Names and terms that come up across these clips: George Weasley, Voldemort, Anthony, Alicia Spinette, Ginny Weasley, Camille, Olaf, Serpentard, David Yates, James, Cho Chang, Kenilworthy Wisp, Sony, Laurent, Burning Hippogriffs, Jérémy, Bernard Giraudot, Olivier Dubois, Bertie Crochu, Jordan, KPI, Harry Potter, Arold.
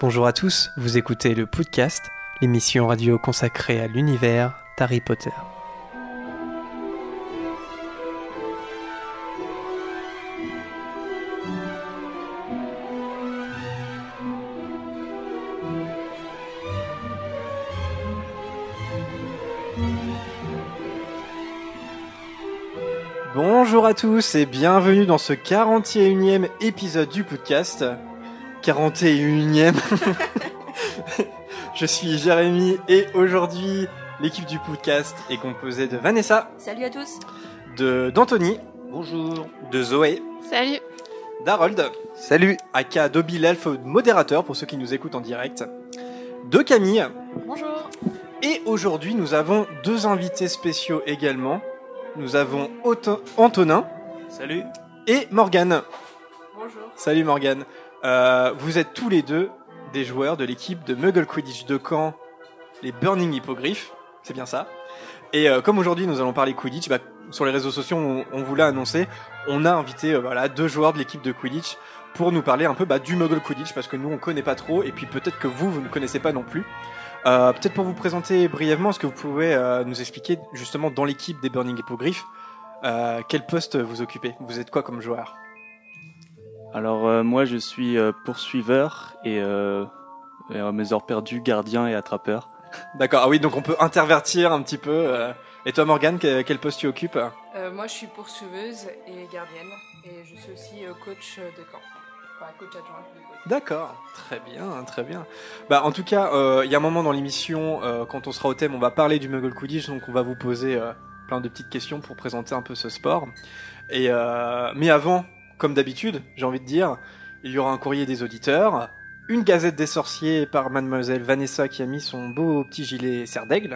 Bonjour à tous, vous écoutez le podcast, l'émission radio consacrée à l'univers d'Harry Potter. Bonjour à tous et bienvenue dans ce 41e épisode du podcast. 41e. Je suis Jérémy et aujourd'hui, l'équipe du podcast est composée de Vanessa. Salut à tous. D'Anthony. Bonjour. De Zoé. Salut. D'Arold. Salut. Aka Dobby l'elfe modérateur pour ceux qui nous écoutent en direct. De Camille. Bonjour. Et aujourd'hui, nous avons deux invités spéciaux également. Nous avons Antonin. Salut. Et Morgane. Bonjour. Salut Morgane. Vous êtes tous les deux des joueurs de l'équipe de Muggle Quidditch de Caen, les Burning Hippogriffs, c'est bien ça. Et comme aujourd'hui nous allons parler Quidditch, sur les réseaux sociaux on vous l'a annoncé, on a invité deux joueurs de l'équipe de Quidditch pour nous parler un peu du Muggle Quidditch, parce que nous on connaît pas trop, et puis peut-être que vous ne connaissez pas non plus. Peut-être pour vous présenter brièvement, est-ce que vous pouvez nous expliquer justement dans l'équipe des Burning Hippogriffs, quel poste vous occupez? Vous êtes quoi comme joueur? Alors moi je suis poursuiveur et à mes heures perdues, gardien et attrapeur. D'accord, ah oui, donc on peut intervertir un petit peu. Et toi Morgane, quel poste tu occupes? Moi je suis poursuiveuse et gardienne, et je suis aussi coach de camp. Enfin, coach adjoint de camp. D'accord, très bien, très bien. En tout cas, il y a un moment dans l'émission, quand on sera au thème, on va parler du Muggle Quidditch, donc on va vous poser plein de petites questions pour présenter un peu ce sport. Et mais avant... Comme d'habitude, j'ai envie de dire, il y aura un courrier des auditeurs, une gazette des sorciers par mademoiselle Vanessa qui a mis son beau petit gilet serre d'aigle.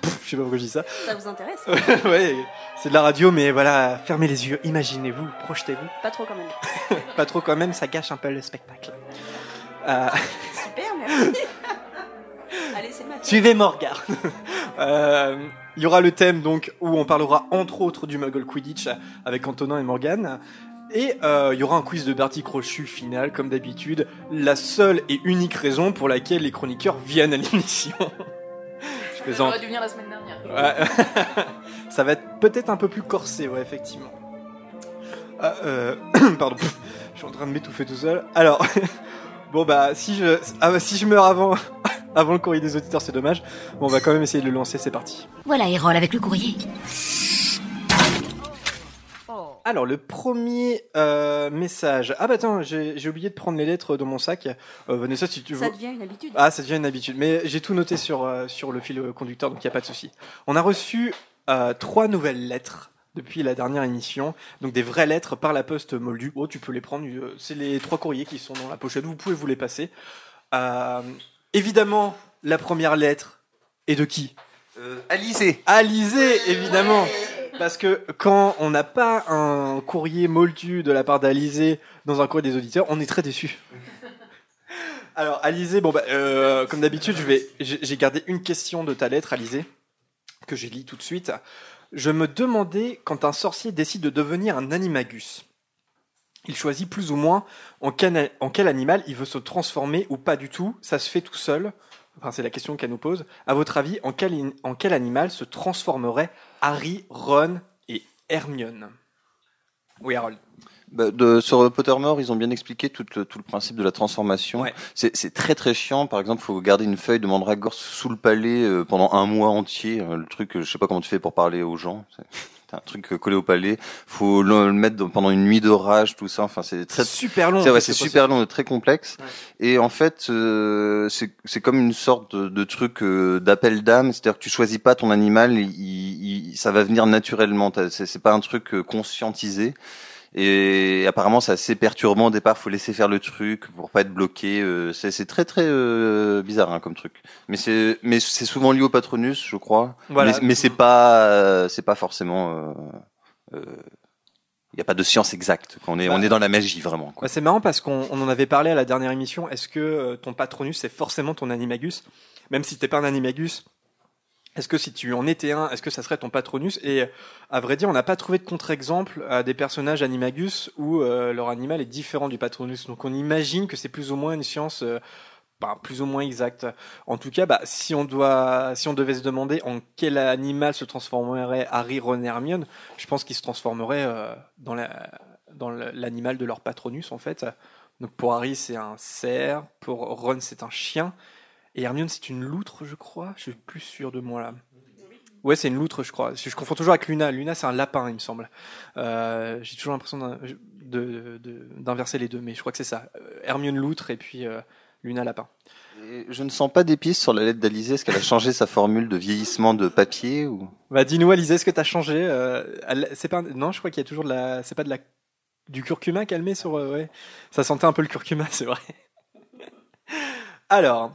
Pouf, je sais pas pourquoi je dis ça. Ça vous intéresse? Ouais, c'est de la radio, mais voilà, fermez les yeux, imaginez-vous, projetez-vous. Pas trop quand même. Pas trop quand même, ça gâche un peu le spectacle. Super, merci. Allez, c'est ma... Suivez-moi, regarde. Il y aura le thème donc où on parlera entre autres du Muggle Quidditch avec Antonin et Morgane, et il y aura un quiz de Bertie Crochu final comme d'habitude, la seule et unique raison pour laquelle les chroniqueurs viennent à l'émission. Je aurait dû venir la semaine dernière. Ouais. Ça va être peut-être un peu plus corsé, ouais, effectivement. Pardon, je suis en train de m'étouffer tout seul. Alors, si je meurs avant le courrier des auditeurs, c'est dommage. Bon, on va quand même essayer de le lancer, c'est parti. Voilà, Arold avec le courrier. Alors, le premier message... j'ai oublié de prendre les lettres dans mon sac. Vanessa, si tu veux... Ça devient une habitude. Ah, ça devient une habitude. Mais j'ai tout noté sur le fil conducteur, donc il n'y a pas de souci. On a reçu 3 nouvelles lettres depuis la dernière émission. Donc, des vraies lettres par la poste Moldu. Oh, tu peux les prendre. C'est les 3 courriers qui sont dans la pochette. Vous pouvez vous les passer. Évidemment, la première lettre est de qui? Alizée. Alizée, évidemment. Ouais. Parce que quand on n'a pas un courrier moldu de la part d'Alizée dans un courrier des auditeurs, on est très déçus. Alors, Alizée, comme d'habitude, j'ai gardé une question de ta lettre, Alizée, que j'ai lis tout de suite. Je me demandais quand un sorcier décide de devenir un animagus. Il choisit plus ou moins en quel animal il veut se transformer ou pas du tout. Ça se fait tout seul. Enfin, c'est la question qu'elle nous pose. À votre avis, en quel animal se transformeraient Harry, Ron et Hermione? Oui, Harold. Sur Pottermore, ils ont bien expliqué tout le principe de la transformation. Ouais. C'est très très chiant. Par exemple, il faut garder une feuille de mandragore sous le palais pendant un mois entier. Le truc, je sais pas comment tu fais pour parler aux gens. Un truc collé au palais, faut le mettre pendant une nuit d'orage, tout ça. Enfin, c'est très super long. C'est super long, très complexe. Ouais. Et en fait, c'est comme une sorte de truc d'appel d'âme. C'est-à-dire que tu choisis pas ton animal, ça va venir naturellement. C'est pas un truc conscientisé. Et apparemment, c'est assez perturbant au départ. Faut laisser faire le truc pour pas être bloqué. C'est très très bizarre comme truc. Mais c'est souvent lié au patronus, je crois. Voilà. Mais c'est pas forcément. Il y a pas de science exacte. On est dans la magie vraiment. Quoi. C'est marrant parce qu'on en avait parlé à la dernière émission. Est-ce que ton patronus c'est forcément ton animagus, même si t'es pas un animagus? Est-ce que si tu en étais un, est-ce que ça serait ton patronus? Et à vrai dire, on n'a pas trouvé de contre-exemple à des personnages animagus où leur animal est différent du patronus. Donc on imagine que c'est plus ou moins une science plus ou moins exacte. En tout cas, si on devait se demander en quel animal se transformerait Harry, Ron et Hermione, je pense qu'ils se transformeraient dans l'animal de leur patronus en fait. Donc pour Harry, c'est un cerf, pour Ron, c'est un chien. Et Hermione, c'est une loutre, je crois. Je suis plus sûr de moi, là. Ouais, c'est une loutre, je crois. Je confonds toujours avec Luna. Luna, c'est un lapin, il me semble. J'ai toujours l'impression d'inverser les deux, mais je crois que c'est ça. Hermione, loutre, et puis Luna, lapin. Et je ne sens pas d'épices sur la lettre d'Alizée. Est-ce qu'elle a changé sa formule de vieillissement de papier ou... Bah, dis-nous, Alizée, est-ce que tu as changé Non, je crois qu'il y a toujours c'est pas du curcuma qu'elle met sur... Ouais. Ça sentait un peu le curcuma, c'est vrai. Alors...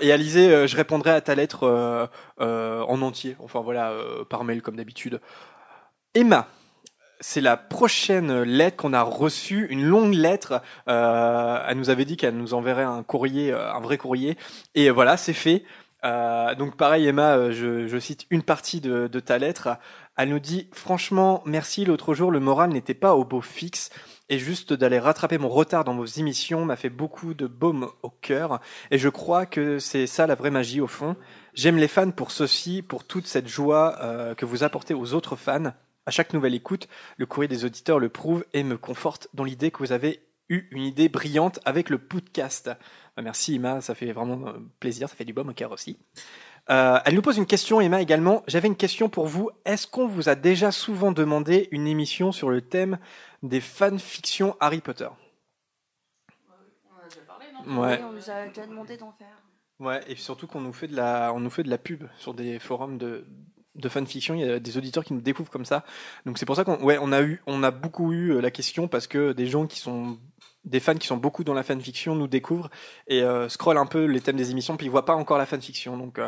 et Alizée, je répondrai à ta lettre en entier, enfin voilà, par mail comme d'habitude. Emma, c'est la prochaine lettre qu'on a reçue, une longue lettre. Elle nous avait dit qu'elle nous enverrait un courrier, un vrai courrier. Et voilà, c'est fait. Donc pareil, Emma, je cite une partie de ta lettre. Elle nous dit « Franchement, merci, l'autre jour, le moral n'était pas au beau fixe. » Et juste d'aller rattraper mon retard dans vos émissions m'a fait beaucoup de baume au cœur. Et je crois que c'est ça la vraie magie au fond. J'aime les fans pour ceci, pour toute cette joie que vous apportez aux autres fans. À chaque nouvelle écoute, le courrier des auditeurs le prouve et me conforte dans l'idée que vous avez eu une idée brillante avec le podcast. Merci Emma, ça fait vraiment plaisir, ça fait du baume au cœur aussi. Elle nous pose une question, Emma également. J'avais une question pour vous. Est-ce qu'on vous a déjà souvent demandé une émission sur le thème des fanfictions Harry Potter? On en a déjà parlé, non? Ouais. Oui, on nous a déjà demandé d'en faire. Ouais, et surtout qu'on nous fait de la pub sur des forums de fanfiction. Il y a des auditeurs qui nous découvrent comme ça. Donc c'est pour ça qu'on a beaucoup eu la question, parce que des gens qui sont... des fans qui sont beaucoup dans la fanfiction nous découvrent et scrollent un peu les thèmes des émissions, puis ils voient pas encore la fanfiction. Donc,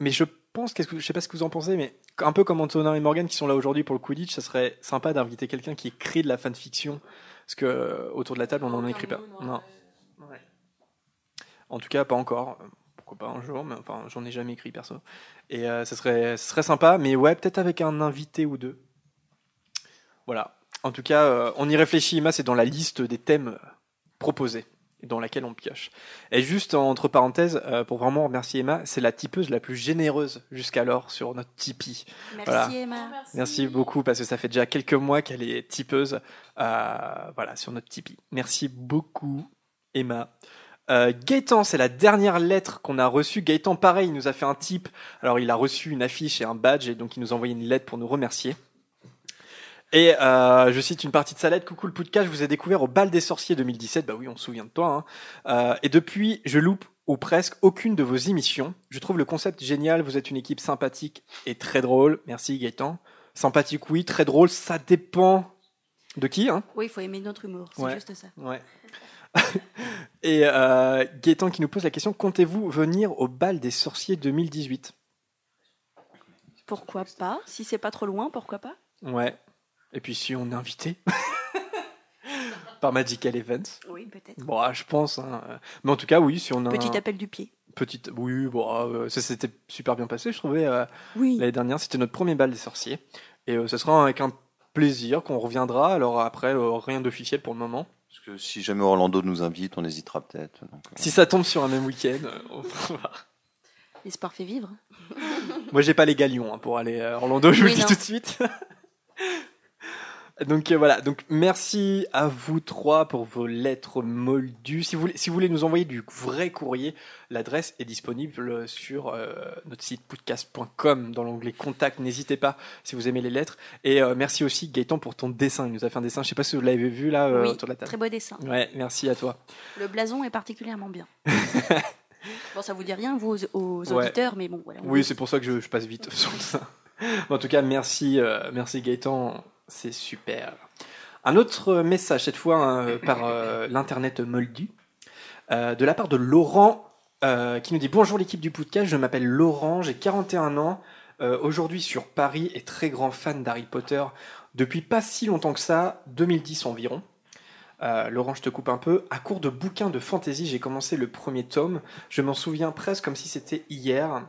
mais je pense, je sais pas ce que vous en pensez, mais un peu comme Antonin et Morgane qui sont là aujourd'hui pour le Quidditch, ça serait sympa d'inviter quelqu'un qui écrit de la fanfiction, parce que autour de la table, on n'en écrit pas. Non. Ouais. En tout cas, pas encore. Pourquoi pas un jour, mais enfin, j'en ai jamais écrit perso. Et ça serait sympa, mais ouais, peut-être avec un invité ou deux. Voilà. En tout cas, on y réfléchit, Emma, c'est dans la liste des thèmes proposés, dans laquelle on pioche. Et juste, entre parenthèses, pour vraiment remercier Emma, c'est la tipeuse la plus généreuse jusqu'alors sur notre Tipeee. Merci voilà. Emma. Merci beaucoup, parce que ça fait déjà quelques mois qu'elle est tipeuse sur notre Tipeee. Merci beaucoup, Emma. Gaëtan, c'est la dernière lettre qu'on a reçue. Gaëtan, pareil, il nous a fait un tip. Alors, il a reçu une affiche et un badge, et donc il nous a envoyé une lettre pour nous remercier. Et je cite une partie de sa lettre. « Coucou le podcast, je vous ai découvert au Bal des Sorciers 2017. » Bah oui, on se souvient de toi. Et depuis, je loupe ou presque aucune de vos émissions. Je trouve le concept génial. Vous êtes une équipe sympathique et très drôle. Merci Gaëtan. Sympathique, oui. Très drôle, ça dépend de qui, hein ? Oui, il faut aimer notre humour. C'est juste ça. Ouais. Et Gaëtan qui nous pose la question « Comptez-vous venir au Bal des Sorciers 2018 ?» Pourquoi pas ? Si c'est pas trop loin, pourquoi pas ? Ouais. Et puis si on est invité par Magical Events. Oui, peut-être. Bon, je pense. Hein. Mais en tout cas, oui, si on a petit appel du pied. Oui, bon, ça s'était super bien passé, je trouvais. Oui. L'année dernière, c'était notre premier bal des sorciers. Et ça sera avec un plaisir qu'on reviendra. Alors après, rien d'officiel pour le moment. Parce que si jamais Orlando nous invite, on hésitera peut-être. Donc, Si ça tombe sur un même week-end, on va voir. L'espoir fait vivre. Moi, j'ai pas les galions pour aller à Orlando, je vous le dis tout de suite. Donc donc merci à vous trois pour vos lettres moldues. Si vous voulez nous envoyer du vrai courrier, l'adresse est disponible sur notre site podcast.com dans l'onglet contact. N'hésitez pas si vous aimez les lettres. Et merci aussi Gaëtan pour ton dessin. Il nous a fait un dessin. Je sais pas si vous l'avez vu là autour de la table. Très beau dessin. Ouais, merci à toi. Le blason est particulièrement bien. Bon, ça vous dit rien vous aux auditeurs, mais bon voilà. Oui, c'est pour ça que je passe vite sur le dessin. En tout cas, merci Gaëtan. C'est super. Un autre message, cette fois par l'internet moldu, de la part de Laurent, qui nous dit « Bonjour l'équipe du podcast, je m'appelle Laurent, j'ai 41 ans, aujourd'hui sur Paris et très grand fan d'Harry Potter depuis pas si longtemps que ça, 2010 environ. Laurent, je te coupe un peu. À court de bouquins de fantasy, j'ai commencé le premier tome. Je m'en souviens presque comme si c'était hier.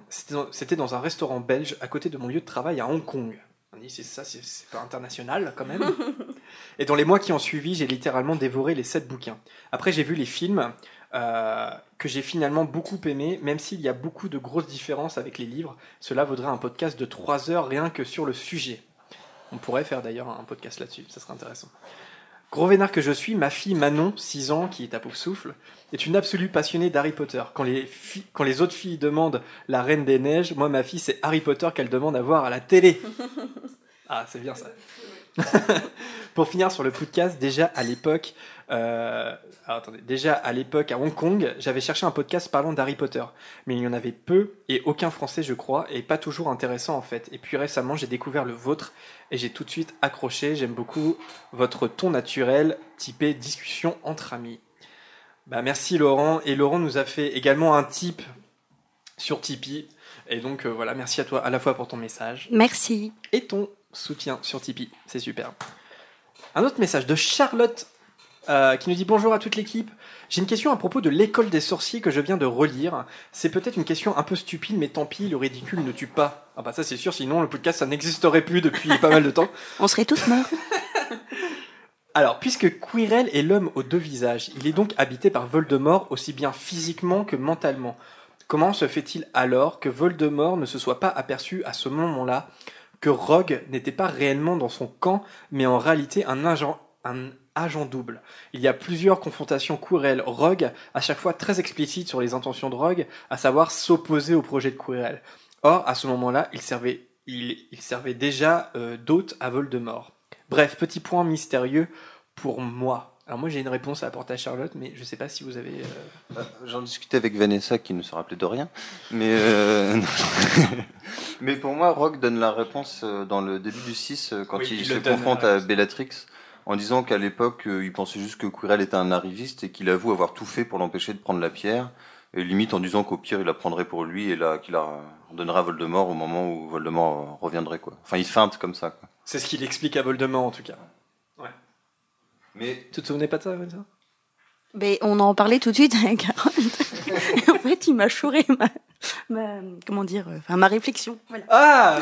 C'était dans un restaurant belge à côté de mon lieu de travail à Hong Kong. On dit, c'est ça, c'est pas international quand même. Et dans les mois qui ont suivi, j'ai littéralement dévoré les 7 bouquins. Après, j'ai vu les films que j'ai finalement beaucoup aimé, même s'il y a beaucoup de grosses différences avec les livres. Cela vaudrait un podcast de 3 heures rien que sur le sujet. On pourrait faire d'ailleurs un podcast là-dessus, ça serait intéressant. Gros vénard que je suis, ma fille Manon, 6 ans, qui est à Pouf-Souffle, est une absolue passionnée d'Harry Potter. Quand les autres filles demandent la Reine des Neiges, moi, ma fille, c'est Harry Potter qu'elle demande à voir à la télé. Ah, c'est bien ça. Pour finir sur le podcast, déjà à l'époque à Hong Kong, j'avais cherché un podcast parlant d'Harry Potter, mais il y en avait peu et aucun français je crois, et pas toujours intéressant en fait. Et puis récemment j'ai découvert le vôtre et j'ai tout de suite accroché. J'aime beaucoup votre ton naturel typé discussion entre amis. Bah merci Laurent, et Laurent nous a fait également un tip sur Tipeee, et donc voilà, merci à toi à la fois pour ton message. Merci. Et ton soutien sur Tipeee, c'est super. Un autre message de Charlotte qui nous dit « Bonjour à toute l'équipe, j'ai une question à propos de l'école des sorciers que je viens de relire. C'est peut-être une question un peu stupide, mais tant pis, le ridicule ne tue pas. » Ah bah ça c'est sûr, sinon le podcast ça n'existerait plus depuis pas mal de temps. On serait tous morts. Alors, puisque Quirrell est l'homme aux 2 visages, il est donc habité par Voldemort aussi bien physiquement que mentalement. Comment se fait-il alors que Voldemort ne se soit pas aperçu à ce moment-là que Rogue n'était pas réellement dans son camp, mais en réalité un agent double. Il y a plusieurs confrontations Quirrell-Rogue, à chaque fois très explicites sur les intentions de Rogue, à savoir s'opposer au projet de Quirrell. Or, à ce moment-là, il servait déjà d'hôte à Voldemort. Bref, petit point mystérieux pour moi. Alors moi, j'ai une réponse à apporter à Charlotte, mais je ne sais pas si vous avez... J'en discutais avec Vanessa, qui ne se rappelait de rien. Mais, mais pour moi, Rogue donne la réponse dans le début du 6, quand oui, il se confronte à Bellatrix, en disant qu'à l'époque, il pensait juste que Quirrell était un arriviste et qu'il avoue avoir tout fait pour l'empêcher de prendre la pierre, et limite en disant qu'au pire, il la prendrait pour lui et là, qu'il la redonnera à Voldemort au moment où Voldemort reviendrait, quoi. Enfin, il feinte comme ça, quoi. C'est ce qu'il explique à Voldemort, en tout cas. Mais... Tu te souvenais pas de ça, Vanessa ? Mais on en parlait tout de suite avec Arold. En fait, il m'a chouré ma réflexion. Voilà. Ah,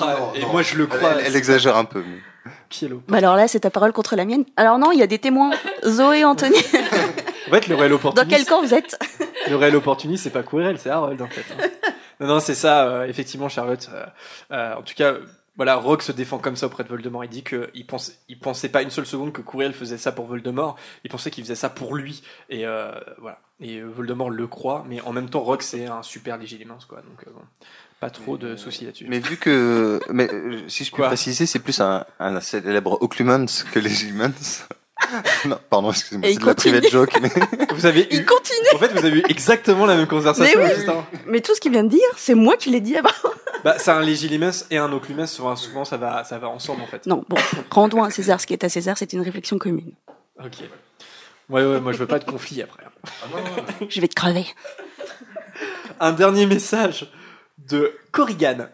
non, et non. Moi, je le crois. Elle exagère un peu. Mais... Pielo. Bah alors là, c'est ta parole contre la mienne. Alors non, il y a des témoins. Zoé et Anthony. En fait, le réel opportuniste... Dans quel camp vous êtes ? Le réel opportuniste, c'est pas Quirrell, c'est Arold, en fait. Hein. Non, c'est ça, effectivement, Charlotte. En tout cas... Voilà, Rogue se défend comme ça auprès de Voldemort. Il dit qu'il pensait pas une seule seconde que Quirrell faisait ça pour Voldemort. Il pensait qu'il faisait ça pour lui. Et voilà. Et Voldemort le croit, mais en même temps, Rogue c'est un super légilimens, quoi. Donc bon, pas trop de soucis là-dessus. Mais vu que, si je peux préciser, c'est plus un célèbre Occlumens que légilimens. Non, pardon, excusez-moi, c'est de la private joke. Mais... Vous avez eu... Il continue. En fait, vous avez eu exactement la même conversation. Mais, oui. Mais tout ce qu'il vient de dire, c'est moi qui l'ai dit avant. Bah, c'est un légilimens et un occlumens, souvent ça va ensemble en fait. Non, bon, rendons à César ce qui est à César, c'est une réflexion commune. Ok. Ouais, moi je veux pas de conflit après. Ah, non. Je vais te crever. Un dernier message de Corrigan,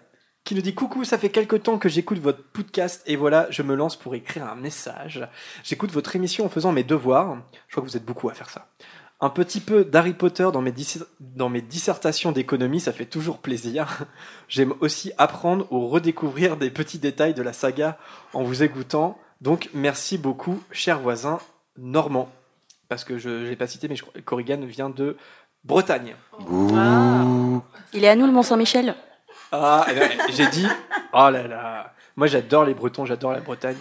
qui nous dit « Coucou, ça fait quelque temps que j'écoute votre podcast et voilà, je me lance pour écrire un message. J'écoute votre émission en faisant mes devoirs. » Je crois que vous êtes beaucoup à faire ça. « Un petit peu d'Harry Potter dans mes dissertations d'économie, ça fait toujours plaisir. J'aime aussi apprendre ou redécouvrir des petits détails de la saga en vous écoutant. Donc, merci beaucoup, cher voisin normand. » Parce que je ne l'ai pas cité, mais Corrigan vient de Bretagne. Wow. Il est à nous, le Mont-Saint-Michel. Ah, j'ai dit... Oh là là. Moi, j'adore les Bretons, j'adore la Bretagne.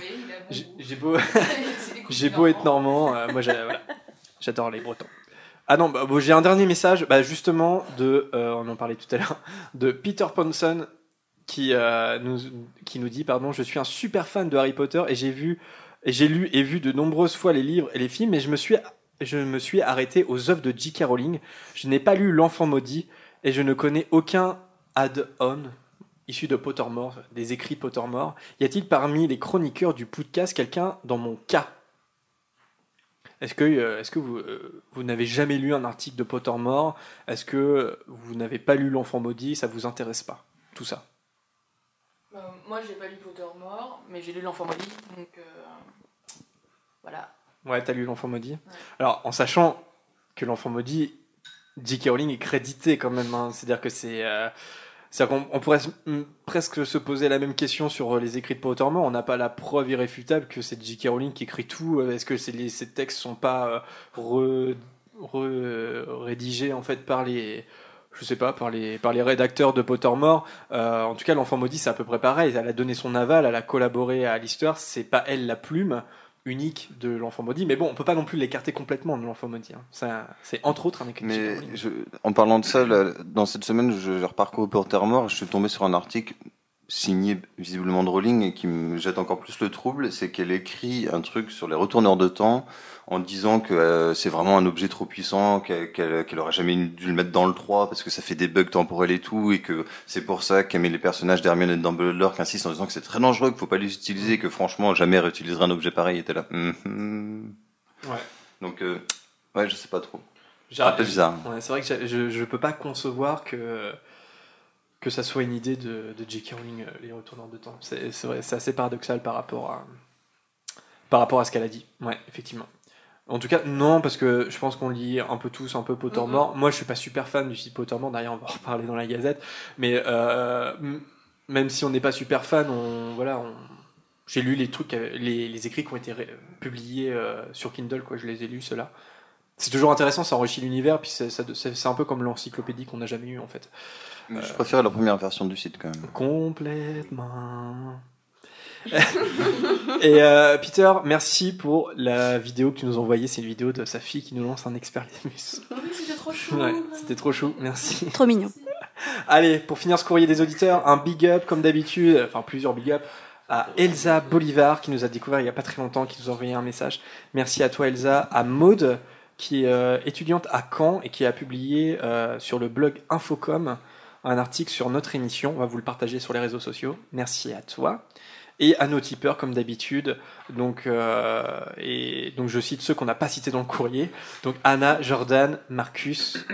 J'ai beau être normand. Moi, voilà. J'adore les Bretons. Ah non, j'ai un dernier message, justement, on en parlait tout à l'heure, de Peter Ponson, qui nous dit, pardon, « Je suis un super fan de Harry Potter et j'ai lu et vu de nombreuses fois les livres et les films, mais je me suis arrêté aux œuvres de J.K. Rowling. Je n'ai pas lu L'Enfant Maudit et je ne connais aucun add-on issu de Pottermore, des écrits Pottermore. Y a-t-il parmi les chroniqueurs du podcast quelqu'un dans mon cas ? » Est-ce que vous n'avez jamais lu un article de Pottermore ? Est-ce que vous n'avez pas lu L'Enfant Maudit ? Ça vous intéresse pas, tout ça ? Moi, j'ai pas lu Pottermore, mais j'ai lu L'Enfant Maudit, donc voilà. Ouais, t'as lu L'Enfant Maudit. Ouais. Alors, en sachant que L'Enfant Maudit, J.K. Rowling est crédité quand même. Hein. C'est-à-dire que c'est... C'est-à-dire qu'on pourrait presque se poser la même question sur les écrits de Pottermore. On n'a pas la preuve irréfutable que c'est J.K. Rowling qui écrit tout. Est-ce que ces textes ne sont pas rédigés en fait par les... Je sais pas, par les rédacteurs de Pottermore. En tout cas, L'Enfant Maudit, c'est à peu près pareil. Elle a donné son aval, elle a collaboré à l'histoire. C'est pas elle la plume unique de L'Enfant Maudit. Mais bon, on peut pas non plus l'écarter complètement de L'Enfant Maudit. Hein. Ça, c'est entre autres un écrit. Mais en parlant de ça, là, dans cette semaine, je reparcours Pottermore. Je suis tombé sur un article signé visiblement de Rowling et qui me jette encore plus le trouble. C'est qu'elle écrit un truc sur les retourneurs de temps en disant que c'est vraiment un objet trop puissant, qu'elle aurait jamais dû le mettre dans le 3 parce que ça fait des bugs temporels et tout, et que c'est pour ça qu'elle met les personnages d'Hermione et de Dumbledore qui insistent en disant que c'est très dangereux, qu'il faut pas les utiliser, que franchement jamais elle réutiliserait un objet pareil, et t'es là. Ouais. Donc, ouais, je sais pas trop. C'est un peu bizarre. Ouais, c'est vrai que je peux pas concevoir que ça soit une idée de J.K. Rowling, les retournants de temps. C'est vrai, c'est assez paradoxal par rapport à ce qu'elle a dit. Ouais, effectivement. En tout cas, non, parce que je pense qu'on lit un peu tous, un peu Pottermore. Moi, je suis pas super fan du site Pottermore. D'ailleurs, on va en reparler dans la Gazette. Mais même si on n'est pas super fan, j'ai lu les trucs, les écrits qui ont été publiés sur Kindle. Quoi, je les ai lus ceux-là. C'est toujours intéressant, ça enrichit l'univers. Puis c'est un peu comme l'encyclopédie qu'on n'a jamais eue en fait. Mais je préfère la première version du site quand même. Complètement. Et Peter, merci pour la vidéo que tu nous as envoyée. C'est une vidéo de sa fille qui nous lance un Expelliarmus. C'était trop chou. Ouais, c'était trop chou, merci. Trop mignon. Allez, pour finir ce courrier des auditeurs, un big up comme d'habitude, enfin plusieurs big up à Elsa Bolivar qui nous a découvert il n'y a pas très longtemps, qui nous a envoyé un message. Merci à toi Elsa, à Maude qui est étudiante à Caen et qui a publié sur le blog Infocom un article sur notre émission. On va vous le partager sur les réseaux sociaux. Merci à toi. Et à nos tipeurs, comme d'habitude. Donc je cite ceux qu'on n'a pas cités dans le courrier. Donc, Anna, Jordan, Marcus,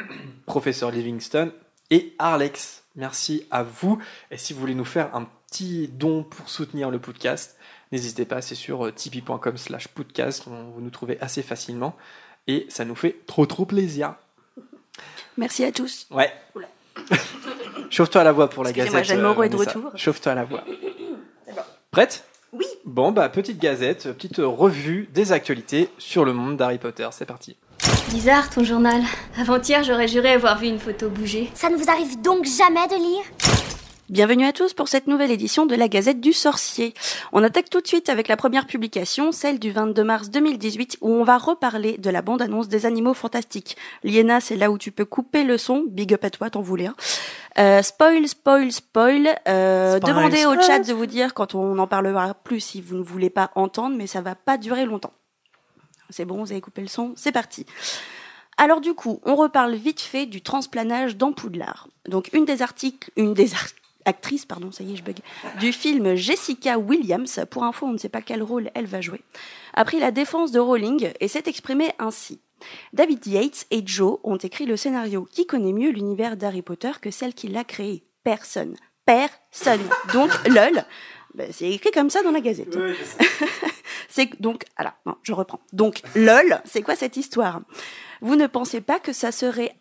Professeur Livingston et Arlex. Merci à vous. Et si vous voulez nous faire un petit don pour soutenir le podcast, n'hésitez pas, c'est sur tipeee.com/podcast. Vous nous trouvez assez facilement. Et ça nous fait trop plaisir. Merci à tous. Ouais. Oula. Chauffe-toi à la voix pour la Gazette. Excusez-moi, Jeanne Moreau est de retour. Chauffe-toi à la voix. Prête ? Oui. Bon, bah, petite Gazette, petite revue des actualités sur le monde d'Harry Potter. C'est parti. Bizarre ton journal. Avant-hier, j'aurais juré avoir vu une photo bouger. Ça ne vous arrive donc jamais de lire ? Bienvenue à tous pour cette nouvelle édition de la Gazette du Sorcier. On attaque tout de suite avec la première publication, celle du 22 mars 2018, où on va reparler de la bande-annonce des Animaux Fantastiques. Liena, c'est là où tu peux couper le son. Big up à toi, t'en voulais un. Spoil. Demandez au chat de vous dire quand on en parlera plus si vous ne voulez pas entendre, mais ça va pas durer longtemps. C'est bon, vous avez coupé le son, c'est parti. Alors du coup, on reparle vite fait du transplanage dans Poudlard. Donc une des actrices, ça y est, je bug, du film Jessica Williams, pour info, on ne sait pas quel rôle elle va jouer, a pris la défense de Rowling et s'est exprimée ainsi. David Yates et Joe ont écrit le scénario. Qui connaît mieux l'univers d'Harry Potter que celle qui l'a créé ? Personne. Personne. Donc, lol, ben, c'est écrit comme ça dans la Gazette. Oui, c'est donc, alors, non, je reprends. Donc, lol, c'est quoi cette histoire ? Vous ne pensez pas que ça sera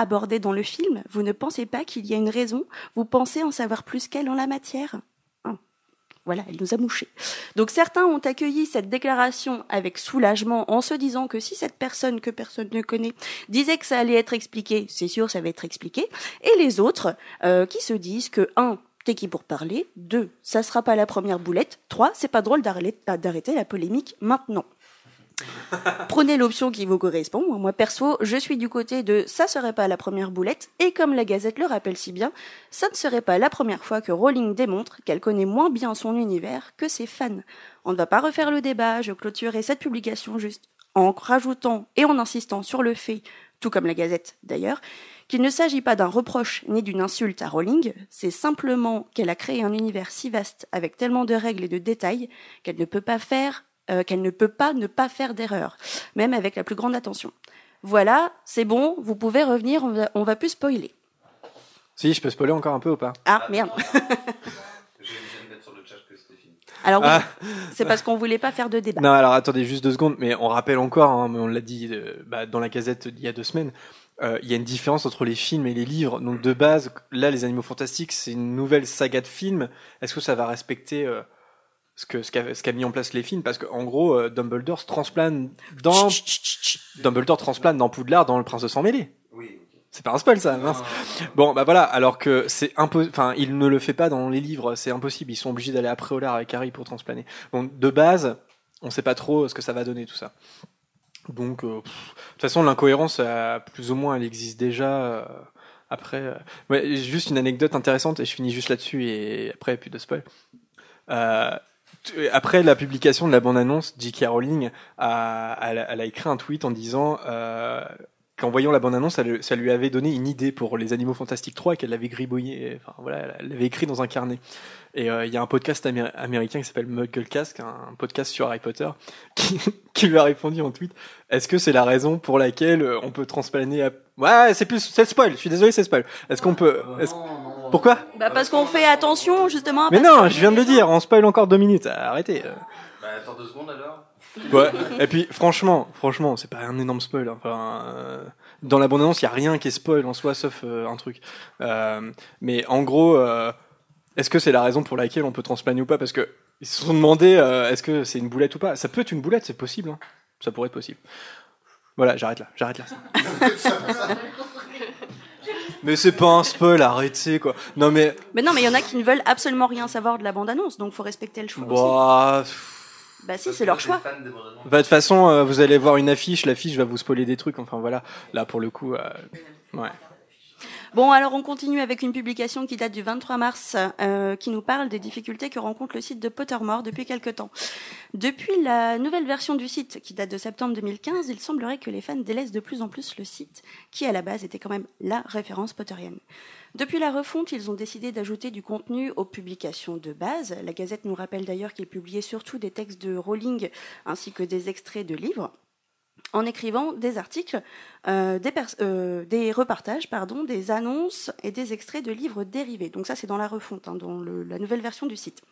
abordé dans le film, vous ne pensez pas qu'il y a une raison, vous pensez en savoir plus qu'elle en la matière. Voilà, elle nous a mouchés. Donc certains ont accueilli cette déclaration avec soulagement en se disant que si cette personne que personne ne connaît disait que ça allait être expliqué, c'est sûr, ça va être expliqué. Et les autres qui se disent que 1. T'es qui pour parler, 2. Ça sera pas la première boulette, 3. C'est pas drôle d'arrêter la polémique maintenant. Prenez l'option qui vous correspond. Moi perso, je suis du côté de ça serait pas la première boulette, et comme la Gazette le rappelle si bien, ça ne serait pas la première fois que Rowling démontre qu'elle connaît moins bien son univers que ses fans. On ne va pas refaire le débat, je clôturerai cette publication juste en rajoutant et en insistant sur le fait, tout comme la Gazette d'ailleurs, qu'il ne s'agit pas d'un reproche ni d'une insulte à Rowling, c'est simplement qu'elle a créé un univers si vaste avec tellement de règles et de détails qu'elle ne peut pas faire ne pas faire d'erreur, même avec la plus grande attention. Voilà, c'est bon, vous pouvez revenir, on va plus spoiler. Si, je peux spoiler encore un peu ou pas ? Ah, merde. J'ai mis à mettre sur le chat que c'était fini. Alors oui, c'est parce qu'on voulait pas faire de débat. Non, alors attendez juste 2 secondes, mais on rappelle encore, hein, mais on l'a dit dans la Gazette il y a 2 semaines. Il y a une différence entre les films et les livres. Donc de base, là, les Animaux Fantastiques, c'est une nouvelle saga de films. Est-ce que ça va respecter ce qu'a mis en place les films? Parce qu'en gros, Dumbledore se transplane dans Poudlard, dans Le Prince de Sang-Mêlé. Oui. C'est pas un spoil, ça, mince. Bon, bah voilà. Alors que c'est impossible. Enfin, il ne le fait pas dans les livres. C'est impossible. Ils sont obligés d'aller à Préolard avec Harry pour transplaner. Donc de base, on sait pas trop ce que ça va donner tout ça. Donc, de toute façon, l'incohérence, plus ou moins, elle existe déjà. Après, ouais, juste une anecdote intéressante, et je finis juste là-dessus, et après, plus de spoil. Après la publication de la bande-annonce, J.K. Rowling elle a écrit un tweet en disant qu'en voyant la bande-annonce, ça lui avait donné une idée pour les Animaux Fantastiques 3 et qu'elle l'avait gribouillé. Enfin, voilà, elle l'avait écrit dans un carnet. Et il y a un podcast américain qui s'appelle MuggleCast, un podcast sur Harry Potter, qui lui a répondu en tweet: est-ce que c'est la raison pour laquelle on peut transplaner à... Ouais, c'est spoil, je suis désolé, c'est spoil. Est-ce qu'on peut... Pourquoi? Bah parce qu'on fait attention, justement... Mais non, je viens de le dire, on spoil encore 2 minutes, arrêtez. Bah attends 2 secondes alors. Ouais. Et puis franchement, c'est pas un énorme spoil. Hein. Enfin, dans la bande-annonce, il y a rien qui est spoil en soi, sauf un truc. Mais en gros, est-ce que c'est la raison pour laquelle on peut transplaner ou pas? Parce que ils se sont demandé est-ce que c'est une boulette ou pas. Ça peut être une boulette, c'est possible. Hein. Ça pourrait être possible. Voilà, j'arrête là. Mais c'est pas un spoil, arrêtez quoi. Non mais. Mais non, mais il y en a qui ne veulent absolument rien savoir de la bande-annonce, donc faut respecter le choix. Bah. Bah si, c'est leur choix. Bah de toute façon, vous allez voir une affiche, l'affiche va vous spoiler des trucs, enfin voilà, là pour le coup, ouais. Bon, alors on continue avec une publication qui date du 23 mars, qui nous parle des difficultés que rencontre le site de Pottermore depuis quelque temps. Depuis la nouvelle version du site, qui date de septembre 2015, il semblerait que les fans délaissent de plus en plus le site, qui à la base était quand même la référence potterienne. Depuis la refonte, ils ont décidé d'ajouter du contenu aux publications de base. La Gazette nous rappelle d'ailleurs qu'ils publiaient surtout des textes de Rowling ainsi que des extraits de livres, en écrivant des articles, des reportages, des annonces et des extraits de livres dérivés. Donc ça, c'est dans la refonte, hein, dans la nouvelle version du site.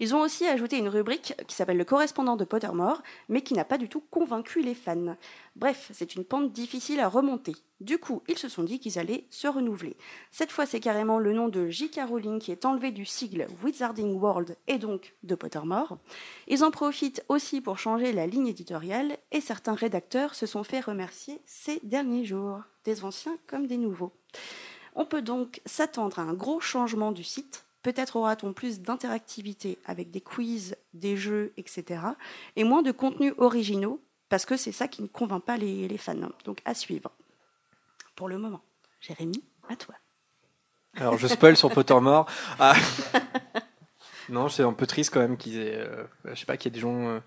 Ils ont aussi ajouté une rubrique qui s'appelle « Le correspondant de Pottermore », mais qui n'a pas du tout convaincu les fans. Bref, c'est une pente difficile à remonter. Du coup, ils se sont dit qu'ils allaient se renouveler. Cette fois, c'est carrément le nom de J.K. Rowling qui est enlevé du sigle Wizarding World et donc de Pottermore. Ils en profitent aussi pour changer la ligne éditoriale et certains rédacteurs se sont fait remercier ces derniers jours, des anciens comme des nouveaux. On peut donc s'attendre à un gros changement du site. Peut-être aura-t-on plus d'interactivité avec des quiz, des jeux, etc. et moins de contenus originaux, parce que c'est ça qui ne convainc pas les fans. Donc à suivre. Pour le moment, Jérémy, à toi. Alors je spoil sur Pottermore. Ah. Non, c'est un peu triste quand même qu'ils aient... je sais pas, qu'il y ait des gens...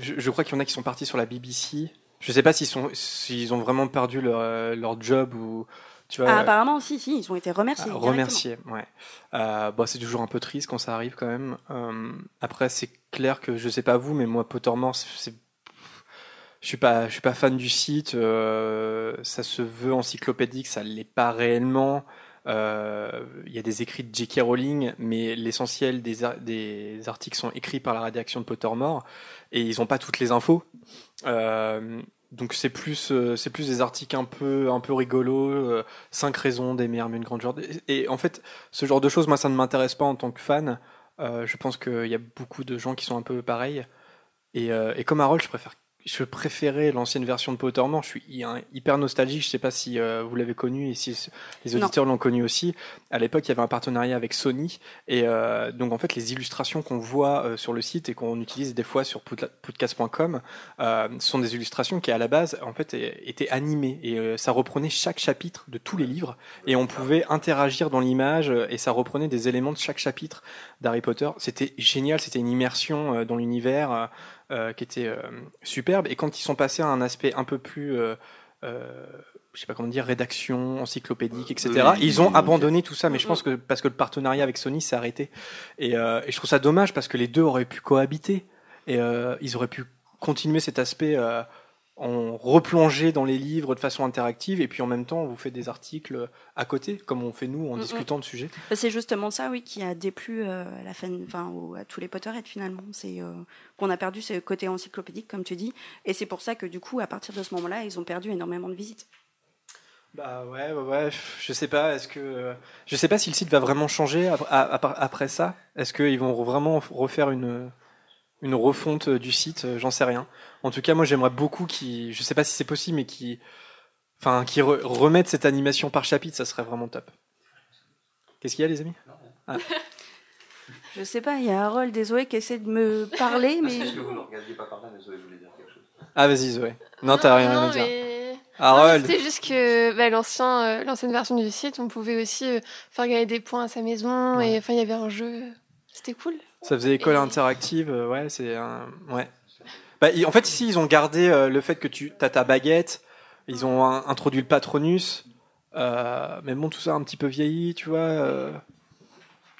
je crois qu'il y en a qui sont partis sur la BBC. Je sais pas s'ils ont vraiment perdu leur job ou... Tu vois, apparemment, si, ils ont été remerciés. Remerciés, ouais. Bon, c'est toujours un peu triste quand ça arrive quand même. Après, c'est clair que je sais pas vous, mais moi, Pottermore, je suis pas fan du site. Ça se veut encyclopédique, ça l'est pas réellement. Y a des écrits de J.K. Rowling, mais l'essentiel des articles sont écrits par la rédaction de Pottermore et ils ont pas toutes les infos. Donc c'est plus des articles un peu rigolos, 5 raisons d'aimer Hermione Granger. Et en fait, ce genre de choses, moi, ça ne m'intéresse pas en tant que fan. Je pense qu'il y a beaucoup de gens qui sont un peu pareils. Et comme Harold, je préférais l'ancienne version de Pottermore. Je suis hyper nostalgique. Je ne sais pas si vous l'avez connu et si les auditeurs l'ont connu aussi. À l'époque, il y avait un partenariat avec Sony. Et donc, en fait, les illustrations qu'on voit sur le site et qu'on utilise des fois sur podcast.com sont des illustrations qui, à la base, en fait, étaient animées. Et ça reprenait chaque chapitre de tous les livres. Et on pouvait interagir dans l'image et ça reprenait des éléments de chaque chapitre d'Harry Potter. C'était génial. C'était une immersion dans l'univers. Qui était superbe, et quand ils sont passés à un aspect un peu plus je sais pas comment dire, rédaction encyclopédique, etc., ils ont abandonné tout ça, mais je pense que parce que le partenariat avec Sony s'est arrêté, et je trouve ça dommage parce que les deux auraient pu cohabiter et ils auraient pu continuer cet aspect on replongeait dans les livres de façon interactive et puis en même temps on vous fait des articles à côté comme on fait nous en discutant de sujets. C'est justement ça qui a déplu à la fin, à tous les Potterheads finalement, c'est qu'on a perdu ce côté encyclopédique comme tu dis, et c'est pour ça que du coup à partir de ce moment-là ils ont perdu énormément de visites. Bah ouais, je sais pas, je sais pas si le site va vraiment changer après ça, est-ce qu'ils vont vraiment refaire une refonte du site, j'en sais rien. En tout cas, moi j'aimerais beaucoup qu'ils, je sais pas si c'est possible, mais qu'ils remettent cette animation par chapitre, ça serait vraiment top. Qu'est-ce qu'il y a, les amis ? Je sais pas, il y a Harold et Zoé qui essaient de me parler, mais... Est-ce que vous ne regardiez pas par là, mais Zoé voulait dire quelque chose. Ah vas-y Zoé, non t'as rien à dire. Harold. C'était juste que l'ancienne version du site, on pouvait aussi faire gagner des points à sa maison, et il y avait un jeu, c'était cool. Ça faisait école interactive, ouais, c'est un... Ouais. Bah, en fait, ici, ils ont gardé le fait que tu as ta baguette, ils ont introduit le patronus, mais bon, tout ça un petit peu vieilli, tu vois.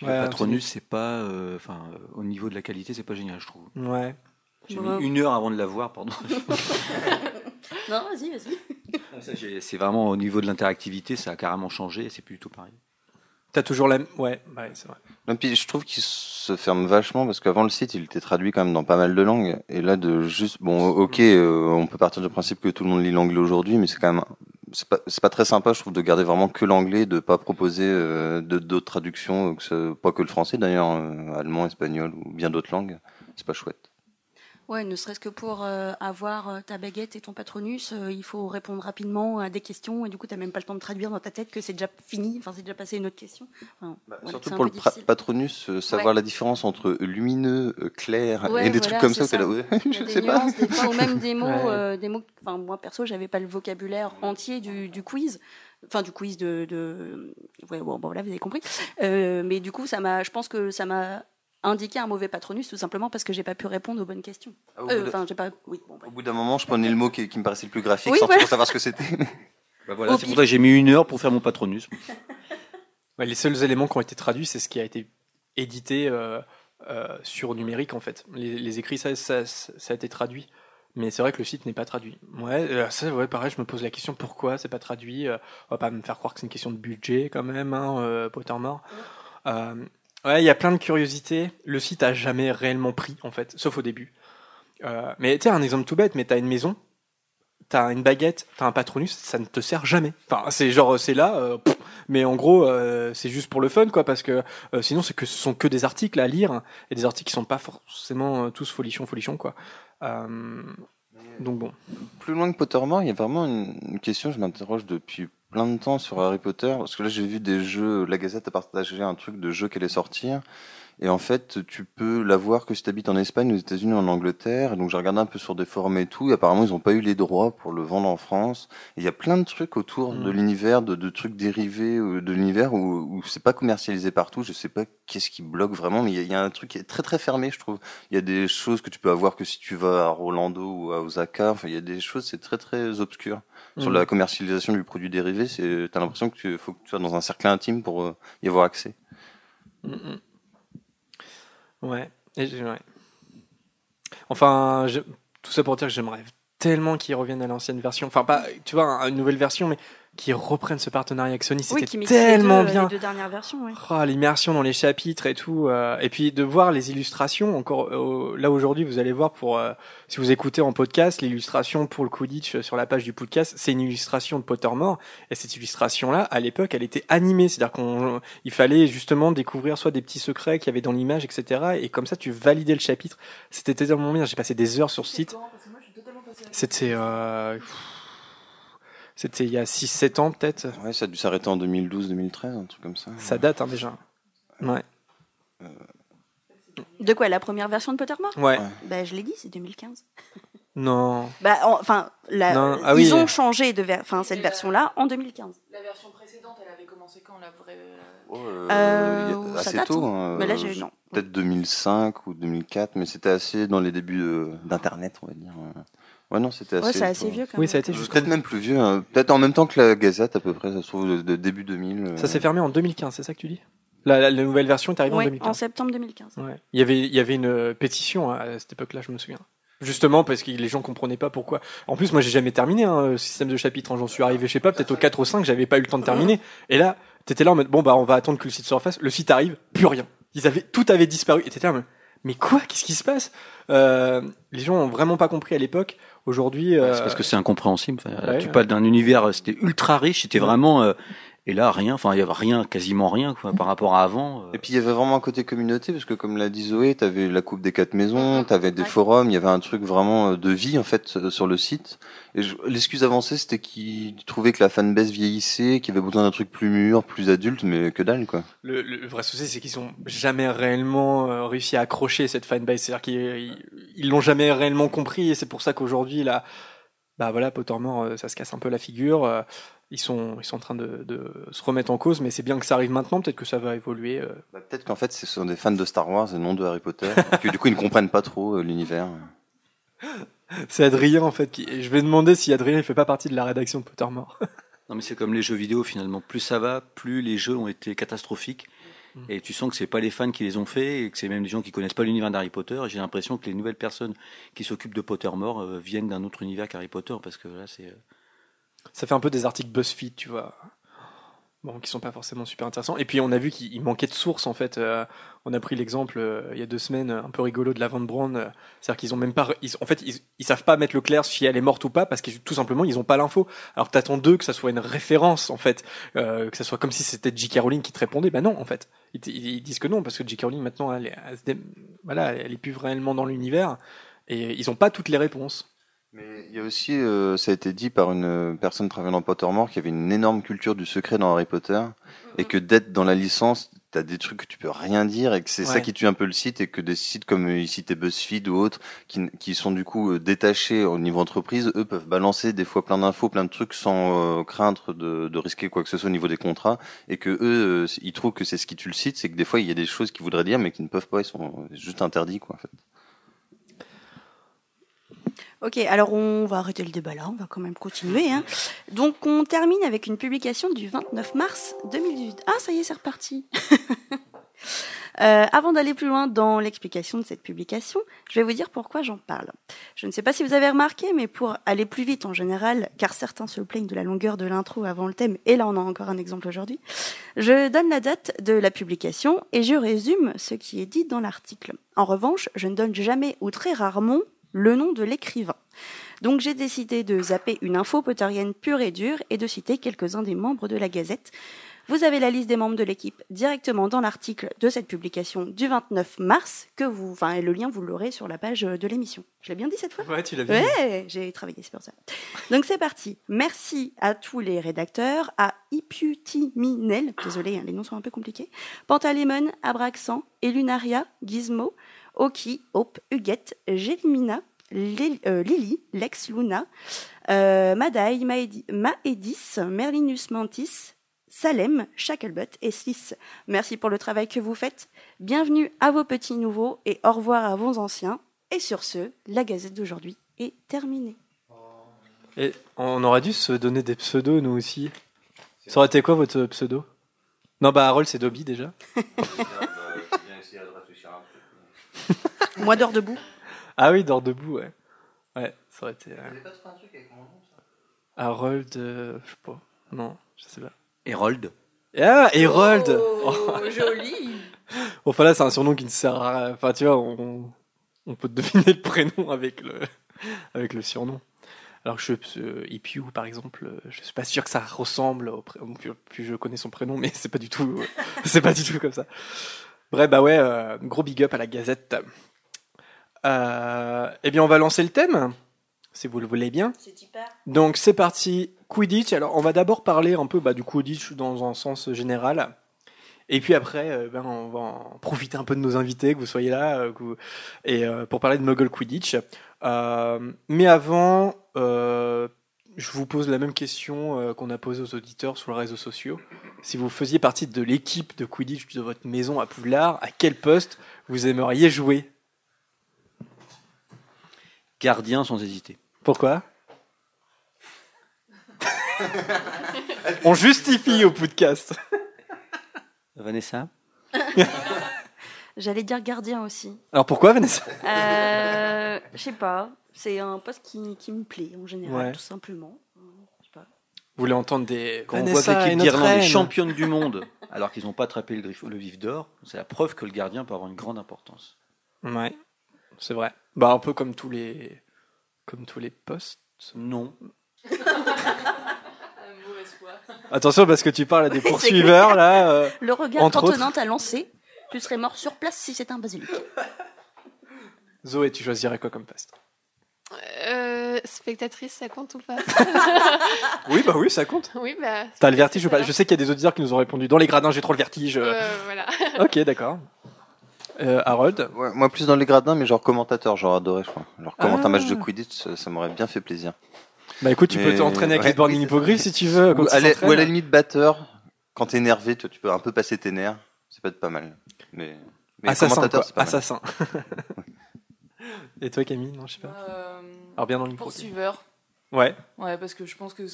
Le patronus, c'est pas... au niveau de la qualité, c'est pas génial, je trouve. Ouais. J'ai mis une heure avant de l'avoir, pardon. Non, vas-y. Ça, c'est vraiment au niveau de l'interactivité, ça a carrément changé, et c'est plutôt pareil. T'as toujours la... Ouais, c'est vrai. Non, puis je trouve qu'il se ferme vachement parce qu'avant le site, il était traduit quand même dans pas mal de langues. Et là, de juste... Bon, ok, on peut partir du principe que tout le monde lit l'anglais aujourd'hui, mais c'est quand même... C'est pas très sympa, je trouve, de garder vraiment que l'anglais, de pas proposer d'autres traductions, pas que le français d'ailleurs, allemand, espagnol ou bien d'autres langues. C'est pas chouette. Ouais, ne serait-ce que pour avoir ta baguette et ton patronus, il faut répondre rapidement à des questions et du coup t'as même pas le temps de traduire dans ta tête que c'est déjà fini, c'est déjà passé une autre question. Surtout pour le patronus, savoir la différence entre lumineux, clair et des trucs comme ça. Je sais pas. Des fois, ou même des mots, moi perso j'avais pas le vocabulaire entier du quiz. Enfin, du quiz vous avez compris. Mais du coup je pense que ça m'a indiquer un mauvais patronus tout simplement parce que j'ai pas pu répondre aux bonnes questions. Au bout d'un moment, je prenais le mot qui me paraissait le plus graphique pour savoir ce que c'était. C'est pour ça que j'ai mis une heure pour faire mon patronus. Les seuls éléments qui ont été traduits, c'est ce qui a été édité sur numérique en fait. Les écrits, ça a été traduit. Mais c'est vrai que le site n'est pas traduit. Pareil, je me pose la question pourquoi c'est pas traduit. On va pas me faire croire que c'est une question de budget quand même, Pottermore. Ouais, il y a plein de curiosités. Le site a jamais réellement pris, en fait, sauf au début. Mais tu sais, un exemple tout bête, mais t'as une maison, t'as une baguette, t'as un patronus, ça ne te sert jamais. Enfin, c'est là, mais en gros, c'est juste pour le fun, quoi, parce que sinon, ce sont que des articles à lire, et des articles qui sont pas forcément tous folichons, quoi. Donc bon. Plus loin que Pottermore, il y a vraiment une question, je m'interroge depuis plein de temps sur Harry Potter, parce que là j'ai vu des jeux, la Gazette a partagé un truc de jeu qu'elle allait sortir, et en fait tu peux l'avoir que si t'habites en Espagne, aux États-Unis, en Angleterre, et donc j'ai regardé un peu sur des forums et tout, et apparemment ils ont pas eu les droits pour le vendre en France, il y a plein de trucs autour de l'univers, de trucs dérivés de l'univers où c'est pas commercialisé partout, je sais pas qu'est-ce qui bloque vraiment, mais il y a un truc qui est très très fermé je trouve, il y a des choses que tu peux avoir que si tu vas à Orlando ou à Osaka, il y a des choses, c'est très très obscur. Sur la commercialisation du produit dérivé, t'as l'impression qu'il faut que tu sois dans un cercle intime pour y avoir accès. Ouais. Enfin, tout ça pour dire que j'aimerais tellement qu'ils reviennent à l'ancienne version. Enfin, pas, tu vois, une nouvelle version, mais qu'ils reprennent ce partenariat avec Sony. C'était tellement bien. Les deux dernières versions, oui. Oh, l'immersion dans les chapitres et tout. Et puis de voir les illustrations. Encore là aujourd'hui, vous allez voir si vous écoutez en podcast, l'illustration pour le Quidditch sur la page du podcast, c'est une illustration de Pottermore. Et cette illustration-là, à l'époque, elle était animée. C'est-à-dire il fallait justement découvrir soit des petits secrets qu'il y avait dans l'image, etc. Et comme ça, tu validais le chapitre. C'était tellement bien. J'ai passé des heures sur ce site. C'était... C'était il y a 6-7 ans, peut-être. Ouais, ça a dû s'arrêter en 2012-2013, un truc comme ça. Ça date, déjà. Ouais. De quoi, la première version de Pottermore ? Ouais. Bah, je l'ai dit, c'est 2015. Non. Ils ont changé cette version-là en 2015. La version précédente, elle avait commencé quand, la vraie... Assez tôt. Mais là, peut-être 2005 ou 2004, mais c'était assez dans les débuts d'Internet, on va dire. Ouais, non, c'était assez... Ouais, c'est assez vieux, quand même. Oui, ça a été peut-être même plus vieux, hein. Peut-être en même temps que la Gazette, à peu près, ça se trouve, de début 2000. Ça s'est fermé en 2015, c'est ça que tu dis ? La nouvelle version est arrivée en 2015. En septembre 2015. Ouais. Il y avait une pétition à cette époque-là, je me souviens. Justement, parce que les gens comprenaient pas pourquoi. En plus, moi, j'ai jamais terminé, hein, le système de chapitres. J'en suis arrivé, je sais pas, peut-être au 4 ou 5, j'avais pas eu le temps de terminer. Et là, t'étais là en mode, bon, bah, on va attendre que le site se refasse. Le site arrive, plus rien. Tout avait disparu. Et t'étais là, mais quoi? Qu'est-ce qui se passe? Les gens ont vraiment pas compris à l'époque. Aujourd'hui, c'est parce que c'est incompréhensible. Enfin, ouais, tu parles d'un univers, c'était ultra riche, c'était vraiment, et là, rien, enfin, il y avait rien, quasiment rien, quoi, par rapport à avant. Et puis, il y avait vraiment un côté communauté, parce que, comme l'a dit Zoé, t'avais la Coupe des 4 maisons, t'avais des forums, il y avait un truc vraiment de vie, en fait, sur le site. Et l'excuse avancée, c'était qu'ils trouvaient que la fanbase vieillissait, qu'il y avait besoin d'un truc plus mûr, plus adulte, mais que dalle, quoi. Le vrai souci, c'est qu'ils ont jamais réellement réussi à accrocher cette fanbase. C'est-à-dire qu'ils l'ont jamais réellement compris, et c'est pour ça qu'aujourd'hui, là, bah voilà, Pottermore, ça se casse un peu la figure. Ils sont en train de se remettre en cause, mais c'est bien que ça arrive maintenant, peut-être que ça va évoluer. Bah, peut-être qu'en fait, ce sont des fans de Star Wars et non de Harry Potter, et que du coup, ils ne comprennent pas trop l'univers. C'est Adrien, en fait, je vais demander si Adrien ne fait pas partie de la rédaction de Pottermore. Non, mais c'est comme les jeux vidéo, finalement. Plus ça va, plus les jeux ont été catastrophiques, et tu sens que ce n'est pas les fans qui les ont faits, et que c'est même des gens qui ne connaissent pas l'univers d'Harry Potter, et j'ai l'impression que les nouvelles personnes qui s'occupent de Pottermore viennent d'un autre univers qu'Harry Potter, parce que là, c'est... Ça fait un peu des articles BuzzFeed, tu vois. Bon, qui sont pas forcément super intéressants. Et puis on a vu qu'il manquait de sources, en fait. On a pris l'exemple, il y a 2 semaines, un peu rigolo, de la Van Brand. C'est-à-dire qu'ils ont même pas... Ils savent pas mettre le clair si elle est morte ou pas, parce que tout simplement, ils ont pas l'info. Alors t'attends d'eux que ça soit une référence, en fait. Que ça soit comme si c'était J.K. Rowling qui te répondait. Ben non, en fait. Ils disent que non, parce que J.K. Rowling, maintenant, elle est plus réellement dans l'univers. Et ils ont pas toutes les réponses. Mais il y a aussi, ça a été dit par une personne travaillant dans Pottermore, qu'il y avait une énorme culture du secret dans Harry Potter, et que d'être dans la licence, t'as des trucs que tu peux rien dire, et que c'est ça qui tue un peu le site, et que des sites comme ici BuzzFeed ou autres, qui sont du coup détachés au niveau entreprise, eux peuvent balancer des fois plein d'infos, plein de trucs sans craindre de risquer quoi que ce soit au niveau des contrats, et que eux, ils trouvent que c'est ce qui tue le site, c'est que des fois il y a des choses qu'ils voudraient dire mais qui ne peuvent pas, ils sont juste interdits, quoi, en fait. Ok, alors on va arrêter le débat là, on va quand même continuer. Hein. Donc on termine avec une publication du 29 mars 2018. Ah, ça y est, c'est reparti. Avant d'aller plus loin dans l'explication de cette publication, je vais vous dire pourquoi j'en parle. Je ne sais pas si vous avez remarqué, mais pour aller plus vite en général, car certains se plaignent de la longueur de l'intro avant le thème, et là on a encore un exemple aujourd'hui, je donne la date de la publication et je résume ce qui est dit dans l'article. En revanche, je ne donne jamais ou très rarement le nom de l'écrivain. Donc j'ai décidé de zapper une info potterienne pure et dure et de citer quelques-uns des membres de la Gazette. Vous avez la liste des membres de l'équipe directement dans l'article de cette publication du 29 mars, et le lien vous l'aurez sur la page de l'émission. Je l'ai bien dit cette fois ? Ouais, tu l'as bien dit. J'ai travaillé, c'est pour ça. Donc c'est parti. Merci à tous les rédacteurs, à Iputiminel, désolé, les noms sont un peu compliqués, Pantalémon, Abraxan, Elunaria, Gizmo, Oki, Hope, Huguette, Gélimina, Lily, Lex, Luna, Madaï, Maedis, Merlinus Mantis, Salem, Shacklebot et Sliss. Merci pour le travail que vous faites. Bienvenue à vos petits nouveaux et au revoir à vos anciens. Et sur ce, la Gazette d'aujourd'hui est terminée. Et on aurait dû se donner des pseudos, nous aussi. Ça aurait été quoi votre pseudo ? Non, Harold, c'est Dobby déjà. Moi, dors debout. Ah oui, dors debout, ouais. Ouais, ça aurait été... Vous n'avez pas trouvé un truc avec mon nom, ça ? Harold... je sais pas. Non, je sais pas. Harold. Ah, Harold. Oh, joli. Enfin là, c'est un surnom qui ne sert à... Enfin, tu vois, on peut deviner le prénom avec le surnom. Alors que Ipiu, par exemple, je suis pas sûr que ça ressemble au prénom. Puis je connais son prénom, mais c'est pas du tout... c'est pas du tout comme ça. Bref, bah ouais, gros big up à la Gazette. Eh bien, on va lancer le thème, si vous le voulez bien. C'est hyper. Donc, c'est parti. Quidditch. Alors, on va d'abord parler un peu du Quidditch dans un sens général. Et puis après, on va en profiter un peu de nos invités, que vous soyez là, pour parler de Muggle Quidditch. Mais avant, je vous pose la même question qu'on a posée aux auditeurs sur les réseaux sociaux. Si vous faisiez partie de l'équipe de Quidditch de votre maison à Poudlard, à quel poste vous aimeriez jouer ? Gardien, sans hésiter. Pourquoi ? On justifie au podcast. Vanessa ? J'allais dire gardien aussi. Alors pourquoi, Vanessa? Je sais pas. C'est un poste qui me plaît en général, ouais. Tout simplement. Vous voulez entendre des... Quand Vanessa on voit que l'équipe d'Irlande est championne du monde, alors qu'ils n'ont pas attrapé le vif d'or, c'est la preuve que le gardien peut avoir une grande importance. Ouais, c'est vrai. Bah, un peu comme tous les postes. Non. Attention, parce que tu parles à des poursuiveurs, là. Le regard qu'Antonin t'a lancé, tu serais mort sur place si c'était un basilic. Zoé, tu choisirais quoi comme poste? Spectatrice, ça compte ou pas? Oui, bah oui, ça compte. Oui, bah, t'as le vertige ou pas? Je sais qu'il y a des auditeurs qui nous ont répondu dans les gradins, j'ai trop le vertige. Voilà. Ok, d'accord. Harold? Ouais, moi, plus dans les gradins, mais genre commentateur, genre adoré, je crois. Genre commenter un match de Quidditch, ça m'aurait bien fait plaisir. Bah écoute, tu peux t'entraîner avec les Burning Hippogriffs si tu veux. Ou à la limite, batteur. Quand t'es énervé, toi, tu peux un peu passer tes nerfs. C'est peut-être pas mal. Mais assassin, commentateur, c'est pas mal. Assassin. Et toi, Camille? Non, je sais pas. Alors bien dans le micro. Poursuiveur. Ouais. Ouais, parce que je pense que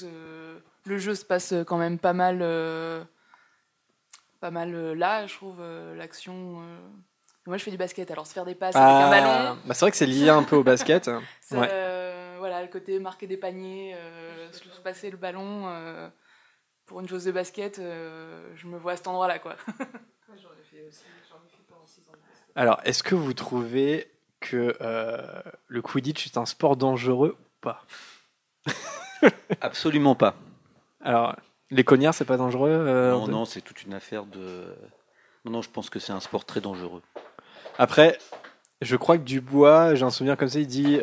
le jeu se passe quand même pas mal là, je trouve, l'action. Moi, je fais du basket, alors se faire des passes avec un ballon. Bah, c'est vrai que c'est lié un peu au basket. Ouais. Voilà, le côté marquer des paniers, se passer le ballon. Pour une chose de basket, je me vois à cet endroit-là, quoi. Moi, j'en ai fait pendant 6 ans de basket. Alors, est-ce que vous trouvez que le Quidditch est un sport dangereux ou pas? Absolument pas. Alors, les cognards, c'est pas dangereux? Non, c'est toute une affaire de... Non, je pense que c'est un sport très dangereux. Après, je crois que Dubois, j'ai un souvenir comme ça, il dit...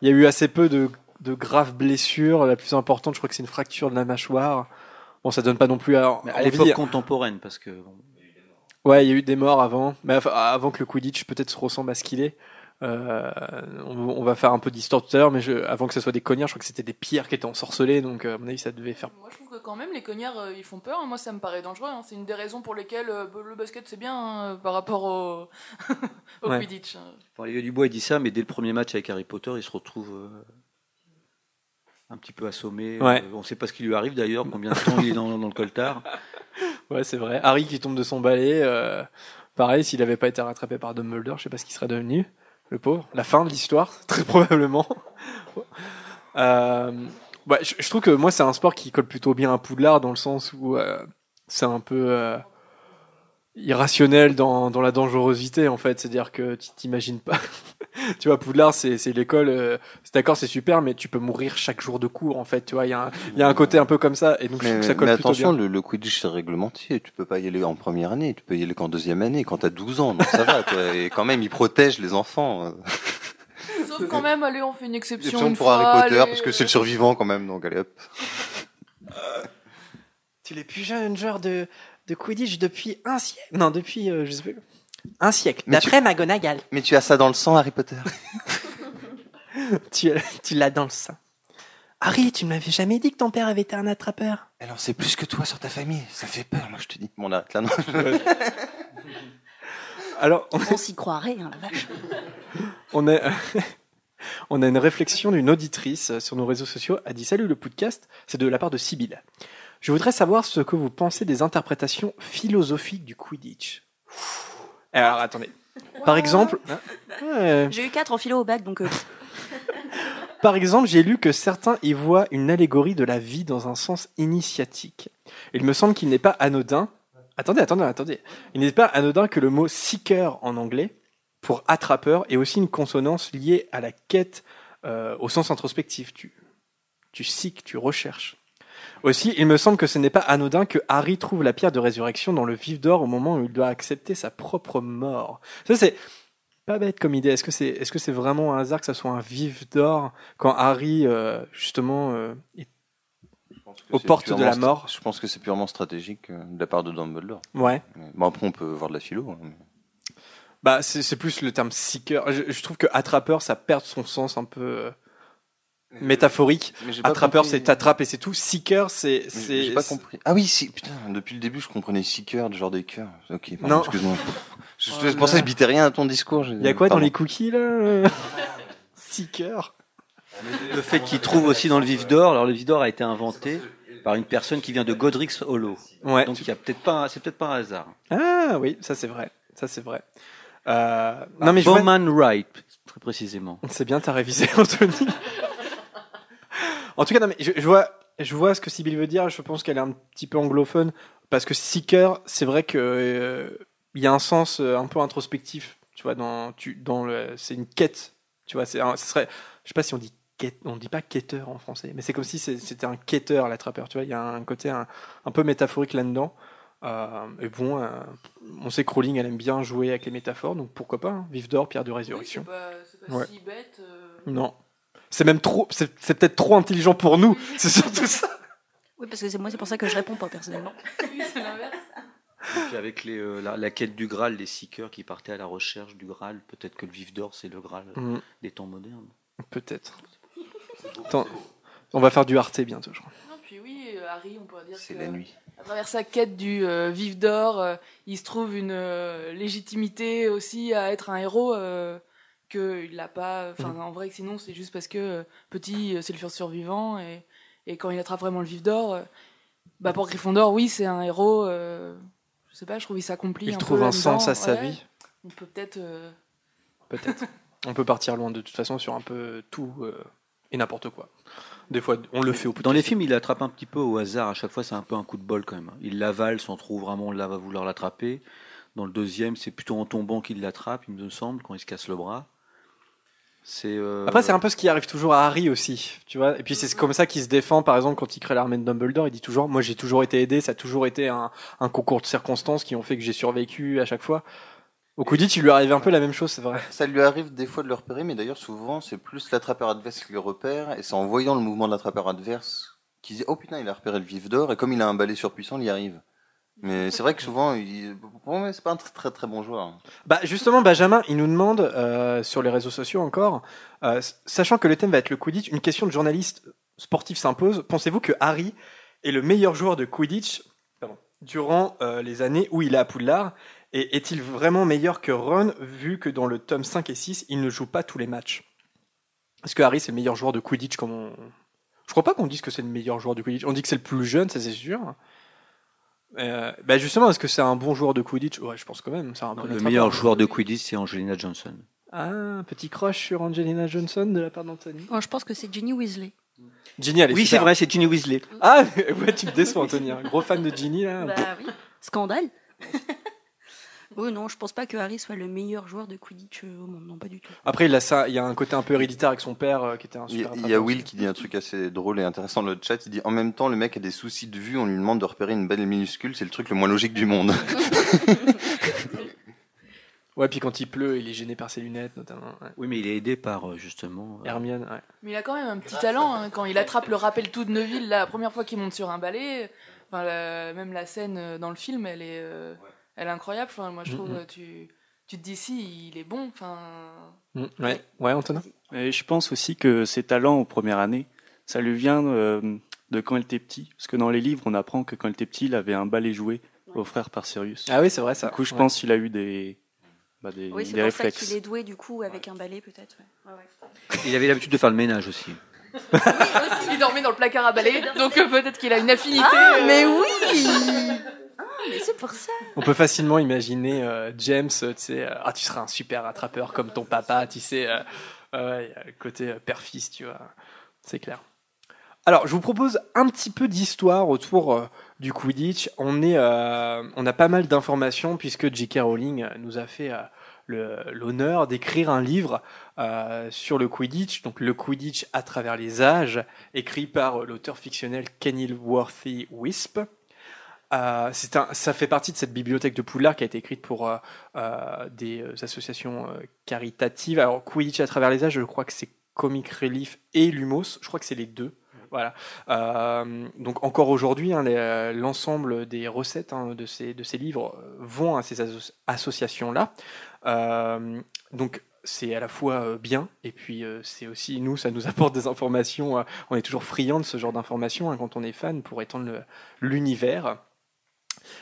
Il y a eu assez peu de graves blessures. La plus importante, je crois que c'est une fracture de la mâchoire. Bon, ça donne pas non plus à l'époque contemporaine, parce que... Ouais, il y a eu des morts avant. Mais avant que le Quidditch peut-être se ressemble à ce qu'il est. On va faire un peu d'histoire tout à l'heure, mais avant que ce soit des cognards, je crois que c'était des pierres qui étaient ensorcelées. Donc, à mon avis, ça devait faire... Moi, je trouve que quand même, les cognards, ils font peur. Hein. Moi, ça me paraît dangereux. Hein. C'est une des raisons pour lesquelles le basket, c'est bien hein, par rapport au ouais. Quidditch. Enfin, les Dubois, il dit ça, mais dès le premier match avec Harry Potter, il se retrouve un petit peu assommé. Ouais. On ne sait pas ce qui lui arrive, d'ailleurs, combien de temps il est dans le coltard. Ouais, c'est vrai. Harry qui tombe de son balai. Pareil, s'il n'avait pas été rattrapé par Dumbledore, je ne sais pas ce qu'il serait devenu. Le pauvre, la fin de l'histoire, très probablement. Ouais, je trouve que moi, c'est un sport qui colle plutôt bien à Poudlard, dans le sens où c'est un peu irrationnel dans la dangerosité, en fait. C'est-à-dire que tu t'imagines pas. Tu vois, Poudlard, c'est l'école. D'accord, c'est super, mais tu peux mourir chaque jour de cours, en fait. Tu vois, il y a un côté un peu comme ça. Et donc, je trouve que ça colle plutôt bien. Mais attention, le Quidditch, c'est réglementé. Tu peux pas y aller en première année, tu peux y aller qu'en deuxième année, quand t'as 12 ans. Donc ça va. Toi, et quand même, ils protègent les enfants. Sauf quand même, allez, on fait une exception une pour fois, Harry Potter, parce que c'est le survivant quand même. Donc allez, hop. Tu es le plus jeune joueur de Quidditch depuis un siècle. Non, depuis, je sais plus. Un siècle. D'après McGonagall. Mais tu as ça dans le sang, Harry Potter. tu l'as dans le sang. Harry, tu ne m'avais jamais dit que ton père avait été un attrapeur. Alors c'est plus que toi sur ta famille. Ça fait peur, moi je te dis. Bon, on arrête là, non. Alors, on s'y croirait, hein, la vache. On a une réflexion d'une auditrice sur nos réseaux sociaux. Elle dit « Salut le podcast », c'est de la part de Sybille. Je voudrais savoir ce que vous pensez des interprétations philosophiques du Quidditch. Alors, attendez. Par exemple... J'ai eu 4 en philo au bac, donc... Par exemple, j'ai lu que certains y voient une allégorie de la vie dans un sens initiatique. Il me semble qu'il n'est pas anodin... Attendez. Il n'est pas anodin que le mot « seeker » en anglais, pour « attrapeur », ait aussi une consonance liée à la quête au sens introspectif. Tu seek, tu recherches. Aussi, il me semble que ce n'est pas anodin que Harry trouve la pierre de résurrection dans le vif d'or au moment où il doit accepter sa propre mort. Ça, c'est pas bête comme idée. Est-ce que c'est vraiment un hasard que ça soit un vif d'or quand Harry, justement, est aux portes de la mort? Je pense que c'est purement stratégique de la part de Dumbledore. Ouais. Bon, après, on peut voir de la philo. Hein. Bah, c'est plus le terme seeker. Je trouve que attrapeur, ça perd son sens un peu... métaphorique. Attrapeur, c'est t'attrape et c'est tout. Seeker, c'est... J'ai pas compris. Ah oui, putain, depuis le début, je comprenais seeker, genre des cœurs. Ok, pardon, excuse-moi. Je pensais que je bitais rien à ton discours. Il y a quoi pardon. Dans les cookies, là? Seeker. Le fait qu'il trouve aussi dans le vif d'or. Alors, le vif d'or a été inventé par une personne qui vient de Godric's Hollow. Ouais. Donc, c'est peut-être pas un hasard. Ah oui, ça, c'est vrai. Ça, c'est vrai. Non, mais Bowman Wright, très précisément. C'est bien, t'as révisé, Anthony. En tout cas, non, mais je vois ce que Sibylle veut dire. Je pense qu'elle est un petit peu anglophone. Parce que Seeker, c'est vrai qu'il y a un sens un peu introspectif. Tu vois, c'est une quête. Tu vois, je sais pas si on dit quête, on dit pas quêteur en français, mais c'est comme si c'était un quêteur, l'attrapeur. Tu vois, il y a un côté un peu métaphorique là-dedans. Et bon, on sait que Rowling, elle aime bien jouer avec les métaphores, donc pourquoi pas, hein. Vif d'or, pierre de résurrection. Oui, c'est pas ouais. Si bête. Non. C'est même trop, c'est peut-être trop intelligent pour nous, c'est surtout ça. Oui, parce que c'est pour ça que je réponds pas personnellement. Oui, c'est l'inverse. Et puis avec la quête du Graal, les seekers qui partaient à la recherche du Graal, peut-être que le vif d'or, c'est le Graal des temps modernes. Peut-être. Attends, on va faire du Arte bientôt, je crois. Non, puis oui, Harry, on peut dire c'est que... C'est la nuit. À travers sa quête du vif d'or, il se trouve une légitimité aussi à être un héros qu'il n'a pas. Enfin, en vrai, sinon, c'est juste parce que petit, c'est le futur survivant, et quand il attrape vraiment le vif d'or, pour Gryffondor, oui, c'est un héros. Je sais pas, je trouve qu'il s'accomplit. Il trouve un sens à sa vie. On peut peut-être. Peut-être. On peut partir loin de toute façon sur un peu tout et n'importe quoi. Des fois, on le fait au bout. Dans les films, il l'attrape un petit peu au hasard. À chaque fois, c'est un peu un coup de bol quand même. Il l'avale sans trop vraiment va vouloir l'attraper. Dans le deuxième, c'est plutôt en tombant qu'il l'attrape, il me semble, quand il se casse le bras. Après, c'est un peu ce qui arrive toujours à Harry aussi. Tu vois. Et puis, c'est comme ça qu'il se défend. Par exemple, quand il crée l'armée de Dumbledore, il dit toujours « Moi, j'ai toujours été aidé. Ça a toujours été un concours de circonstances qui ont fait que j'ai survécu à chaque fois. » Au Quidditch, il lui arrive un peu la même chose, c'est vrai. Ça lui arrive des fois de le repérer, mais d'ailleurs, souvent, c'est plus l'attrapeur adverse qui le repère, et c'est en voyant le mouvement de l'attrapeur adverse qu'il dit « Oh putain, il a repéré le vif d'or, et comme il a un balai surpuissant, il y arrive. » Mais c'est vrai que souvent, mais c'est pas un très très bon joueur. Bah justement, Benjamin, il nous demande, sur les réseaux sociaux encore, sachant que le thème va être le Quidditch, une question de journaliste sportif s'impose. Pensez-vous que Harry est le meilleur joueur de Quidditch durant les années où il est à Poudlard ? Et est-il vraiment meilleur que Ron, vu que dans le tome 5 et 6, il ne joue pas tous les matchs? Est-ce que Harry, c'est le meilleur joueur de Quidditch comme on... Je crois pas qu'on dise que c'est le meilleur joueur de Quidditch. On dit que c'est le plus jeune, ça c'est sûr. Justement, est-ce que c'est un bon joueur de Quidditch? Ouais, je pense quand même. Le meilleur joueur de Quidditch, c'est Angelina Johnson. Ah, petit crush sur Angelina Johnson de la part d'Anthony. Oh, je pense que c'est Ginny Weasley. Ginny, oui, super. C'est vrai, c'est Ginny Weasley. Ah, ouais, tu me déçois, Anthony. Un gros fan de Ginny, là. Bah oui, scandale. Oui, non, je pense pas que Harry soit le meilleur joueur de Quidditch au monde, non, pas du tout. Après, il y a un côté un peu héréditaire avec son père qui était un super... Il y a Will qui dit un truc assez drôle et intéressant dans le chat, il dit « En même temps, le mec a des soucis de vue, on lui demande de repérer une balle minuscule, c'est le truc le moins logique du monde. » Ouais, puis quand il pleut, il est gêné par ses lunettes, notamment. Ouais. Oui, mais il est aidé par, justement... Hermione, ouais. Mais il a quand même un petit talent, hein, quand il attrape le rappel tout de Neville, la première fois qu'il monte sur un balai, enfin, même la scène dans le film, elle est... Ouais. Elle est incroyable, enfin, moi je trouve. Tu te dis si il est bon, enfin. Ouais, Antonin. Et je pense aussi que ses talents aux premières années, ça lui vient de quand il était petit, parce que dans les livres on apprend que quand il était petit, il avait un balai joué offert par Sirius. Ah oui, c'est vrai ça. Du coup, je pense qu'il a eu des réflexes. Oui, c'est pour ça qu'il est doué du coup avec un balai peut-être. Ouais. Ouais. Il avait l'habitude de faire le ménage aussi. Oui, aussi. Il dormait dans le placard à balai, donc peut-être qu'il a une affinité. Ah, mais oui. Mais c'est pour ça. On peut facilement imaginer James, tu sais, tu seras un super attrapeur comme ton papa, tu sais, côté père-fils, tu vois, c'est clair. Alors, je vous propose un petit peu d'histoire autour du Quidditch. On a pas mal d'informations puisque J.K. Rowling nous a fait l'honneur d'écrire un livre sur le Quidditch, donc le Quidditch à travers les âges, écrit par l'auteur fictionnel Kenilworthy Wisp. Ça fait partie de cette bibliothèque de Poudlard qui a été écrite pour des associations caritatives. Alors, Quidditch à travers les âges, je crois que c'est Comic Relief et Lumos. Je crois que c'est les deux. Voilà. Donc, encore aujourd'hui, hein, l'ensemble des recettes de ces livres vont à ces associations-là. Donc, c'est à la fois bien, et puis c'est aussi, nous, ça nous apporte des informations. On est toujours friands de ce genre d'informations hein, quand on est fan pour étendre l'univers.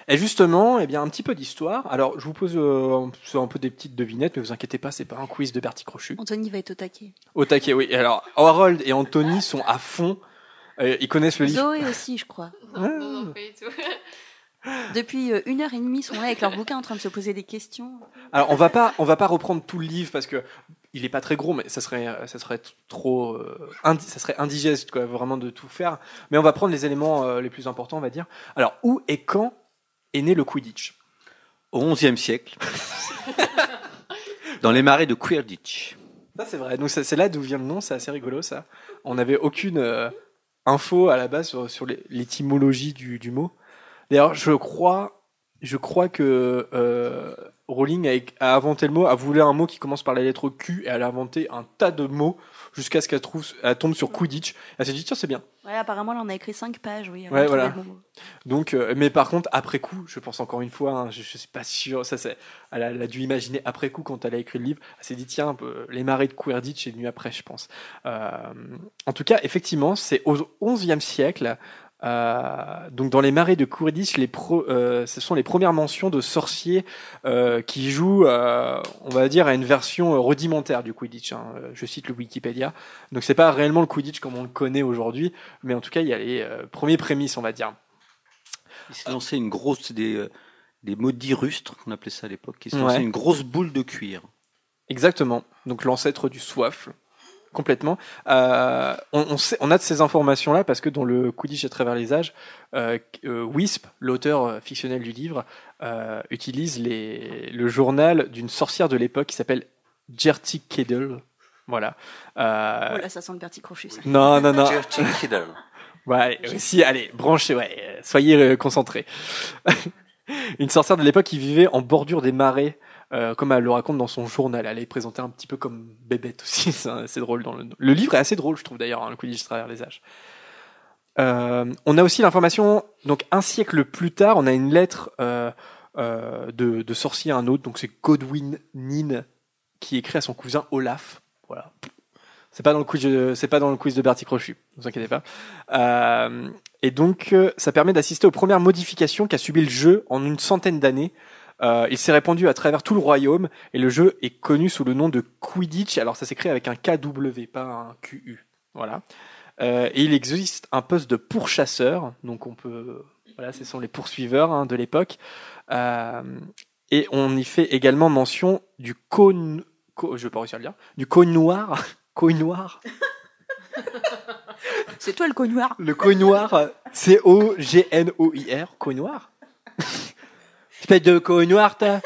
Et justement, eh bien, un petit peu d'histoire. Alors, je vous pose un peu des petites devinettes, mais vous inquiétez pas, c'est pas un quiz de Bertie Crochu. Anthony va être au taquet. Au taquet, oui. Alors, Harold et Anthony sont à fond. Ils connaissent le livre. Zoé aussi, je crois. Non, non, pas du tout. Depuis 1h30, ils sont là avec leur bouquin en train de se poser des questions. Alors, on va pas reprendre tout le livre parce que il est pas très gros, mais ça serait indigeste quoi, vraiment de tout faire. Mais on va prendre les éléments les plus importants, on va dire. Alors, où et quand est né le Quidditch? Au XIe siècle, dans les marais de Quidditch. Ça c'est vrai. Donc c'est là d'où vient le nom. C'est assez rigolo ça. On n'avait aucune info à la base sur l'étymologie du mot. D'ailleurs, je crois que Rowling a inventé le mot, a voulu un mot qui commence par la lettre Q, et elle a inventé un tas de mots jusqu'à ce qu'elle tombe sur Quidditch. Elle s'est dit, tiens, c'est bien. Ouais, apparemment, là, on a écrit 5 pages, oui. Ouais, voilà. Donc, mais par contre, après coup, je pense encore une fois, hein, je ne suis pas sûr, ça, elle a dû imaginer après coup quand elle a écrit le livre, elle s'est dit, tiens, les marais de Quidditch est venu après, je pense. En tout cas, effectivement, c'est au XIe siècle. Donc dans les marais de Quidditch, ce sont les premières mentions de sorciers qui jouent, on va dire, à une version rudimentaire du Quidditch. Hein. Je cite le Wikipédia. Donc c'est pas réellement le Quidditch comme on le connaît aujourd'hui, mais en tout cas il y a les premiers prémices, on va dire. Il s'est lancé une grosse des maudits rustres, on appelait ça à l'époque, qui s'est lancé une grosse boule de cuir. Exactement. Donc l'ancêtre du soifle. Complètement. On a de ces informations-là parce que dans le Quidditch à travers les âges, Wisp, l'auteur fictionnel du livre, utilise le journal d'une sorcière de l'époque qui s'appelle Gertie Kiddle. Voilà. Oh là, ça sent le verticrochu, ça. Non. Gertie Kiddle. Ouais, si, allez, branchez, ouais, soyez concentrés. Une sorcière de l'époque qui vivait en bordure des marais. Comme elle le raconte dans son journal, elle est présentée un petit peu comme bébête aussi, c'est drôle. Le livre est assez drôle, je trouve d'ailleurs, hein, le Quidditch à travers les âges. On a aussi l'information, donc un siècle plus tard, on a une lettre de sorcier à un autre, donc c'est Godwin Nin qui écrit à son cousin Olaf. Voilà. C'est pas dans le quiz de Bertie Crochu, ne vous inquiétez pas. Et donc, ça permet d'assister aux premières modifications qu'a subi le jeu en une centaine d'années. Il s'est répandu à travers tout le royaume et le jeu est connu sous le nom de Quidditch. Alors ça s'écrit avec un KW, pas un QU. Voilà. Et il existe un poste de pourchasseur, donc on peut. Voilà, ce sont les poursuiveurs hein, de l'époque. Et on y fait également mention du cône. Je vais pas réussir à le dire. Du cône noir. Cône noir. C'est toi le cône noir. Le cône noir. C-O-G-N-O-I-R. Cône noir. Espèce de cohue noire, t'as.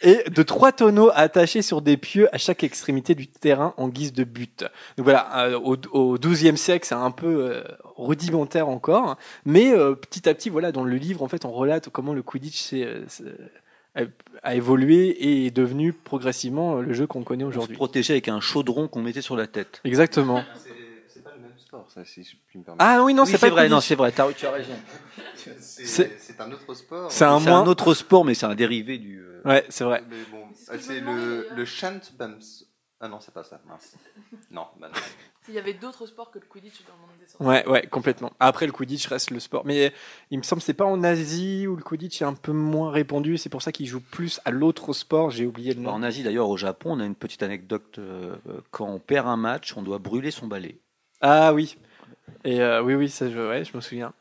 Et de 3 tonneaux attachés sur des pieux à chaque extrémité du terrain en guise de but. Donc voilà, au XIIe siècle, c'est un peu rudimentaire encore, mais petit à petit, voilà, dans le livre, en fait, on relate comment le Quidditch a évolué et est devenu progressivement le jeu qu'on connaît aujourd'hui. On se protégeait avec un chaudron qu'on mettait sur la tête. Exactement. Ça, si je puis me permettre. Ah oui, non, oui, c'est vrai, tu as raison. C'est un autre sport. C'est un autre sport, mais c'est un dérivé du. Ouais, c'est vrai. Mais bon, c'est le shunt bumps. Ah non, c'est pas ça, mince. Non, bah non. Il y avait d'autres sports que le Quidditch dans le monde des sorciers. Ouais, complètement. Après, le Quidditch reste le sport. Mais il me semble que c'est pas en Asie où le Quidditch est un peu moins répandu. C'est pour ça qu'ils jouent plus à l'autre sport. J'ai oublié le nom. En Asie, d'ailleurs, au Japon, on a une petite anecdote. Quand on perd un match, on doit brûler son balai. Ah oui, et oui, ça, je me souviens.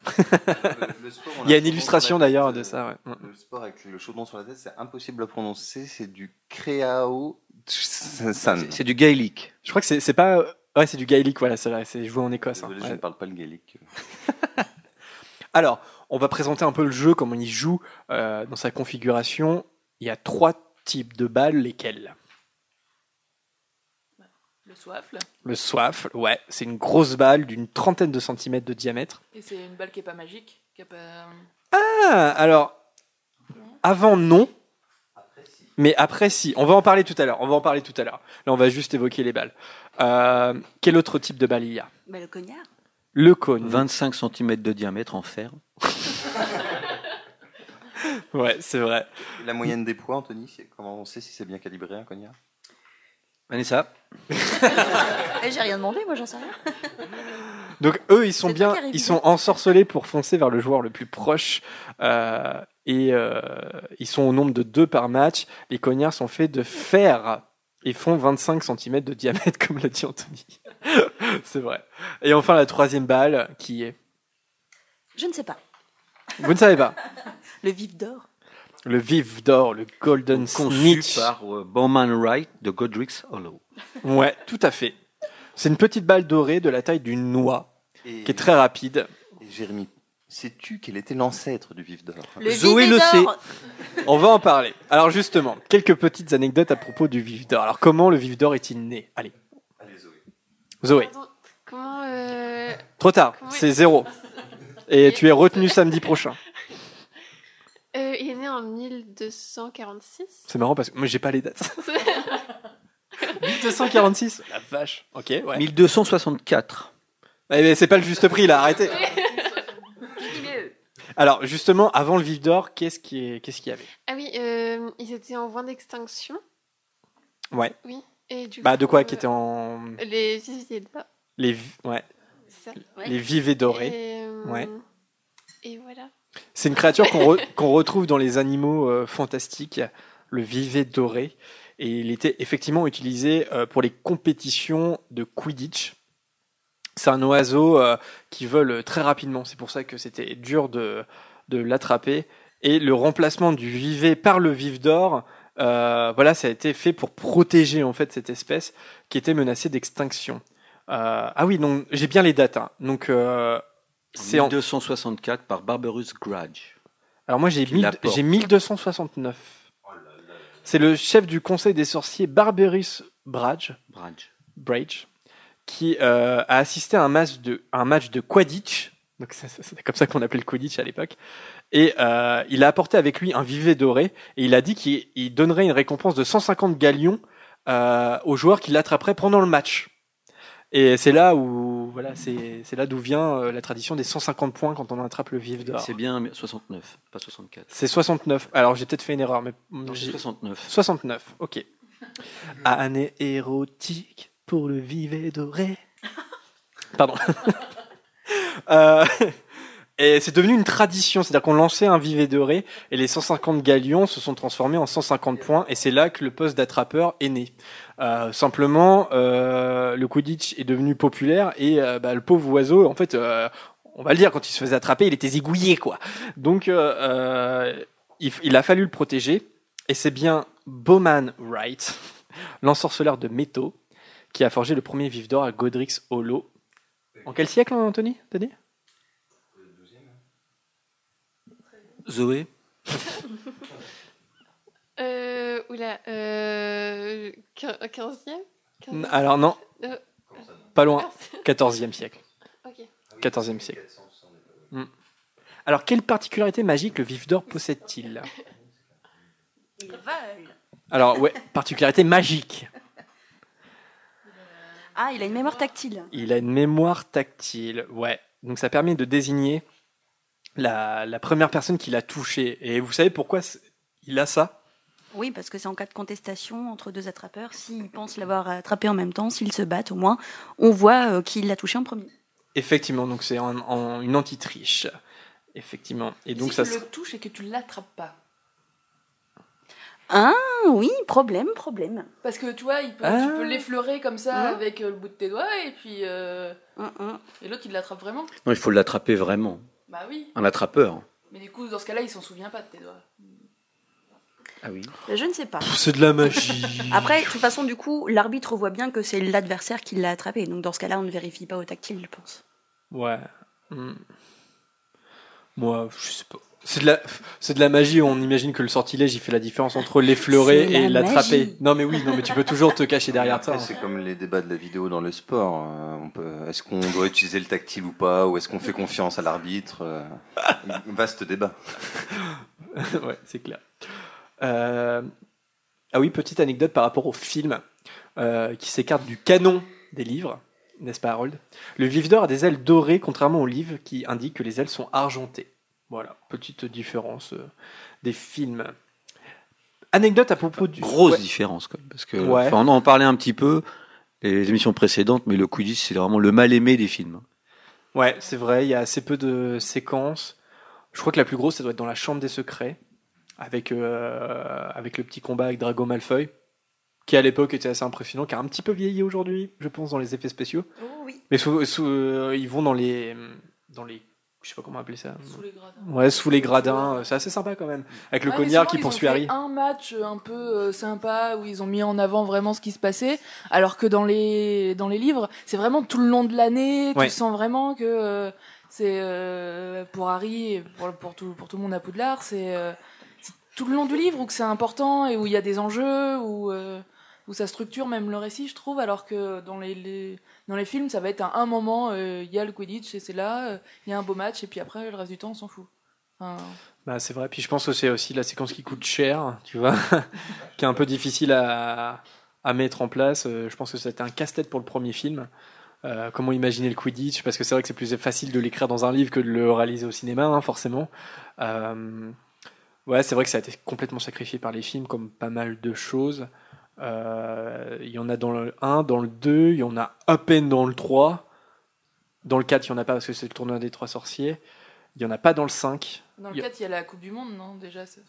Le sport, il y a une illustration d'ailleurs de ça. Ouais. Le sport avec le chaudron sur la tête, c'est impossible à prononcer. C'est du Creao San. C'est du gaélique. Je crois que c'est pas. Ouais, c'est du gaélique. Voilà, c'est joué en Écosse. Désolé, hein, ouais. Je ne parle pas le gaélique. Alors, on va présenter un peu le jeu, comment il joue dans sa configuration. Il y a 3 types de balles, lesquelles? Le soifle. Le soifle, ouais. C'est une grosse balle d'une 30aine de centimètres de diamètre. Et c'est une balle qui n'est pas magique Ah, alors, avant, non. Après, si. Mais après, si. On va en parler tout à l'heure. Là, on va juste évoquer les balles. Quel autre type de balle il y a? Le cognard. Le cône. 25 cm de diamètre en fer. Ouais, c'est vrai. La moyenne des poids, Anthony, comment on sait si c'est bien calibré, un cognard? Vanessa. J'ai rien demandé, moi j'en sais rien. Donc eux, ils sont ensorcelés pour foncer vers le joueur le plus proche. Ils sont au nombre de 2 par match. Les cognards sont faits de fer et font 25 cm de diamètre, comme l'a dit Anthony. C'est vrai. Et enfin, la 3e balle, qui est... Je ne sais pas. Vous ne savez pas. Le vif d'or. Le vif d'or, le golden snitch. Conçu par Bowman Wright de Godric's Hollow. Ouais, tout à fait. C'est une petite balle dorée de la taille d'une noix, qui est très rapide. Et Jérémy, sais-tu quel était l'ancêtre du vif d'or? Zoé le sait. On va en parler. Alors justement, quelques petites anecdotes à propos du vif d'or. Alors comment le vif d'or est-il né? Allez Zoé. Comment Trop tard, comment c'est zéro. Et tu es retenu samedi prochain. Il est né en 1246. C'est marrant parce que moi j'ai pas les dates. 1246, la vache. Ok. Ouais. 1264. Eh bien, c'est pas le juste prix là, arrêtez. Alors justement, avant le vif d'or, qu'est-ce qu'il y avait? Ah oui, ils étaient en voie d'extinction. Ouais. Oui. Et du coup, de quoi qui était en les viviers d'or. Ouais. C'est ça, ouais. Les vivés dorés. Ouais. Et voilà. C'est une créature qu'on retrouve dans les animaux fantastiques, le vivet doré. Et il était effectivement utilisé pour les compétitions de Quidditch. C'est un oiseau qui vole très rapidement. C'est pour ça que c'était dur de l'attraper. Et le remplacement du vivet par le vif d'or, ça a été fait pour protéger en fait cette espèce qui était menacée d'extinction. Donc j'ai bien les dates. Hein. Donc c'est 1264 par Barbarus Grudge. Alors moi j'ai 1269. Oh là là. C'est le chef du conseil des sorciers Barbarus Grudge qui a assisté à un match de Quidditch. Donc c'est comme ça qu'on appelait Quidditch à l'époque. Et il a apporté avec lui un vivet doré et il a dit qu'il donnerait une récompense de 150 galions aux joueurs qui l'attraperaient pendant le match. Et c'est là où c'est là d'où vient la tradition des 150 points quand on attrape le vif d'or. C'est bien 69, pas 64. C'est 69. Alors j'ai peut-être fait une erreur, mais non, c'est 69. 69. Ok. Année érotique pour le vivet doré. Pardon. Et c'est devenu une tradition, c'est-à-dire qu'on lançait un vivet doré et les 150 galions se sont transformés en 150 points et c'est là que le poste d'attrapeur est né. Simplement, le Quidditch est devenu populaire et le pauvre oiseau, en fait, on va le dire, quand il se faisait attraper, il était zigouillé, quoi. Donc, il a fallu le protéger et c'est bien Bowman Wright, l'ensorceleur de métaux, qui a forgé le premier vif d'or à Godric's Hollow. En quel siècle, Anthony, t'as dit ? Zoé. Oula, 15e? Alors non, pas loin, 14e siècle. Okay. 14e siècle. Alors, quelle particularité magique le vif d'or possède-t-il? Il vole. Alors, ouais, particularité magique. Il a une mémoire tactile. Ouais. Donc, ça permet de désigner la première personne qui l'a touché. Et vous savez pourquoi il a ça? Oui, parce que c'est en cas de contestation entre deux attrapeurs. S'ils pensent l'avoir attrapé en même temps, s'ils se battent, au moins, on voit qui l'a touché en premier. Effectivement, donc c'est une anti-triche. Effectivement. Et donc, si ça tu le touches et que tu ne l'attrapes pas. Ah oui, problème. Parce que tu vois, tu peux l'effleurer comme ça avec le bout de tes doigts et puis... Et l'autre, il l'attrape vraiment. Non, il faut l'attraper vraiment. Bah oui. Un attrapeur. Mais du coup, dans ce cas-là, il s'en souvient pas de tes doigts. Ah oui. Je ne sais pas. C'est de la magie. Après, de toute façon, du coup, l'arbitre voit bien que c'est l'adversaire qui l'a attrapé. Donc, dans ce cas-là, on ne vérifie pas au tactile, je pense. Ouais. Moi, je sais pas. C'est de la magie. On imagine que le sortilège, il fait la différence entre l'effleurer et l'attraper. Magie. Non, mais oui. Non, mais tu peux toujours te cacher derrière toi. C'est comme les débats de la vidéo dans le sport. Est-ce qu'on doit utiliser le tactile ou pas, ou est-ce qu'on fait confiance à l'arbitre? Vaste débat. Ouais, c'est clair. Ah oui, petite anecdote par rapport au film qui s'écarte du canon des livres, n'est-ce pas Harold? Le vif d'or a des ailes dorées, contrairement au livre qui indique que les ailes sont argentées. Voilà, petite différence des films. Anecdote à propos du... Grosse différence, quand même, parce que on en parlait un petit peu les émissions précédentes, mais le Quidditch, c'est vraiment le mal-aimé des films. Ouais, c'est vrai, il y a assez peu de séquences. Je crois que la plus grosse, ça doit être dans la Chambre des Secrets. Avec le petit combat avec Drago Malfoy, qui à l'époque était assez impressionnant, qui a un petit peu vieilli aujourd'hui, je pense, dans les effets spéciaux. Oh, oui. Mais ils vont dans les je sais pas comment appeler ça. Sous les gradins. Ouais, sous les gradins, c'est assez sympa quand même. Avec le cognard qui poursuit Harry. Un match un peu sympa où ils ont mis en avant vraiment ce qui se passait, alors que dans les livres, c'est vraiment tout le long de l'année, tu sens vraiment que c'est pour Harry, et pour tout le monde à Poudlard, c'est tout le long du livre où que c'est important et où il y a des enjeux, où ça structure même le récit, je trouve, alors que dans les films, ça va être à un moment, il y a le Quidditch et c'est là, il y a un beau match et puis après, le reste du temps, on s'en fout. Enfin... Bah, c'est vrai, puis je pense que c'est aussi la séquence qui coûte cher, tu vois, qui est un peu difficile à mettre en place. Je pense que c'était un casse-tête pour le premier film. Comment imaginer le Quidditch, parce que c'est vrai que c'est plus facile de l'écrire dans un livre que de le réaliser au cinéma, hein, forcément. Ouais, c'est vrai que ça a été complètement sacrifié par les films, comme pas mal de choses. Il y en a dans le 1, dans le 2, il y en a à peine dans le 3. Dans le 4, il n'y en a pas parce que c'est le tournoi des 3 sorciers. Il n'y en a pas dans le 5. Dans le 4, il y a la Coupe du Monde, non ? Déjà, c'est...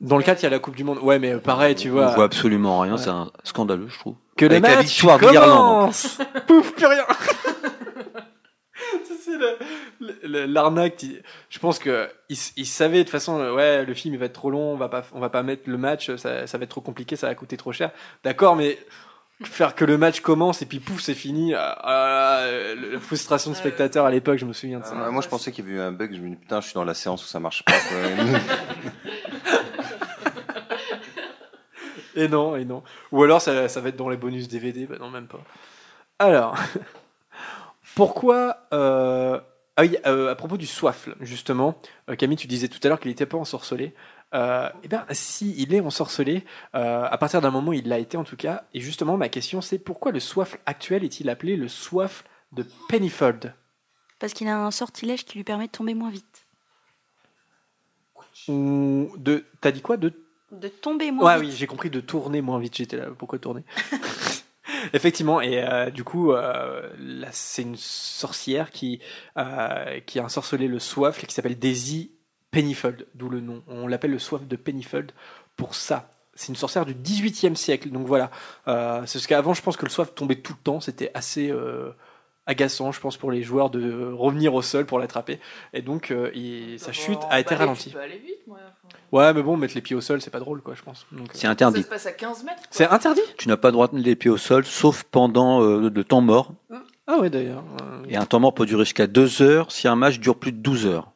Dans le 4, il y a la Coupe du Monde. Ouais, mais pareil, tu vois. On voit absolument rien, c'est un scandaleux, je trouve. Que avec la victoire de l'Irlande. Pouf, plus rien. Tu sais, l'arnaque. Je pense qu'ils savaient, de toute façon, ouais, le film il va être trop long, on va pas mettre le match, ça va être trop compliqué, ça va coûter trop cher. D'accord, mais faire que le match commence et puis pouf, c'est fini. La frustration de spectateur à l'époque, je me souviens de ça. Moi, je pensais qu'il y avait eu un bug, je me dis putain, je suis dans la séance où ça marche pas. Et non. Ou alors ça va être dans les bonus DVD, bah non, même pas. Alors, pourquoi... à propos du soifle, justement, Camille, tu disais tout à l'heure qu'il n'était pas ensorcelé. Eh bien, si, il est ensorcelé. À partir d'un moment, il l'a été, en tout cas. Et justement, ma question, c'est pourquoi le soifle actuel est-il appelé le soifle de Pennyfold ? Parce qu'il a un sortilège qui lui permet de tomber moins vite. T'as dit quoi de... De tomber moins vite. Oui, j'ai compris, de tourner moins vite. J'étais là, pourquoi tourner ? Effectivement, et du coup, là, c'est une sorcière qui a ensorcelé le soifle qui s'appelle Daisy Pennyfold, d'où le nom. On l'appelle le soifle de Pennyfold pour ça. C'est une sorcière du XVIIIe siècle, donc voilà. C'est ce qu'avant, je pense que le soifle tombait tout le temps, c'était assez... agaçant, je pense, pour les joueurs de revenir au sol pour l'attraper. Et donc, sa chute a été ralentie. Tu peux aller vite, moi. Ouais, mais bon, mettre les pieds au sol, c'est pas drôle, quoi, je pense. Donc, c'est interdit. Ça se passe à 15 mètres. Quoi. C'est interdit. Tu n'as pas le droit de mettre les pieds au sol, sauf pendant le temps mort. Ah ouais, d'ailleurs. Et un temps mort peut durer jusqu'à 2 heures si un match dure plus de 12 heures.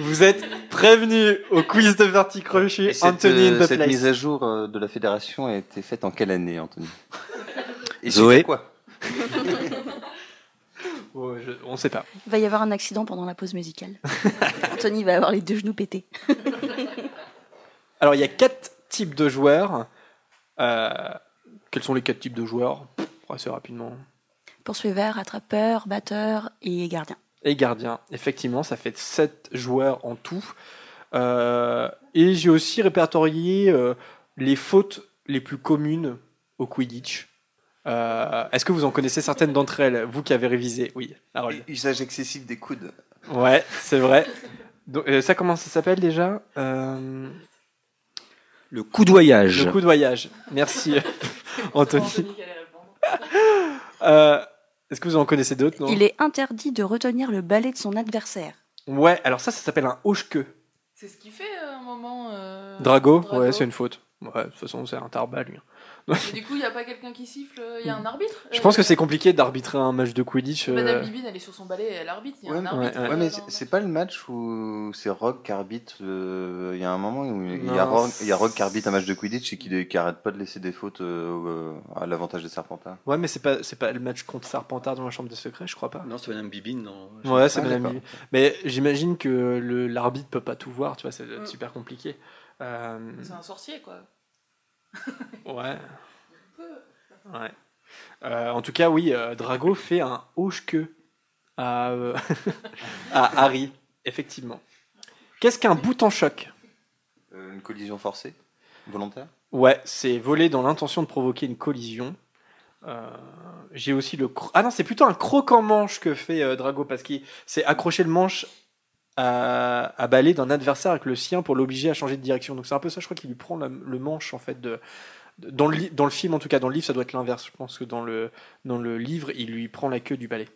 Vous êtes prévenus au quiz de Verticrochet, Anthony in the Place. Cette mise à jour de la fédération a été faite en quelle année, Anthony? Et Zoé, quoi? On ne sait pas. Il va y avoir un accident pendant la pause musicale. Anthony va avoir les deux genoux pétés. Alors, il y a 4 types de joueurs. Quels sont les 4 types de joueurs? Assez rapidement. Poursuiveur, attrapeur, batteur et gardien. Et gardien, effectivement, ça fait 7 joueurs en tout. Et j'ai aussi répertorié les fautes les plus communes au Quidditch. Est-ce que vous en connaissez certaines d'entre elles, vous qui avez révisé? Oui, Harold. Usage excessif des coudes. Ouais, c'est vrai. Donc, ça, comment ça s'appelle déjà? Le coudoyage. Le coudoyage. Merci, Anthony. Est-ce que vous en connaissez d'autres? Non. Il est interdit de retenir le balai de son adversaire. Ouais, alors ça s'appelle un hoche-queue. C'est ce qu'il fait à un moment. Drago, ouais, c'est une faute. Ouais, de toute façon, c'est un tarbat, lui. Et du coup, il n'y a pas quelqu'un qui siffle, il y a un arbitre? Je pense que c'est compliqué d'arbitrer un match de Quidditch. Madame Bibine, elle est sur son balai et elle arbitre. Il y a un arbitre. Ouais, mais c'est pas le match où c'est Rogue qui arbitre. Il y a un moment où il y a Rogue qui arbitre un match de Quidditch et qui arrête pas de laisser des fautes à l'avantage des Serpentards. Ouais, mais c'est pas le match contre Serpentards dans la chambre des secrets, je crois pas. Non, c'est Madame Bibine. Non. Ouais, c'est Madame Bibine. Mais j'imagine que l'arbitre peut pas tout voir, tu vois, c'est super compliqué. C'est un sorcier, quoi. Ouais. En tout cas, oui, Drago fait un hoche-queue à Harry, effectivement. Qu'est-ce qu'un bout en choc? Une collision forcée, volontaire. Ouais, c'est voler dans l'intention de provoquer une collision. J'ai aussi ah non, c'est plutôt un croc en manche que fait Drago, parce qu'il s'est accroché le manche à balayer d'un adversaire avec le sien pour l'obliger à changer de direction. Donc c'est un peu ça, je crois, qu'il lui prend le manche, en fait, dans le film, en tout cas. Dans le livre, ça doit être l'inverse. Je pense que dans le livre, il lui prend la queue du balai.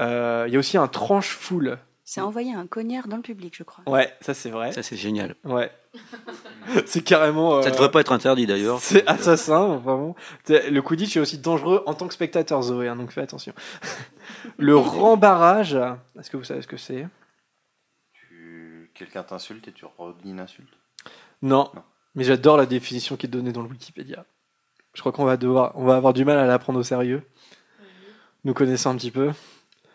Il y a aussi un tranche foule. C'est envoyer un cognard dans le public, je crois. Ouais, ça c'est vrai. Ça c'est génial. Ouais. C'est carrément. Ça devrait pas être interdit d'ailleurs. C'est assassin, vraiment. Le Quidditch est aussi dangereux en tant que spectateur, Zoé, hein, donc fais attention. Le rembarrage, est-ce que vous savez ce que c'est ? Quelqu'un t'insulte et tu redis une insulte ? Non, non, mais j'adore la définition qui est donnée dans le Wikipédia. Je crois qu'on va devoir, on va avoir du mal à la prendre au sérieux. Mmh. Nous connaissons un petit peu.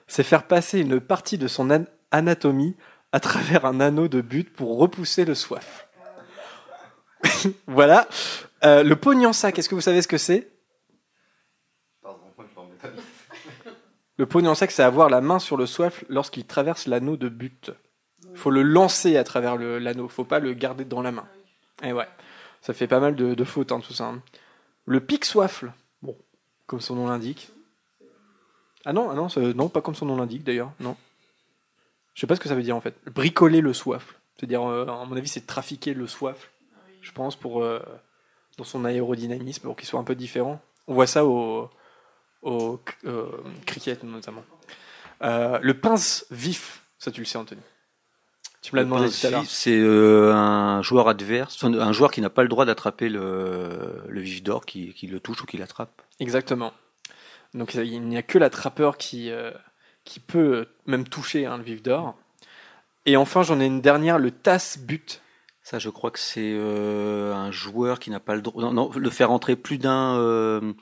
C'est faire passer une partie de son anatomie à travers un anneau de but pour repousser le soif. Voilà. Le pognon-sac, est-ce que vous savez ce que c'est ? Pardon, moi je m'en mets pas. Le pognon-sac, c'est avoir la main sur le soif lorsqu'il traverse l'anneau de but. Il faut le lancer à travers l'anneau, il ne faut pas le garder dans la main. Et ouais, ça fait pas mal de fautes, hein, tout ça. Hein. Le pique-soifle, bon, comme son nom l'indique. Non, pas comme son nom l'indique d'ailleurs, non. Je sais pas ce que ça veut dire en fait. Bricoler le soifle, c'est-à-dire, à mon avis, c'est trafiquer le soifle, je pense, pour dans son aérodynamisme, pour qu'il soit un peu différent. On voit ça au cricket notamment. Le pince vif, ça tu le sais, Anthony. Tu me l'as demandé tout à l'heure. C'est un joueur adverse, un joueur qui n'a pas le droit d'attraper le vif d'or, qui le touche ou qui l'attrape. Exactement. Donc il n'y a que l'attrapeur qui peut même toucher, hein, le vif d'or. Et enfin, j'en ai une dernière, le tasse-but. Ça, je crois que c'est un joueur qui n'a pas le droit... Non, le faire entrer plus d'un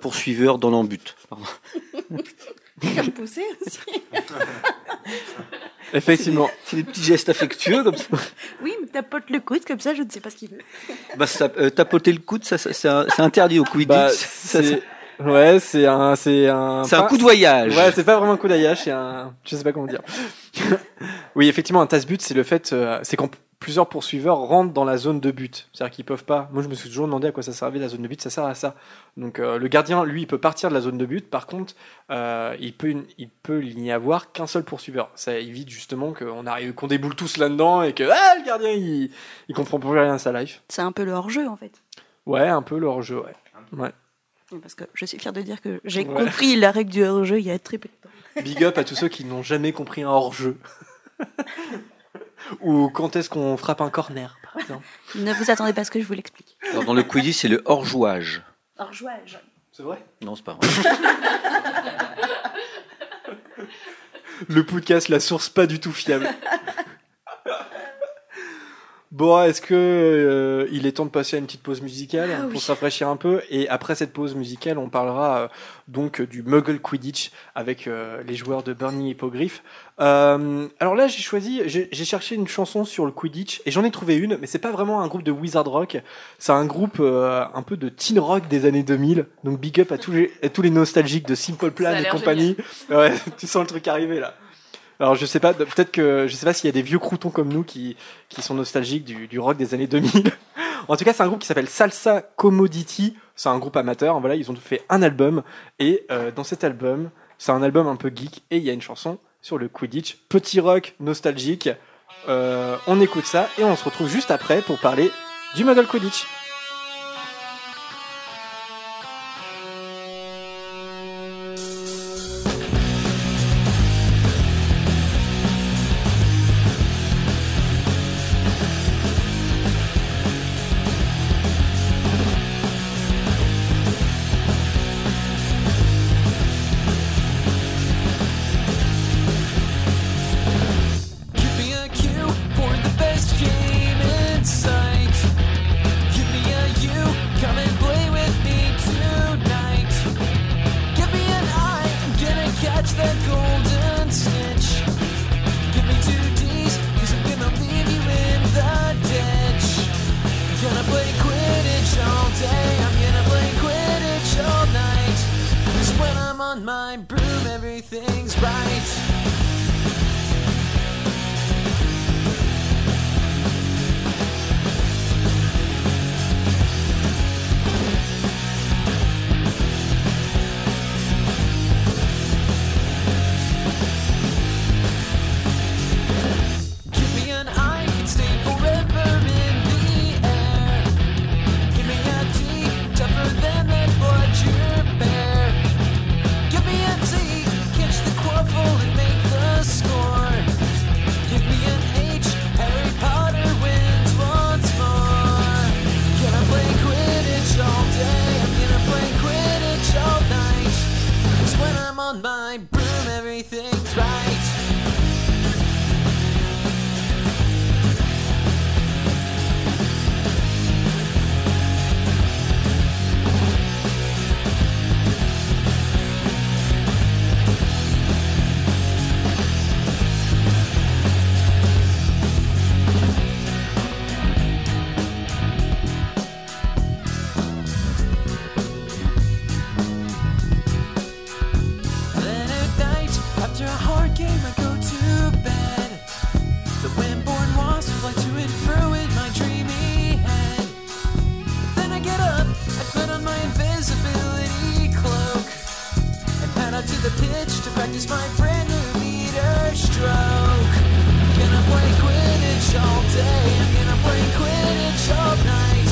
poursuiveur dans l'embut. Pardon. Faire pousser aussi. Effectivement. C'est des petits gestes affectueux comme ça. Oui, mais tapote le coude comme ça, je ne sais pas ce qu'il veut. Bah, tapoter le coude, ça c'est interdit au Quidditch. Bah, ouais, c'est un coup de voyage. Ouais, c'est pas vraiment un coup d'ayage, c'est un, je sais pas comment dire. Oui, effectivement, un tasse-but, c'est le fait, c'est quand plusieurs poursuiveurs rentrent dans la zone de but. C'est-à-dire qu'ils peuvent pas. Moi, je me suis toujours demandé à quoi ça servait la zone de but. Ça sert à ça. Donc, le gardien, lui, il peut partir de la zone de but. Par contre, il peut n'y avoir qu'un seul poursuiveur. Ça évite justement qu'on déboule tous là-dedans et que le gardien, il comprend plus rien à sa life. C'est un peu le hors-jeu, en fait. Ouais, un peu le hors-jeu, ouais. Parce que je suis fier de dire que j'ai compris la règle du hors-jeu il y a très peu de temps. Big up à tous ceux qui n'ont jamais compris un hors-jeu. Ou quand est-ce qu'on frappe un corner, par exemple. Ne vous attendez pas à ce que je vous l'explique. Alors dans le Quidditch, c'est le hors-jouage. Hors-jouage. C'est vrai ? Non, c'est pas vrai. Le podcast, la source pas du tout fiable. Bon, est-ce que il est temps de passer à une petite pause musicale pour se rafraîchir un peu, et après cette pause musicale, on parlera donc du Muggle Quidditch avec les joueurs de Burning Hippogriffs. Alors là, j'ai cherché une chanson sur le Quidditch et j'en ai trouvé une, mais c'est pas vraiment un groupe de wizard rock, c'est un groupe un peu de teen rock des années 2000. Donc big up à tous les nostalgiques de Simple Plan et compagnie. Ouais, tu sens le truc arriver là. Alors je sais pas, peut-être que je sais pas s'il y a des vieux croutons comme nous qui sont nostalgiques du rock des années 2000. En tout cas, c'est un groupe qui s'appelle Salsa Commodity. C'est un groupe amateur. Voilà, ils ont fait un album et dans cet album, c'est un album un peu geek et il y a une chanson sur le Quidditch, petit rock nostalgique. On écoute ça et on se retrouve juste après pour parler du Muggle Quidditch. is my brand new meter stroke. Gonna play Quidditch all day, I'm gonna play Quidditch all night.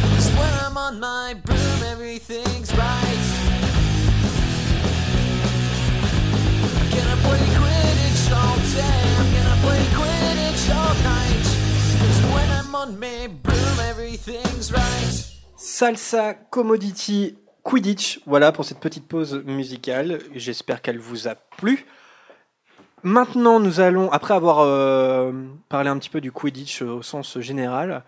'Cause when I'm on my broom, everything's right. Gonna play Quidditch all day, I'm gonna play Quidditch all night. 'Cause when I'm on my broom, everything's right. Salsa, commodity, Quidditch, voilà pour cette petite pause musicale, j'espère qu'elle vous a plu. Maintenant nous allons, après avoir parlé un petit peu du Quidditch au sens général,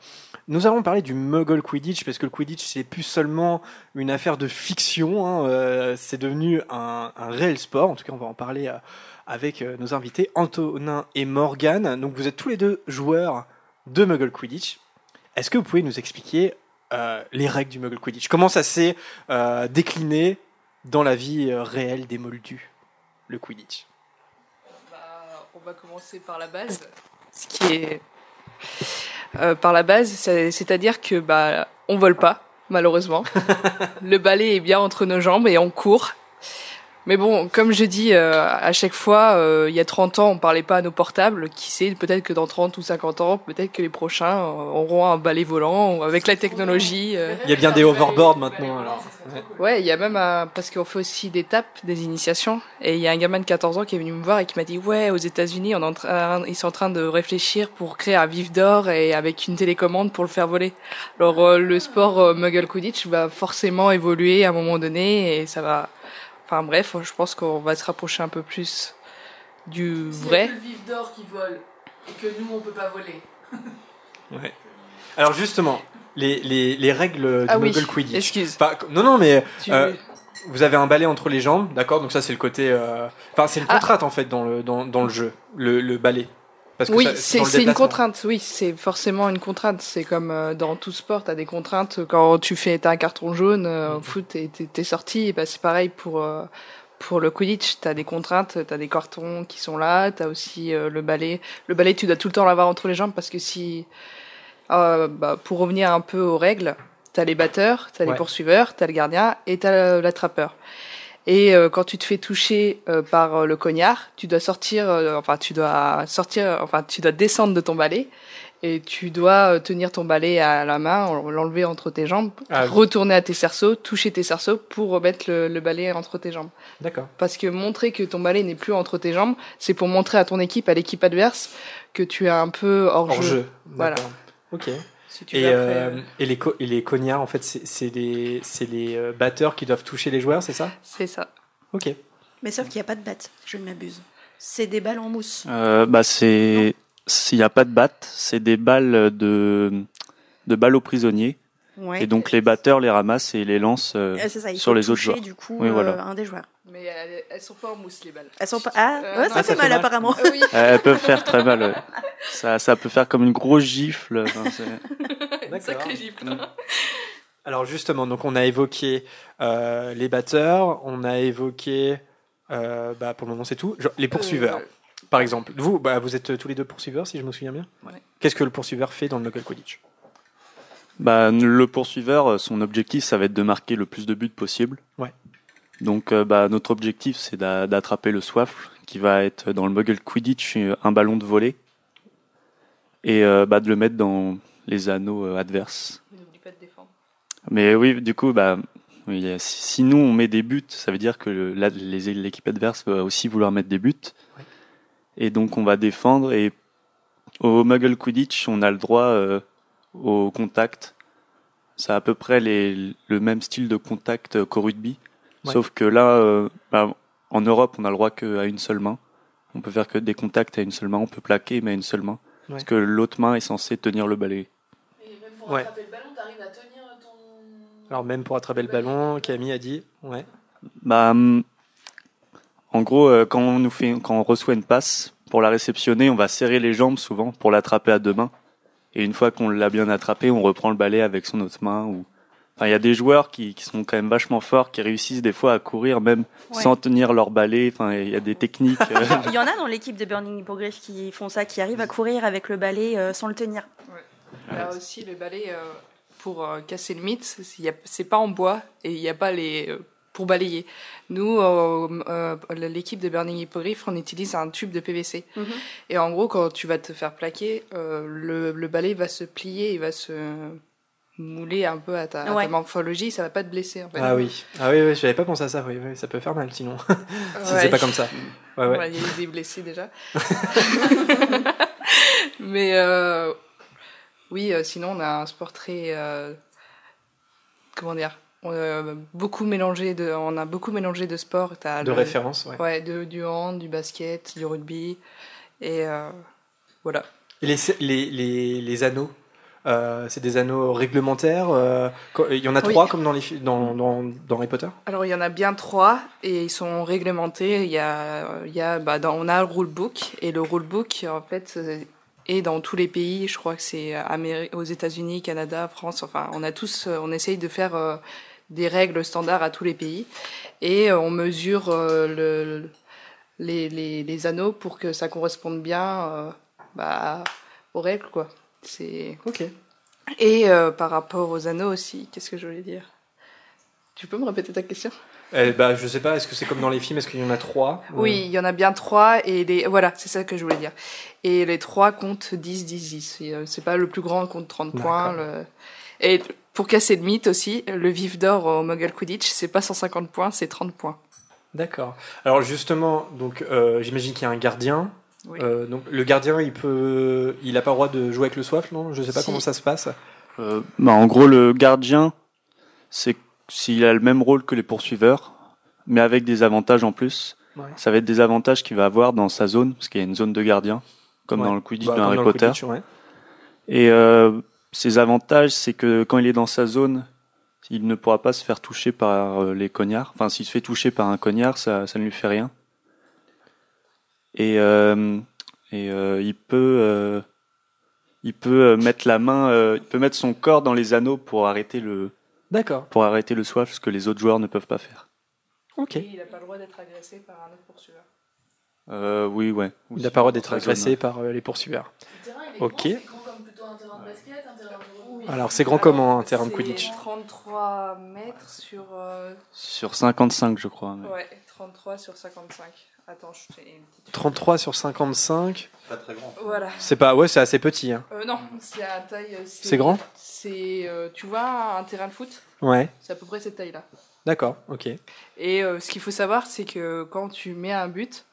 nous allons parler du Muggle Quidditch, parce que le Quidditch c'est plus seulement une affaire de fiction, hein, c'est devenu un réel sport, en tout cas on va en parler avec nos invités Antonin et Morgane. Donc vous êtes tous les deux joueurs de Muggle Quidditch, est-ce que vous pouvez nous expliquer les règles du Muggle Quidditch? Comment ça s'est décliné dans la vie réelle des Moldus, le Quidditch? On va commencer par la base. Ce qui est par la base, c'est-à-dire que on vole pas, malheureusement. Le balai est bien entre nos jambes et on court. Mais bon, comme je dis à chaque fois, il y a 30 ans, on parlait pas à nos portables. Qui sait, peut-être que dans 30 ou 50 ans, peut-être que les prochains auront un balai volant avec la technologie. Il y a bien des hoverboards maintenant. Alors. Ouais, il y a même parce qu'on fait aussi des tapes, des initiations. Et il y a un gamin de 14 ans qui est venu me voir et qui m'a dit « Ouais, aux États-Unis, ils sont en train de réfléchir pour créer un vif d'or et avec une télécommande pour le faire voler. » Alors le sport Muggle Quidditch va forcément évoluer à un moment donné et ça va... Enfin bref, je pense qu'on va se rapprocher un peu plus du vrai. C'est le vif d'or qui vole et que nous on peut pas voler. Ouais. Alors justement, les règles du Muggle Quidditch. Excuse. Vous avez un balai entre les jambes, d'accord? Donc ça c'est le côté, c'est une contrainte en fait dans le jeu, le balai. Parce que c'est une contrainte. Oui, c'est forcément une contrainte. C'est comme dans tout sport, t'as des contraintes. Quand t'as un carton jaune au foot et t'es sorti, et c'est pareil pour le Quidditch. T'as des contraintes, t'as des cartons qui sont là. T'as aussi le balai. Le balai, tu dois tout le temps l'avoir entre les jambes parce que si, pour revenir un peu aux règles, t'as les batteurs, t'as les poursuiveurs, t'as le gardien et t'as l'attrapeur. Et quand tu te fais toucher par le cognard, tu dois descendre de ton balai et tu dois tenir ton balai à la main, l'enlever entre tes jambes, retourner à tes cerceaux, toucher tes cerceaux pour remettre le balai entre tes jambes. D'accord. Parce que montrer que ton balai n'est plus entre tes jambes, c'est pour montrer à l'équipe adverse, que tu es un peu hors jeu. Voilà. Ok. Si tu les cognards, en fait, c'est les batteurs qui doivent toucher les joueurs, c'est ça? C'est ça. Ok. Mais sauf qu'il n'y a pas de batte, je ne m'abuse. C'est des balles en mousse. S'il n'y a pas de batte, c'est des balles de balles aux prisonniers. Ouais. Et donc les batteurs les ramassent et les lancent sur les autres joueurs. Du coup, oui, voilà. Un des joueurs. Mais elles sont pas en mousse les balles. Elles sont pas. Ça fait mal apparemment. Oui. Elles peuvent faire très mal. Ouais. Ça peut faire comme une grosse gifle. Enfin, une sacrée gifle. Mmh. Alors justement, donc on a évoqué les batteurs, on a évoqué pour le moment c'est tout. Les poursuiveurs, par exemple. Vous, vous êtes tous les deux poursuiveurs si je me souviens bien. Ouais. Qu'est-ce que le poursuiveur fait dans le Muggle Quidditch? Le poursuiveur, son objectif, ça va être de marquer le plus de buts possible. Ouais. Donc, notre objectif, c'est d'attraper le soifle, qui va être dans le Muggle Quidditch un ballon de volley, et de le mettre dans les anneaux adverses. Mais n'oublie pas de défendre. Mais oui, du coup, si nous on met des buts, ça veut dire que l'équipe adverse va aussi vouloir mettre des buts, ouais. Et donc on va défendre. Et au Muggle Quidditch, on a le droit au contact. C'est à peu près le même style de contact qu'au rugby. Ouais. Sauf que là, en Europe, on a le droit qu'à une seule main. On peut faire que des contacts à une seule main. On peut plaquer, mais à une seule main. Ouais. Parce que l'autre main est censée tenir le balai. Et même pour attraper le ballon, t'arrives à tenir ton... Alors même pour attraper le ballon, Camille a dit... Ouais. En gros, quand on reçoit une passe, pour la réceptionner, on va serrer les jambes souvent pour l'attraper à deux mains. Et une fois qu'on l'a bien attrapé, on reprend le balai avec son autre main. Enfin, il y a des joueurs qui sont quand même vachement forts, qui réussissent des fois à courir même sans tenir leur balai. Enfin, il y a des techniques. Il y en a dans l'équipe des Burning Hippogriffs qui font ça, qui arrivent à courir avec le balai sans le tenir. Ouais. Là aussi, le balai, pour casser le mythe, c'est pas en bois et il n'y a pas les pour balayer. Nous, l'équipe de Burning Hippogriffs, on utilise un tube de PVC. Mm-hmm. Et en gros, quand tu vas te faire plaquer, le balai va se plier, il va se mouler un peu à ta morphologie, ça va pas te blesser en fait. Ah oui, j'avais pas pensé à ça, oui, ça peut faire mal sinon. Si c'est pas comme ça. Ouais. Ouais, il y a eu des blessés déjà. Mais sinon on a un sport très on a beaucoup mélangé de sports, de référence, ouais. Ouais, du hand, du basket, du rugby et voilà. Et les anneaux, c'est des anneaux réglementaires. Il y en a 3 comme dans Harry Potter. Alors il y en a bien 3 et ils sont réglementés. On a le rulebook et le rulebook en fait est dans tous les pays. Je crois que c'est aux États-Unis, Canada, France. Enfin, on essaye de faire des règles standards à tous les pays et on mesure les anneaux pour que ça corresponde bien aux règles quoi. C'est ok. Et par rapport aux anneaux aussi, qu'est-ce que je voulais dire? Tu peux me répéter ta question? Je sais pas. Est-ce que c'est comme dans les films? Est-ce qu'il y en a 3? Oui, il y en a bien 3 et voilà, c'est ça que je voulais dire. Et les 3 comptent 10, 10, 10. C'est pas le plus grand compte 30 points. Et pour casser le mythe aussi, le vif d'or au Muggle Quidditch, c'est pas 150 points, c'est 30 points. D'accord. Alors justement, donc j'imagine qu'il y a un gardien. Oui. Donc le gardien il a pas le droit de jouer avec le soif, non? Je sais pas comment ça se passe. En gros le gardien c'est s'il a le même rôle que les poursuiveurs mais avec des avantages en plus. Ouais. Ça va être des avantages qu'il va avoir dans sa zone parce qu'il y a une zone de gardien comme dans le Quidditch de Harry Potter. Et ses avantages c'est que quand il est dans sa zone il ne pourra pas se faire toucher par les cognards. Enfin s'il se fait toucher par un cognard ça ne lui fait rien. Et il peut mettre la main, il peut mettre son corps dans les anneaux pour arrêter le soif, ce que les autres joueurs ne peuvent pas faire. Ok. Et il n'a pas le droit d'être agressé par un autre poursuiveur. Oui, ouais. Aussi, il n'a pas le droit d'être agressé par les poursuiveurs. Le terrain, il est grand, c'est grand comme plutôt un terrain de basket, un terrain de rugby. Alors c'est grand comment un terrain de Quidditch? 33 mètres sur. Sur 55, je crois. Mais... Ouais, 33 sur 55. Attends, 33 sur 55. C'est pas très grand. Voilà. C'est pas c'est assez petit hein. Non, c'est à taille c'est grand. C'est tu vois un terrain de foot? Ouais. C'est à peu près cette taille-là. D'accord, OK. Et ce qu'il faut savoir c'est que quand tu mets un but,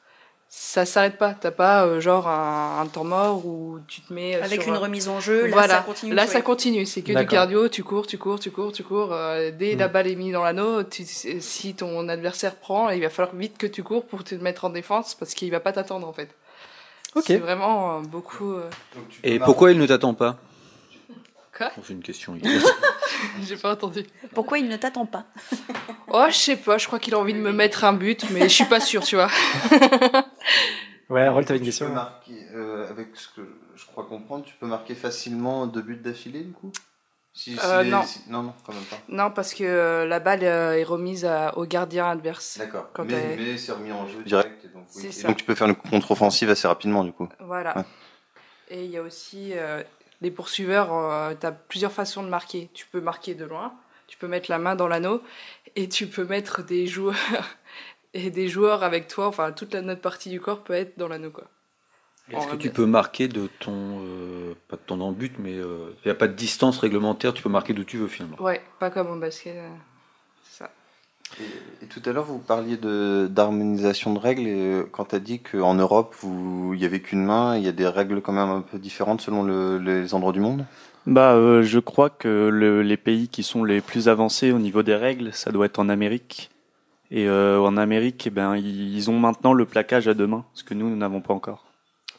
ça s'arrête pas, t'as pas genre un temps mort où tu te mets avec une remise en jeu, là ça continue. Là ça continue, c'est que du cardio, tu cours dès la balle est mise dans l'anneau, si ton adversaire prend, il va falloir vite que tu cours pour te mettre en défense parce qu'il va pas t'attendre en fait. OK. C'est vraiment beaucoup Et pourquoi il ne t'attend pas? Quoi? C'est une question. J'ai pas entendu. Pourquoi il ne t'attend pas? Oh, je sais pas, je crois qu'il a envie de me mettre un but, mais je suis pas sûre, tu vois. Ouais, Harold, t'avais une question. Avec ce que je crois comprendre, tu peux marquer facilement 2 buts d'affilée, du coup? Non, quand même pas. Non, parce que la balle est remise au gardien adverse. D'accord, mais c'est remis en jeu direct. Donc tu peux faire une contre-offensive assez rapidement, du coup. Voilà. Ouais. Et il y a aussi... les poursuiveurs, tu as plusieurs façons de marquer. Tu peux marquer de loin, tu peux mettre la main dans l'anneau et tu peux mettre des joueurs et des joueurs avec toi. Enfin, toute notre partie du corps peut être dans l'anneau, quoi. Est-ce que tu peux marquer de ton... pas de ton embut, mais il n'y a pas de distance réglementaire, tu peux marquer d'où tu veux, finalement. Ouais, pas comme en basket, c'est ça. Et tout à l'heure, vous parliez d'harmonisation de règles et quand tu as dit qu'en Europe, il n'y avait qu'une main, il y a des règles quand même un peu différentes selon les endroits du monde. Je crois que les pays qui sont les plus avancés au niveau des règles, ça doit être en Amérique. Et en Amérique, ils ont maintenant le plaquage à 2 mains, ce que nous n'avons pas encore.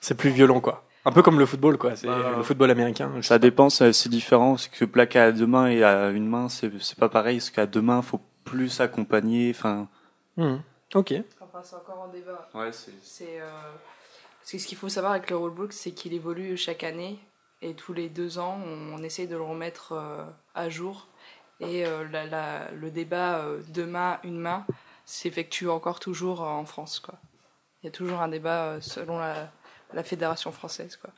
C'est plus violent, quoi. Un peu comme le football, quoi. C'est le football américain. Ça dépend, c'est différent. Parce que plaquer à 2 mains et à une main, c'est pas pareil. Parce qu'à 2 mains, il faut plus accompagné, enfin. Ok. Enfin, c'est encore en débat. Ouais, c'est parce que ce qu'il faut savoir avec le rulebook, c'est qu'il évolue chaque année et tous les 2 ans, on essaye de le remettre à jour. Et le débat deux mains, une main, s'effectue encore toujours en France, quoi. Il y a toujours un débat selon la fédération française, quoi.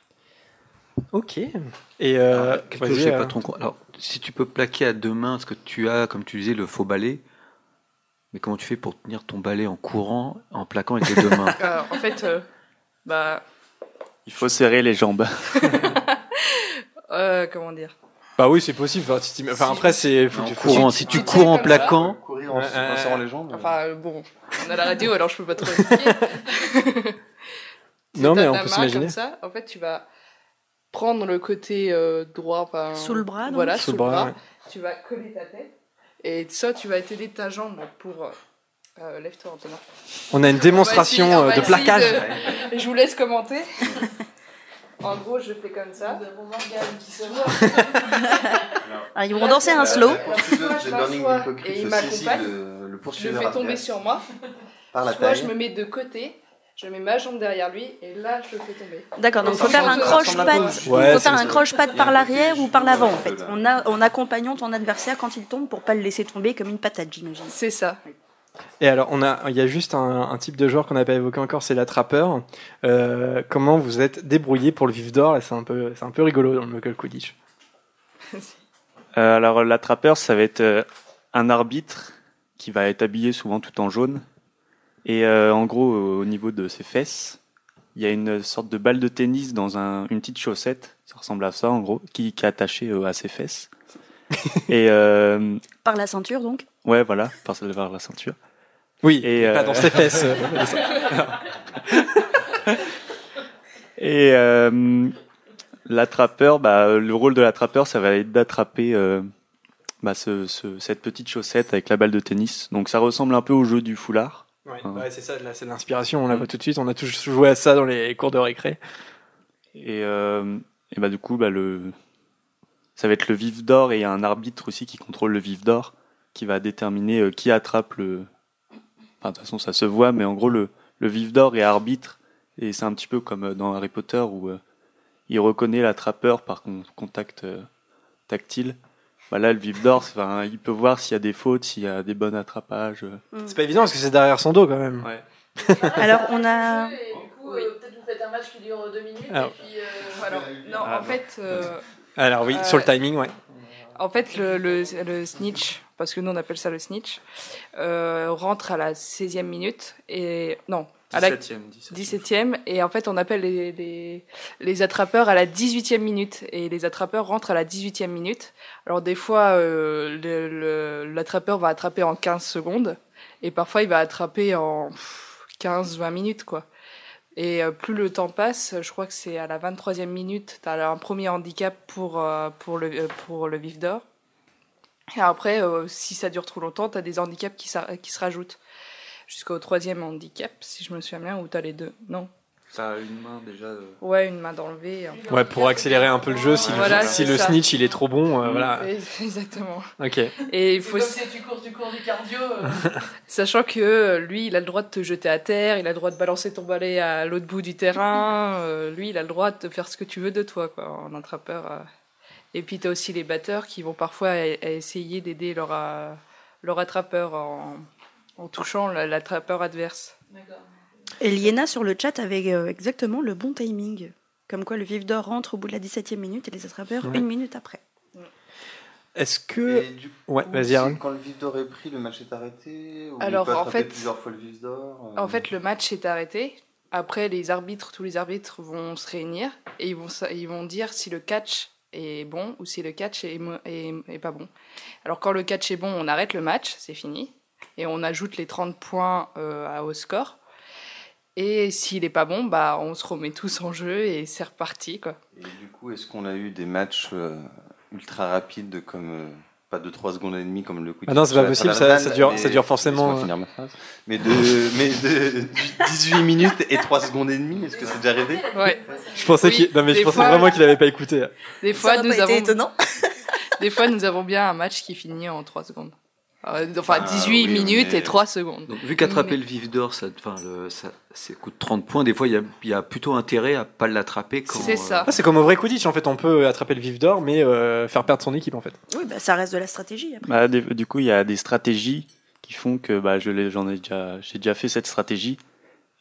Ok. Et pas trop. Alors, si tu peux plaquer à 2 mains, ce que tu as, comme tu disais, le faux balai, Mais comment tu fais pour tenir ton balai en courant, en plaquant avec les deux mains? En fait, il faut serrer les jambes. Comment dire? Bah oui, c'est possible. Enfin, après, c'est courant. Si tu cours en plaquant, courir en serrant les jambes. Enfin, bon, on a la radio, alors je peux pas trop expliquer. Non, mais on peut s'imaginer. Comme ça, en fait, tu vas prendre le côté droit, enfin, sous le bras, donc. Voilà, sous le bras. Ouais. Tu vas coller ta tête. Et ça, tu vas t'aider de ta jambe pour... lève-toi, Antonin. On a une démonstration de plaquage. De... Je vous laisse commenter. En gros, je fais comme ça. Nous avons Morgane qui se voit. Ils vont danser un slow. Et il m'accompagne. Je le fais tomber sur moi. Soit je me mets de côté. Je mets ma jambe derrière lui et là je le fais tomber. D'accord, donc il faut faire un croche-patte. Il faut faire un croche-patte par l'arrière ou par l'avant en fait. En accompagnant ton adversaire quand il tombe pour pas le laisser tomber comme une patate, j'imagine. C'est ça. Et alors, il y a juste un type de joueur qu'on n'a pas évoqué encore, c'est l'attrapeur. Comment vous êtes débrouillé pour le vif d'or? Là, c'est un peu rigolo dans le Muggle Quidditch. Alors, l'attrapeur, ça va être un arbitre qui va être habillé souvent tout en jaune. Et en gros, au niveau de ses fesses, il y a une sorte de balle de tennis dans une petite chaussette, ça ressemble à ça en gros, qui est attachée à ses fesses. Et par la ceinture donc? Ouais, voilà, par la ceinture. Oui, et pas dans ses fesses. Et l'attrapeur, le rôle de l'attrapeur, ça va être d'attraper cette petite chaussette avec la balle de tennis. Donc ça ressemble un peu au jeu du foulard. Ouais, c'est ça, c'est l'inspiration, on la voit tout de suite, on a tous joué à ça dans les cours de récré. Et du coup, ça va être le vif d'or, et il y a un arbitre aussi qui contrôle le vif d'or, qui va déterminer qui attrape le... Enfin, de toute façon, ça se voit, mais en gros, le vif d'or est arbitre, et c'est un petit peu comme dans Harry Potter, où il reconnaît l'attrapeur par contact tactile. Là, le vif d'or, il peut voir s'il y a des fautes, s'il y a des bons attrapages. C'est pas évident parce que c'est derrière son dos quand même. Ouais. Alors on a. Et du coup, peut-être vous faites un match qui dure 2 minutes. Alors. Et puis, en fait. Alors oui, sur le timing, ouais. En fait, le snitch, parce que nous on appelle ça le snitch, rentre à la 16e minute et non. 17e, et en fait on appelle les attrapeurs à la 18e minute, et les attrapeurs rentrent à la 18e minute. Alors des fois l'attrapeur va attraper en 15 secondes et parfois il va attraper en 15-20 minutes quoi. Et plus le temps passe, je crois que c'est à la 23e minute, t'as un premier handicap pour le vif d'or, et après si ça dure trop longtemps t'as des handicaps qui se rajoutent. Jusqu'au 3e handicap, si je me souviens bien, où t'as les deux, non? T'as une main déjà... Ouais, une main d'enlever. Ouais, pour accélérer un peu le jeu, si le snitch il est trop bon, voilà. Exactement. Ok. Et comme si tu cours du cardio. Sachant que lui, il a le droit de te jeter à terre, il a le droit de balancer ton balai à l'autre bout du terrain, lui, il a le droit de faire ce que tu veux de toi, quoi, en attrapeur. Et puis t'as aussi les batteurs qui vont parfois à essayer d'aider leur attrapeur en touchant l'attrapeur adverse. D'accord. Et Liena sur le chat avait exactement le bon timing. Comme quoi le vif d'or rentre au bout de la 17e minute et les attrapeurs 1 minute après. Ouais. Est-ce que... Ouais, vas-y Aaron. Quand le vif d'or est pris, le match est arrêté? Ou alors en fait, plusieurs fois le vif d'or En fait, le match est arrêté. Après, tous les arbitres vont se réunir et ils vont dire si le catch est bon ou si le catch est pas bon. Alors quand le catch est bon, on arrête le match, c'est fini. Et on ajoute les 30 points au score. Et s'il n'est pas bon, on se remet tous en jeu et c'est reparti, quoi. Et du coup, est-ce qu'on a eu des matchs ultra rapides, comme pas de 3 secondes et demie comme le quiz? Ah non, c'est pas possible, ça dure forcément. Mais de 18 minutes et 3 secondes et demie, est-ce que c'est déjà arrivé? Ouais. Je pensais vraiment qu'il n'avait pas écouté. Des fois, ça n'a pas été étonnant. Des fois, nous avons bien un match qui finit en 3 secondes. Enfin, 18 minutes et 3 secondes. Donc, vu qu'attraper le vif d'or, ça coûte 30 points, des fois, il y a plutôt intérêt à ne pas l'attraper. C'est ça. C'est comme au vrai Quidditch, en fait, on peut attraper le vif d'or, mais faire perdre son équipe, en fait. Oui, ça reste de la stratégie, après. Du coup, il y a des stratégies qui font que j'ai déjà fait cette stratégie,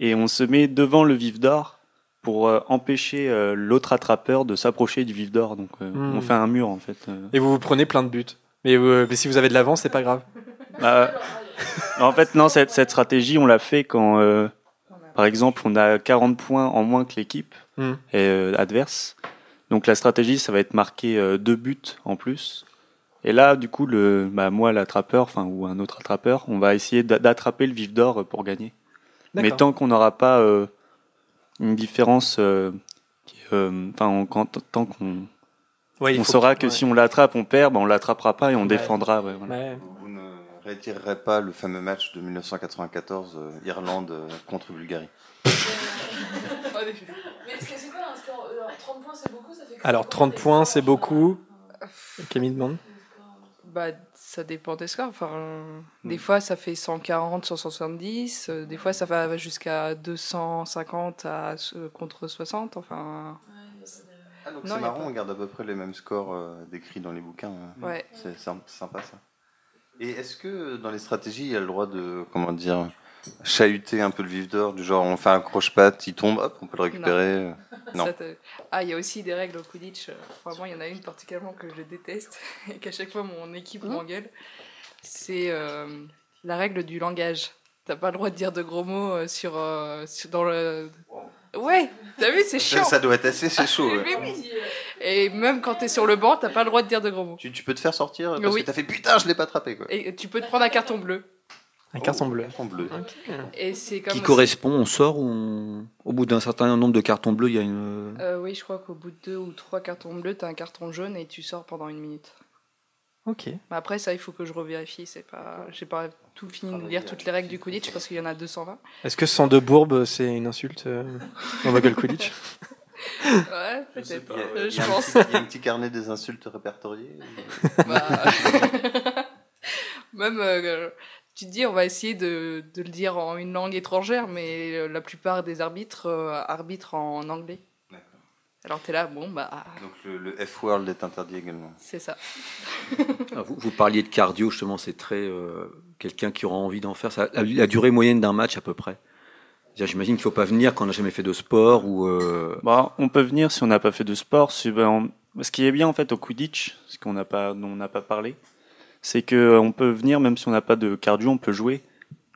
et on se met devant le vif d'or pour empêcher l'autre attrapeur de s'approcher du vif d'or. Donc, on fait un mur, en fait. Et vous prenez plein de buts. Mais si vous avez de l'avance, c'est pas grave. En fait, non, cette stratégie, on l'a fait quand, par exemple, on a 40 points en moins que l'équipe adverse. Donc la stratégie, ça va être marquer 2 buts en plus. Et là, du coup, moi, l'attrapeur, ou un autre attrapeur, on va essayer d'attraper le vif d'or pour gagner. D'accord. Mais tant qu'on n'aura pas une différence, tant qu'on on saura que si on l'attrape, on perd, on ne l'attrapera pas et on défendra. Ouais, voilà. Vous ne retirerez pas le fameux match de 1994, Irlande contre Bulgarie. Mais c'est quoi un score? 30 points, c'est beaucoup, ça fait que... Alors, 30 points, c'est beaucoup. Camille demande. Ça dépend des scores. Des fois, ça fait 140, 170. Des fois, ça va jusqu'à 250 contre 60. Ah, donc c'est marrant, on garde à peu près les mêmes scores décrits dans les bouquins. Ouais. C'est sympa, ça. Et est-ce que dans les stratégies, il y a le droit de, comment dire, chahuter un peu le vif d'or, du genre on fait un croche-patte, il tombe, hop, on peut le récupérer? Non. Il y a aussi des règles au Quidditch. Vraiment, il y en a une particulièrement que je déteste et qu'à chaque fois mon équipe m'engueule. C'est la règle du langage. T'as pas le droit de dire de gros mots dans le... Ouais, t'as vu, c'est chiant. Ça doit être assez chaud. Et même quand t'es sur le banc, t'as pas le droit de dire de gros mots. Tu peux te faire sortir parce que t'as fait putain, je l'ai pas attrapé, quoi. Et tu peux te prendre un carton bleu. Un carton bleu. Carton bleu. Okay. Et c'est comme qui correspond, on sort ou au bout d'un certain nombre de cartons bleus, il y a une... oui, je crois qu'au bout de 2 ou 3 cartons bleus, tu as un carton jaune et tu sors pendant 1 minute. Ok. Mais après, ça, il faut que je revérifie. J'ai pas tout fini de lire toutes les règles du Quidditch parce qu'il y en a 220. Est-ce que 102 bourbes, c'est une insulte dans Google Quidditch? Ouais, peut-être pas. Je pense. Il y a un petit carnet des insultes répertoriées. Même... tu te dis, on va essayer de le dire en une langue étrangère, mais la plupart des arbitres arbitrent en anglais. D'accord. Alors t'es là, Donc le F-word est interdit également. C'est ça. Alors, vous parliez de cardio, justement, c'est très... quelqu'un qui aura envie d'en faire. Ça, la durée moyenne d'un match, à peu près. C'est-à-dire, j'imagine qu'il ne faut pas venir quand on n'a jamais fait de sport ou... on peut venir si on n'a pas fait de sport. Ce qui est bien, en fait, au Quidditch, ce qu'on n'a pas, dont on n'a pas parlé, c'est qu'on peut venir, même si on n'a pas de cardio, on peut jouer.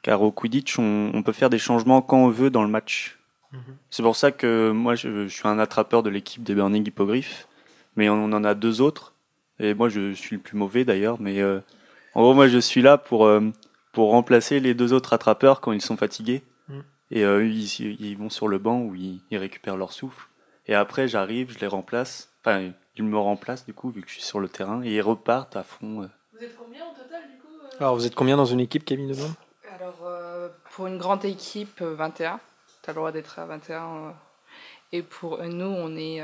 Car au Quidditch, on peut faire des changements quand on veut dans le match. Mm-hmm. C'est pour ça que moi, je suis un attrapeur de l'équipe des Burning Hippogriffs. Mais on en a 2 autres. Et moi, je suis le plus mauvais d'ailleurs. Mais en gros, moi, je suis là pour remplacer les 2 autres attrapeurs quand ils sont fatigués. Mm. Et ils vont sur le banc où ils récupèrent leur souffle. Et après, j'arrive, je les remplace. Enfin, ils me remplacent du coup, vu que je suis sur le terrain. Et ils repartent à fond... Vous êtes combien au total, du coup? Alors, vous êtes combien dans une équipe, Camille, dedans? Alors, pour une grande équipe, 21. Tu as le droit d'être à 21. Et pour nous, on est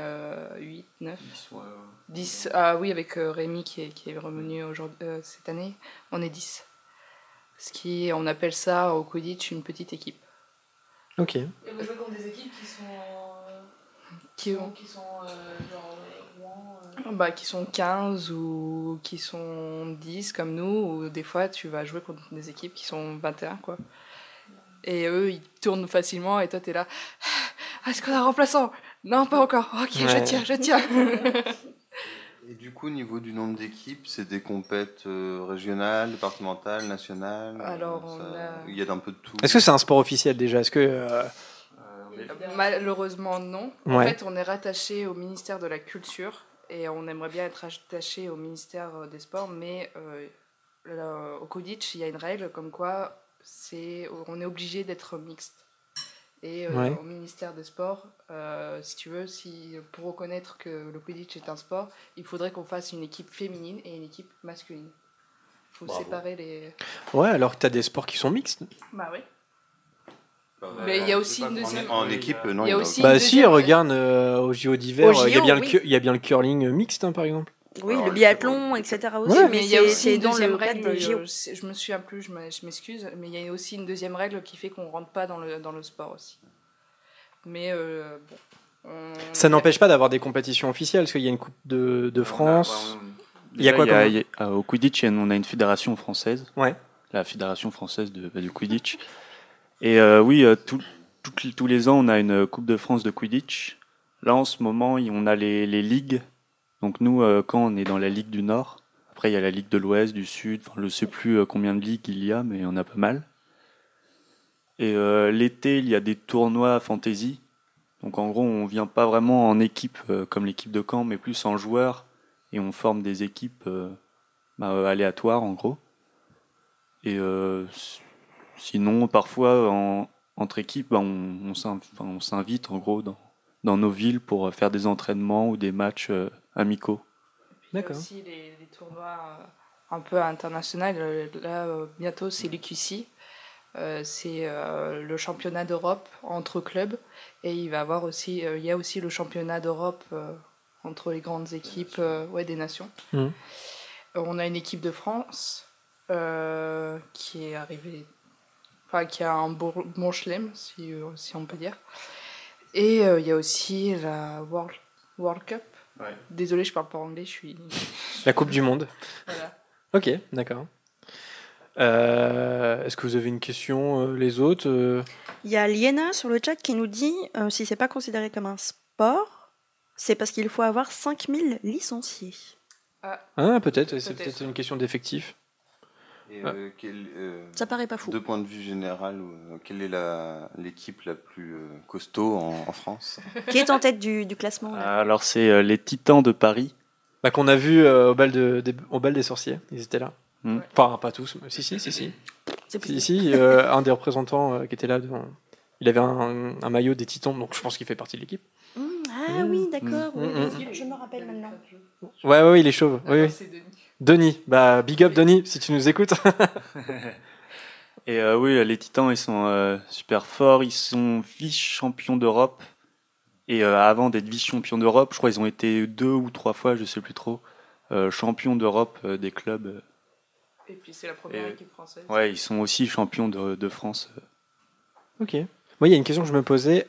8, 9, 10. Ah oui, avec Rémi qui est revenu aujourd'hui, cette année, on est 10. On appelle ça au Quidditch une petite équipe. Ok. Et vous jouez contre des équipes qui sont... qui sont 15 ou qui sont 10 comme nous, ou des fois tu vas jouer contre des équipes qui sont 21 quoi. Et eux ils tournent facilement et toi t'es là, est-ce qu'on a un remplaçant? Non, pas encore. Ok, ouais. je tiens. Et du coup, au niveau du nombre d'équipes, c'est des compètes régionales, départementales, nationales? Alors il y a un peu de tout. Est-ce que c'est un sport officiel déjà? Est-ce que Malheureusement non. En fait, on est rattaché au ministère de la Culture et on aimerait bien être rattaché au ministère des Sports, mais au Quidditch, il y a une règle comme quoi on est obligé d'être mixte. Et au ministère des Sports, si tu veux, pour reconnaître que le Quidditch est un sport, il faudrait qu'on fasse une équipe féminine et une équipe masculine. Il faut séparer les... Ouais, alors tu as des sports qui sont mixtes. Bah oui. Mais il y a aussi une deuxième... En équipe, non, si, regarde, au JO d'hiver, il y a bien le curling mixte, par exemple. Oui, alors, le biathlon, etc. aussi. Ouais, mais il y a aussi une deuxième règle, je me souviens plus, je m'excuse, mais il y a aussi une deuxième règle qui fait qu'on ne rentre pas dans le sport aussi. Mais ça n'empêche pas d'avoir des compétitions officielles, parce qu'il y a une Coupe de France. Il y a quoi au Quidditch, on a une fédération française. Ouais. La fédération française du Quidditch. Et tous les ans, on a une Coupe de France de Quidditch. Là, en ce moment, on a les ligues. Donc nous, quand on est dans la Ligue du Nord, Après, il y a la Ligue de l'Ouest, du Sud, enfin, je ne sais plus combien de ligues il y a, mais il y en a pas mal. Et l'été, il y a des tournois fantasy. Donc en gros, on ne vient pas vraiment en équipe comme l'équipe de camp, mais plus en joueurs. Et on forme des équipes aléatoires, en gros. Et sinon, parfois, entre équipes, on s'invite, en gros, dans nos villes pour faire des entraînements ou des matchs amicaux. D'accord. Aussi les tournois un peu internationaux. Là, bientôt, c'est l'UQC. C'est le championnat d'Europe entre clubs. Et il y a aussi le championnat d'Europe entre les grandes équipes des nations. Mmh. On a une équipe de France qui est arrivée... Enfin, qui a un bon chelem, si on peut dire. Et il y a aussi la World Cup. Ouais. Désolée, je parle pas anglais, je suis... La Coupe du Monde. Voilà. Ok, d'accord. Est-ce que vous avez une question, les autres ? Il y a Liena sur le chat qui nous dit si c'est pas considéré comme un sport, c'est parce qu'il faut avoir 5000 licenciés. Ah peut-être, c'est peut-être une question d'effectif. Ça paraît pas fou. De point de vue général, quelle est l'équipe la plus costaud en France ? Qui est en tête du classement là ? Alors c'est les Titans de Paris. Bah, qu'on a vu au bal des sorciers, ils étaient là. Mmh. Ouais. Enfin, pas tous, mais si. Un des représentants qui était là devant, il avait un maillot des Titans, donc je pense qu'il fait partie de l'équipe. Mmh. Ah oui, d'accord. Mmh. Oui, je me rappelle maintenant. Ouais, il est chauve. Oui. C'est Denis, bah big up Denis, si tu nous écoutes. Et oui, les Titans, ils sont super forts, ils sont vice-champions d'Europe. Et avant d'être vice-champions d'Europe, je crois qu'ils ont été 2 ou 3 fois, je sais plus trop, champions d'Europe des clubs. Et puis c'est la première équipe française. Ouais, ils sont aussi champions de France. Ok. Moi, il y a une question que je me posais.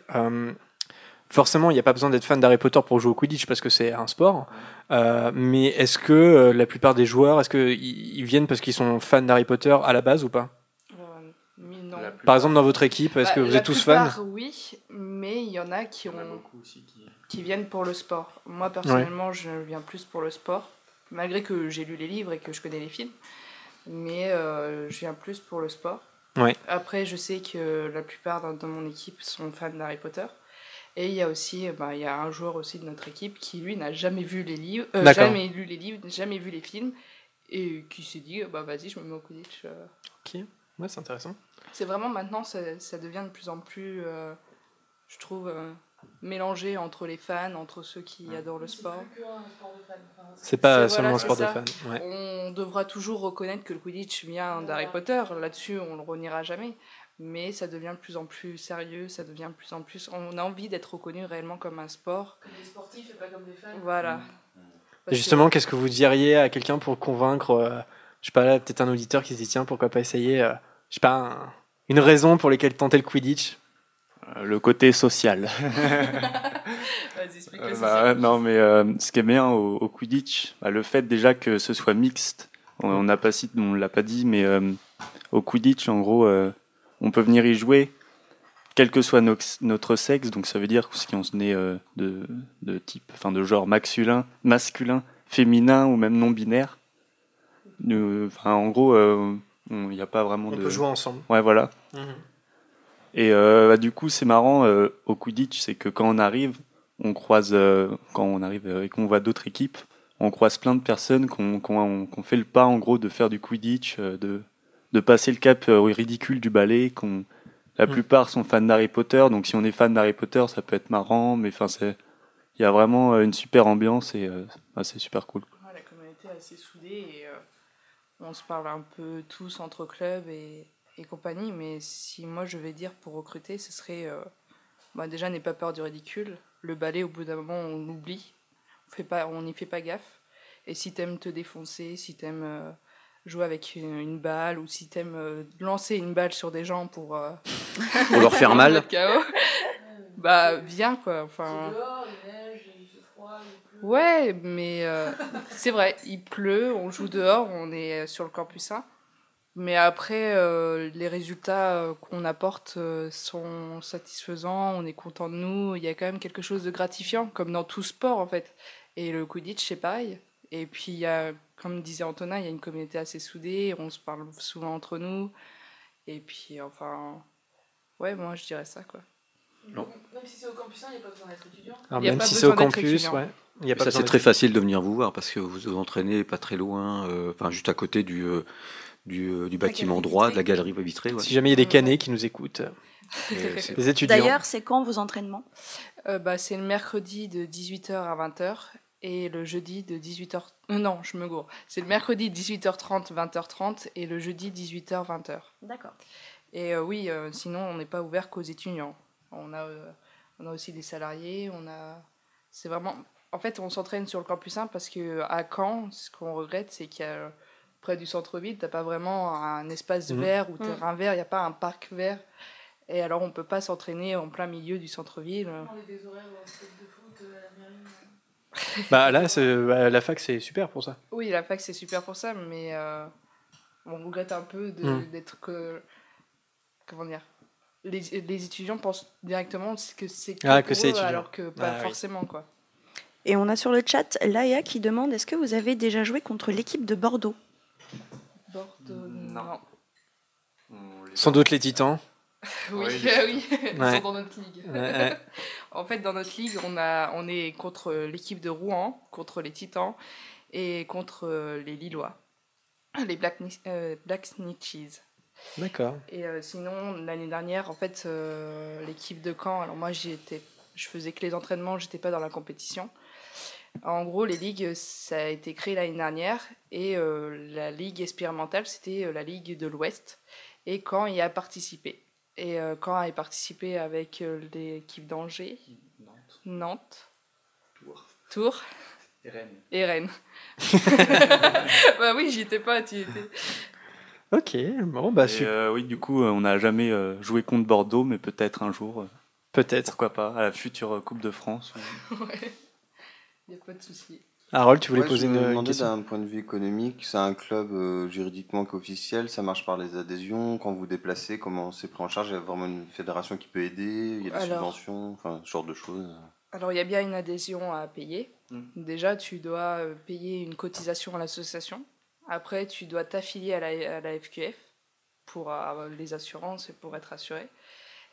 Forcément, il n'y a pas besoin d'être fan d'Harry Potter pour jouer au Quidditch parce que c'est un sport. Mais est-ce que la plupart des joueurs, est-ce qu'ils viennent parce qu'ils sont fans d'Harry Potter à la base ou pas ? Non. Par exemple, dans votre équipe, est-ce que vous êtes tous fans ? Oui, mais il y en a qui qui viennent pour le sport. Moi, personnellement, je viens plus pour le sport, malgré que j'ai lu les livres et que je connais les films. Mais je viens plus pour le sport. Ouais. Après, je sais que la plupart dans mon équipe sont fans d'Harry Potter. Et il y a aussi un joueur aussi de notre équipe qui, lui, n'a jamais vu les livres, jamais lu les livres, jamais vu les films, et qui s'est dit vas-y, je me mets au Quidditch. Ok, ouais, c'est intéressant. C'est vraiment maintenant, ça devient de plus en plus, je trouve, mélangé entre les fans, entre ceux qui adorent le sport. C'est plus qu'un sport de fans. Enfin, c'est pas seulement un sport de fans. Ouais. On devra toujours reconnaître que le Quidditch vient d'Harry Potter, là-dessus, on le reniera jamais. Mais ça devient de plus en plus sérieux, ça devient de plus en plus... On a envie d'être reconnu réellement comme un sport. Comme des sportifs et pas comme des fans. Voilà. Et justement, qu'est-ce que vous diriez à quelqu'un pour convaincre, je sais pas, là, peut-être un auditeur qui se dit, tiens, pourquoi pas essayer, je sais pas, une raison pour laquelle tenter le Quidditch ? Le côté social. Vas-y, explique-le. Non, mais ce qui est bien au Quidditch, le fait déjà que ce soit mixte, on l'a pas dit, mais au Quidditch, en gros... on peut venir y jouer, quel que soit notre sexe, donc ça veut dire que si on se naît de type, enfin de genre masculin, féminin ou même non binaire. En gros, il n'y a pas vraiment on peut jouer ensemble. Ouais, voilà. Mmh. Et du coup, c'est marrant au Quidditch, c'est que quand on arrive et qu'on voit d'autres équipes, on croise plein de personnes qu'on fait le pas en gros de faire du Quidditch, de passer le cap ridicule du ballet, la plupart sont fans d'Harry Potter, donc si on est fan d'Harry Potter, ça peut être marrant, mais il y a vraiment une super ambiance et c'est super cool. Ouais, la communauté est assez soudée et on se parle un peu tous entre clubs et compagnie, mais si moi je vais dire pour recruter, ce serait déjà n'aie pas peur du ridicule, le ballet au bout d'un moment on l'oublie, on n'y fait pas gaffe, et si t'aimes te défoncer, si t'aimes... jouer avec une balle ou si t'aimes lancer une balle sur des gens pour leur faire mal, viens quoi. Enfin... C'est dehors, il neige, il fait froid, il pleut. Ouais, mais c'est vrai, il pleut, on joue dehors, on est sur le campus 1. Mais après, les résultats qu'on apporte sont satisfaisants, on est content de nous, il y a quand même quelque chose de gratifiant, comme dans tout sport en fait. Et le Quidditch, c'est pareil. Et puis, il y a, comme disait Antonin, il y a une communauté assez soudée, on se parle souvent entre nous. Et puis, enfin, ouais, moi, je dirais ça, quoi. Non. Même si c'est au campus, il n'y a pas besoin d'être étudiant. Alors, même si c'est au campus, ouais. Y a pas ça, c'est très facile de venir vous voir, parce que vous vous entraînez pas très loin, enfin, juste à côté du bâtiment droit, de la galerie vitrée. Ouais. Si jamais il y a des canets qui nous écoutent. Les étudiants. D'ailleurs, c'est quand vos entraînements ? C'est le mercredi de 18h à 20h et le jeudi de 18h... non, je me gourre. C'est le mercredi 18h30, 20h30 et le jeudi 18h, 20h. D'accord. Et oui, sinon, on n'est pas ouvert qu'aux étudiants. On a aussi des salariés, on a... C'est vraiment... En fait, on s'entraîne sur le campus 1 parce qu'à Caen, ce qu'on regrette, c'est qu'il y a... Près du centre-ville, tu n'as pas vraiment un espace vert ou terrain vert, il n'y a pas un parc vert. Et alors, on ne peut pas s'entraîner en plein milieu du centre-ville. On est des horaires en stade de foot à la mairie. La fac, c'est super pour ça. Oui, la fac, c'est super pour ça, mais on regrette un peu d'être que... Comment dire, les étudiants pensent directement que c'est pour eux, alors que pas forcément, oui. Quoi. Et on a sur le chat Laïa qui demande, est-ce que vous avez déjà joué contre l'équipe de Bordeaux ? Non. Sans doute les Titans. Oui. Ils sont dans notre ligue. Ouais. En fait, dans notre ligue, on est contre l'équipe de Rouen, contre les Titans et contre les Lillois, les Black Snitches. D'accord. Et sinon, l'année dernière, en fait, l'équipe de Caen. Alors moi, je faisais que les entraînements, j'étais pas dans la compétition. En gros, les ligues, ça a été créé l'année dernière et la ligue expérimentale, c'était la ligue de l'Ouest. Et Caen y a participé. Et Caen a participé avec l'équipe d'Angers, Nantes, Tours et Rennes. Bah oui, j'y étais pas, tu y étais. Ok, bon, bah super. Oui, du coup, on n'a jamais joué contre Bordeaux, mais peut-être un jour. Peut-être. Pourquoi pas, à la future Coupe de France. Ouais. Il n'y a pas de souci. Harold, tu voulais poser une question. D'un point de vue économique, c'est un club juridiquement officiel, ça marche par les adhésions. Quand vous vous déplacez, comment c'est pris en charge? Il y a vraiment une fédération qui peut aider, il y a des subventions, enfin, ce genre de choses. Alors, il y a bien une adhésion à payer. Déjà, tu dois payer une cotisation à l'association. Après, tu dois t'affilier à la FQF pour les assurances et pour être assuré.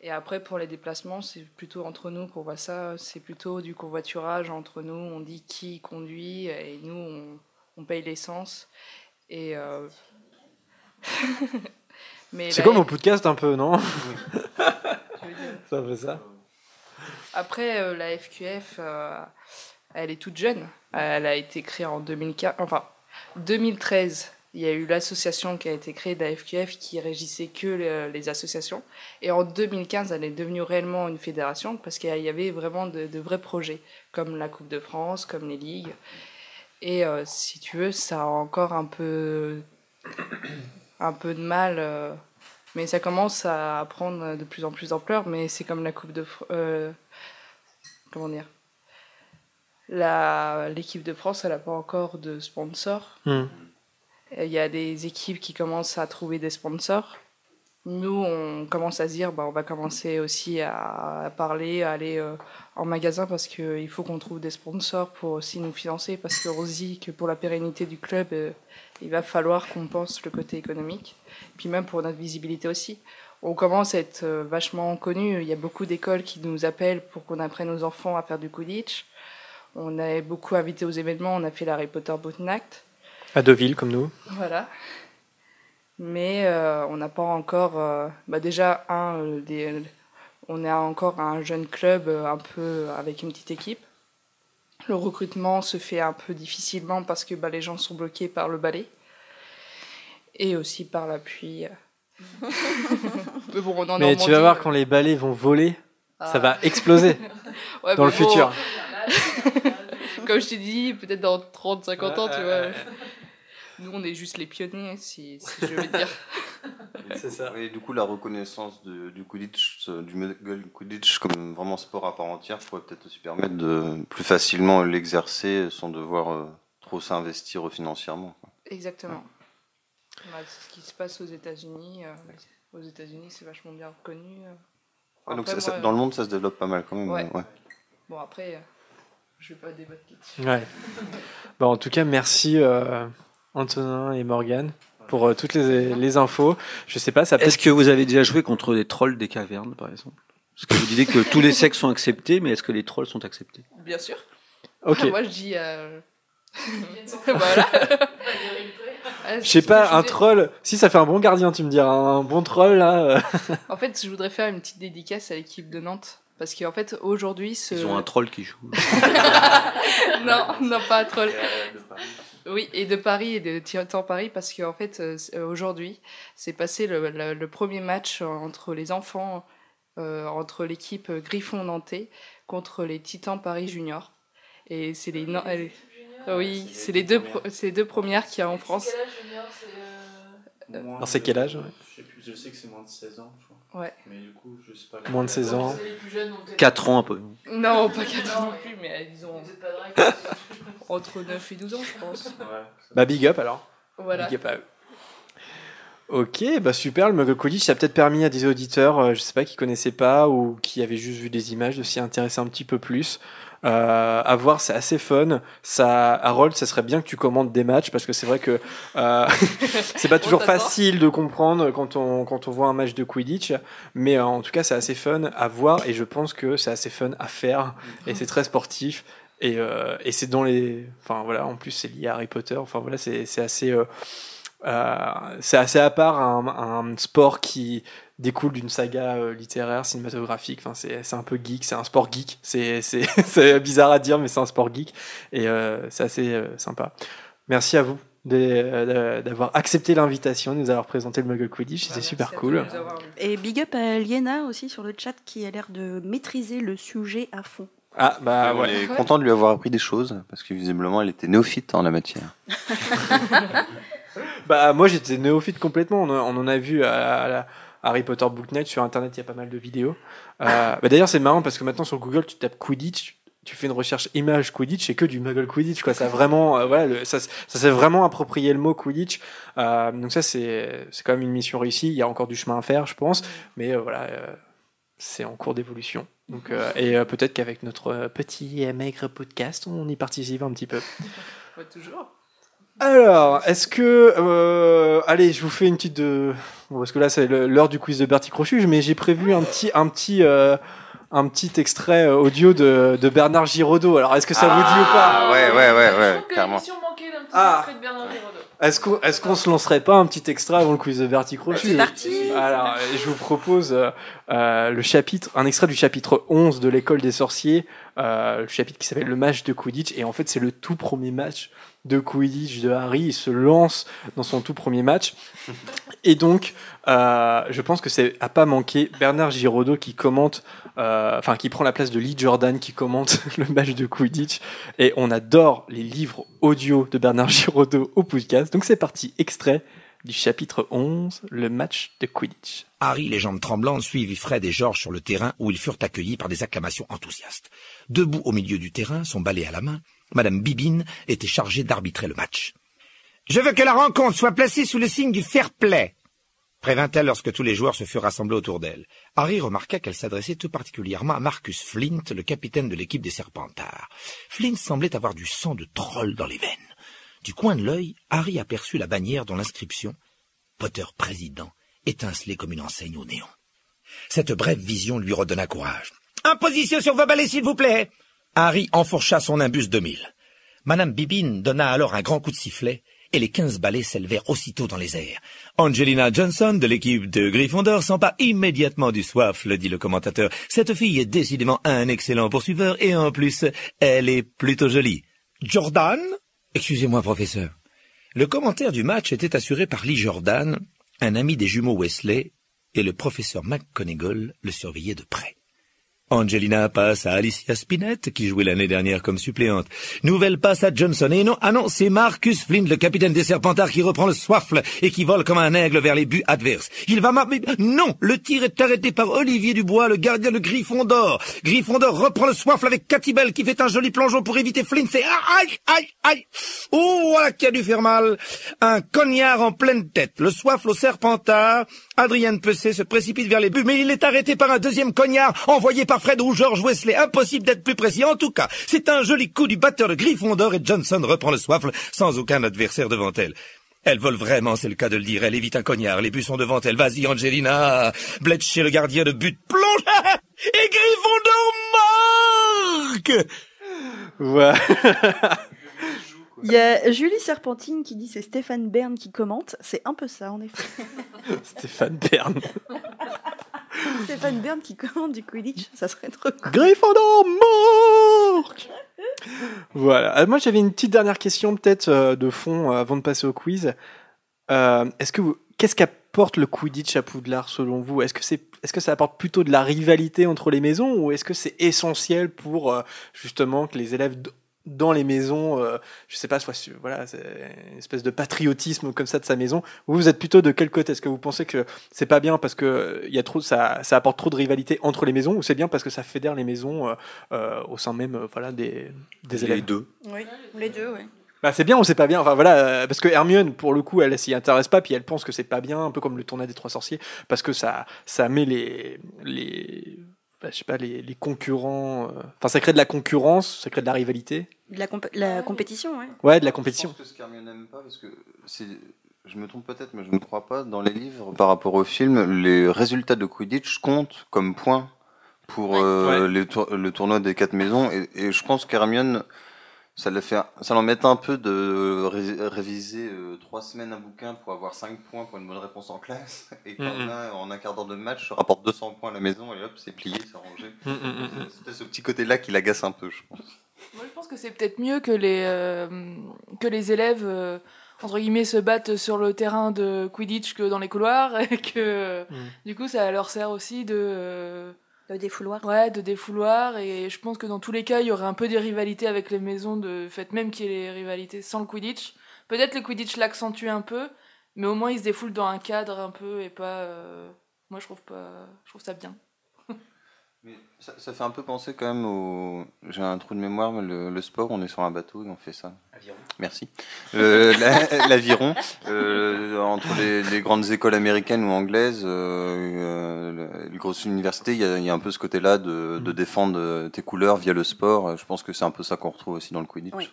Et après, pour les déplacements, c'est plutôt entre nous qu'on voit ça. C'est plutôt du covoiturage entre nous. On dit qui conduit et nous, on paye l'essence. Et c'est comme au podcast un peu, non? Ça fait ça. Après, la FQF, elle est toute jeune. Elle a été créée en 2013. Il y a eu l'association qui a été créée de la FQF qui régissait que les associations. Et en 2015, elle est devenue réellement une fédération parce qu'il y avait vraiment de vrais projets, comme la Coupe de France, comme les ligues. Et si tu veux, ça a encore un peu de mal. Mais ça commence à prendre de plus en plus d'ampleur. Mais c'est comme la Coupe de France. Comment dire ? L'équipe de France, elle n'a pas encore de sponsor. Il y a des équipes qui commencent à trouver des sponsors. Nous, on commence à se dire, on va commencer aussi à parler, à aller en magasin parce qu'il faut qu'on trouve des sponsors pour aussi nous financer. Parce qu'on se dit que pour la pérennité du club, il va falloir qu'on pense le côté économique. Et puis même pour notre visibilité aussi. On commence à être vachement connus. Il y a beaucoup d'écoles qui nous appellent pour qu'on apprenne aux enfants à faire du Quidditch. On est beaucoup invités aux événements. On a fait l'Harry Potter Boot Night. À Deauville, comme nous. Voilà. Mais on n'a pas encore... déjà, on a encore un jeune club un peu avec une petite équipe. Le recrutement se fait un peu difficilement parce que les gens sont bloqués par le balai. Et aussi par l'appui. Mais bon, mais tu vas voir, quand les balais vont voler, ça va exploser dans le futur. Comme je t'ai dit, peut-être dans 30-50 ans, tu vois. Nous, on est juste les pionniers, si je veux dire. C'est ça. Et du coup, la reconnaissance du Quidditch, du Muggle Quidditch comme vraiment sport à part entière, pourrait peut-être aussi permettre de plus facilement l'exercer sans devoir trop s'investir financièrement. Exactement. Ouais. Ouais, c'est ce qui se passe aux États-Unis. Aux États-Unis, c'est vachement bien reconnu. Après, donc dans le monde, ça se développe pas mal quand même. Ouais. Bon, après... Je ne vais pas débattre. Ouais. Bon, en tout cas, merci Antonin et Morgane pour toutes les infos. Je sais pas, ça peut... Est-ce que vous avez déjà joué contre des trolls des cavernes, par exemple? Parce que vous disiez que tous les sexes sont acceptés, mais est-ce que les trolls sont acceptés? Bien sûr. Okay. Moi, je dis... voilà. Je sais pas, un troll... Si, ça fait un bon gardien, tu me diras. Un bon troll, là... En fait, je voudrais faire une petite dédicace à l'équipe de Nantes. Parce qu'en fait, aujourd'hui... Ils ont un troll qui joue. non, pas un troll. Oui, et de Paris, et de Titan Paris, parce qu'en fait, aujourd'hui, c'est passé le premier match entre les enfants... entre l'équipe Griffon Nantais contre les Titans Paris Junior, et c'est les deux premières qu'il y a en France. C'est quel âge, junior, c'est quel âge, ouais. Je sais que c'est moins de 16 ans, je crois. Ouais. Mais du coup, je sais pas. Moins de 16 ans. 4 ans un peu. Non, pas 4 ans non plus, mais disons entre 9 et 12 ans, je pense. Ouais. Bah big up alors. Voilà. Big up à eux. Ok, bah super, le Muggle Quidditch, ça a peut-être permis à des auditeurs, je sais pas, qui connaissaient pas ou qui avaient juste vu des images, de s'y intéresser un petit peu plus. À voir, c'est assez fun. Ça, Harold, ça serait bien que tu commandes des matchs, parce que c'est vrai que c'est pas toujours facile de comprendre quand on voit un match de Quidditch, mais en tout cas, c'est assez fun à voir et je pense que c'est assez fun à faire et c'est très sportif. Et c'est dans les... Enfin voilà, en plus, c'est lié à Harry Potter. Enfin voilà, c'est assez... c'est assez à part un sport qui découle d'une saga littéraire, cinématographique. Enfin, c'est un peu geek, c'est un sport geek. C'est bizarre à dire, mais c'est un sport geek. Et c'est assez sympa. Merci à vous d'avoir accepté l'invitation, de nous avoir présenté le Muggle Quidditch. C'était super cool. Et big up à Liena aussi sur le chat qui a l'air de maîtriser le sujet à fond. Ah, bah ouais. On est content de lui avoir appris des choses, parce que visiblement, elle était néophyte en la matière. Bah moi j'étais néophyte complètement. On en a vu à Harry Potter Book Night sur internet, il y a pas mal de vidéos. Bah d'ailleurs c'est marrant parce que maintenant sur Google tu tapes Quidditch, tu fais une recherche image Quidditch, c'est que du Muggle Quidditch quoi. Ça vraiment voilà, ça s'est vraiment approprié le mot Quidditch. Donc ça c'est quand même une mission réussie. Il y a encore du chemin à faire je pense, mais voilà c'est en cours d'évolution. Donc et peut-être qu'avec notre petit maigre podcast on y participe un petit peu. Pas toujours. Alors, est-ce que... allez, je vous fais une petite de... Bon, parce que là, c'est l'heure du quiz de Bertie Crochuge, mais j'ai prévu un petit extrait audio de Bernard Giraudot. Alors, est-ce que ça vous dit ou pas? Ouais, clairement. Je trouve que l'émission manquait d'un petit extrait de Bernard Giraudot. Est-ce qu'on se lancerait pas un petit extrait avant le quiz de Bertie Crochuge? C'est parti. Alors, je vous propose un extrait du chapitre 11 de l'École des sorciers, le chapitre qui s'appelle « Le match de Quidditch », et en fait, c'est le tout premier match de Quidditch de Harry. Il se lance dans son tout premier match et donc je pense que c'est à pas manquer Bernard Giraudot qui commente, enfin qui prend la place de Lee Jordan qui commente le match de Quidditch, et on adore les livres audio de Bernard Giraudot au podcast. Donc c'est parti, extrait du chapitre 11, le match de Quidditch. Harry, les jambes tremblantes, suivit Fred et George sur le terrain où ils furent accueillis par des acclamations enthousiastes. Debout au milieu du terrain, son balai à la main, Madame Bibine était chargée d'arbitrer le match. « Je veux que la rencontre soit placée sous le signe du fair-play » prévint-elle lorsque tous les joueurs se furent rassemblés autour d'elle. Harry remarqua qu'elle s'adressait tout particulièrement à Marcus Flint, le capitaine de l'équipe des Serpentards. Flint semblait avoir du sang de troll dans les veines. Du coin de l'œil, Harry aperçut la bannière dont l'inscription « Potter président » étincelait comme une enseigne au néon. Cette brève vision lui redonna courage. « En position sur vos balais, s'il vous plaît !» Harry enfourcha son imbus 2000. Madame Bibine donna alors un grand coup de sifflet, et les 15 balais s'élevèrent aussitôt dans les airs. « Angelina Johnson, de l'équipe de Gryffondor, s'empare immédiatement du soif, » le dit le commentateur. « Cette fille est décidément un excellent poursuiveur, et en plus, elle est plutôt jolie. »« Jordan ?»« Excusez-moi, professeur. » Le commentaire du match était assuré par Lee Jordan, un ami des jumeaux Weasley, et le professeur McGonagall le surveillait de près. Angelina passe à Alicia Spinett, qui jouait l'année dernière comme suppléante. Nouvelle passe à Johnson. Et non, ah non, c'est Marcus Flint, le capitaine des Serpentards, qui reprend le soifle et qui vole comme un aigle vers les buts adverses. Il va marquer... Non, le tir est arrêté par Olivier Dubois, le gardien de Gryffondor. Gryffondor reprend le soifle avec Catibel, qui fait un joli plongeon pour éviter Flint. C'est... Aïe, aïe, aïe. Oh, voilà qui a dû faire mal. Un cognard en pleine tête. Le soifle au Serpentard. Adrien Pessé se précipite vers les buts, mais il est arrêté par un deuxième cognard envoyé par Fred ou George Weasley. Impossible d'être plus précis. En tout cas, c'est un joli coup du batteur de Gryffondor et Johnson reprend le soifle sans aucun adversaire devant elle. Elle vole vraiment, c'est le cas de le dire. Elle évite un cognard. Les buts sont devant elle. Vas-y, Angelina. Bletchley, le gardien de but, plonge. Et Gryffondor marque. Voilà. Il y a Julie Serpentine qui dit c'est Stéphane Bern qui commente. C'est un peu ça, en effet. Stéphane Bern. Stéphane Bern qui commande du Quidditch, ça serait trop cool. Gryffondor mort. Voilà. Moi, j'avais une petite dernière question, peut-être de fond, avant de passer au quiz. Qu'est-ce qu'apporte le Quidditch à Poudlard, selon vous? Est-ce que ça apporte plutôt de la rivalité entre les maisons, ou est-ce que c'est essentiel pour justement que les élèves dans les maisons, je sais pas, soit voilà, c'est une espèce de patriotisme comme ça de sa maison. Vous êtes plutôt de quel côté? Est-ce que vous pensez que c'est pas bien parce que il y a trop, ça apporte trop de rivalité entre les maisons, ou c'est bien parce que ça fédère les maisons au sein même, voilà, des élèves? Les deux. Oui, les deux, oui. Bah, c'est bien ou c'est pas bien, enfin voilà, parce que Hermione, pour le coup, elle s'y intéresse pas, puis elle pense que c'est pas bien, un peu comme le tournoi des 3 sorciers, parce que ça met les concurrents... Enfin, ça crée de la concurrence, ça crée de la rivalité. De la compétition, ouais. Ouais, de la compétition. Je pense que ce qu'Hermione n'aime pas, parce que... Je me trompe peut-être, mais je ne crois pas. Dans les livres, par rapport au film, les résultats de Quidditch comptent comme points pour le tournoi des 4 maisons. Et je pense qu'Hermione... Ça l'embête un peu de réviser 3 semaines un bouquin pour avoir 5 points pour une bonne réponse en classe, et qu'on a en un quart d'heure de match se rapporte 200 points à la maison, et hop, c'est plié, c'est rangé. C'est peut-être ce petit côté-là qui l'agace un peu, je pense. Moi, je pense que c'est peut-être mieux que les élèves entre guillemets se battent sur le terrain de Quidditch que dans les couloirs, et que du coup ça leur sert aussi de défouloir, et je pense que dans tous les cas, il y aurait un peu des rivalités avec les maisons, de fait même qu'il y ait les rivalités sans le Quidditch. Peut-être le Quidditch l'accentue un peu, mais au moins ils se défoulent dans un cadre un peu, et pas... Moi, je trouve ça bien. Mais ça fait un peu penser quand même au... J'ai un trou de mémoire, mais le sport, on est sur un bateau et on fait ça. Aviron. Merci. L'aviron, entre les grandes écoles américaines ou anglaises, les grosses universités, il y a un peu ce côté-là de défendre tes couleurs via le sport. Je pense que c'est un peu ça qu'on retrouve aussi dans le Quidditch. Oui.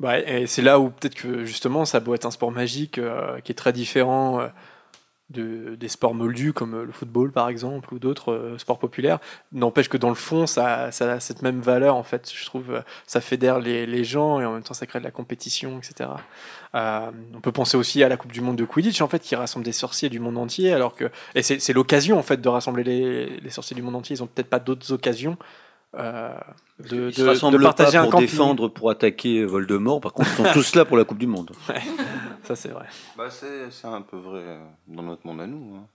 Ouais, et c'est là où peut-être que justement, ça peut être un sport magique qui est très différent... Des sports moldus comme le football par exemple, ou d'autres sports populaires. N'empêche que dans le fond ça a cette même valeur en fait, je trouve. Ça fédère les gens, et en même temps ça crée de la compétition, etc. On peut penser aussi à la Coupe du Monde de Quidditch en fait, qui rassemble des sorciers du monde entier, et c'est l'occasion en fait de rassembler les sorciers du monde entier. Ils n'ont peut-être pas d'autres occasions ils se rassemblent de partager pas pour défendre, pour attaquer Voldemort. Par contre, ils sont tous là pour la Coupe du Monde. Ouais, ça c'est vrai. Bah, c'est un peu vrai dans notre monde à nous. Hein.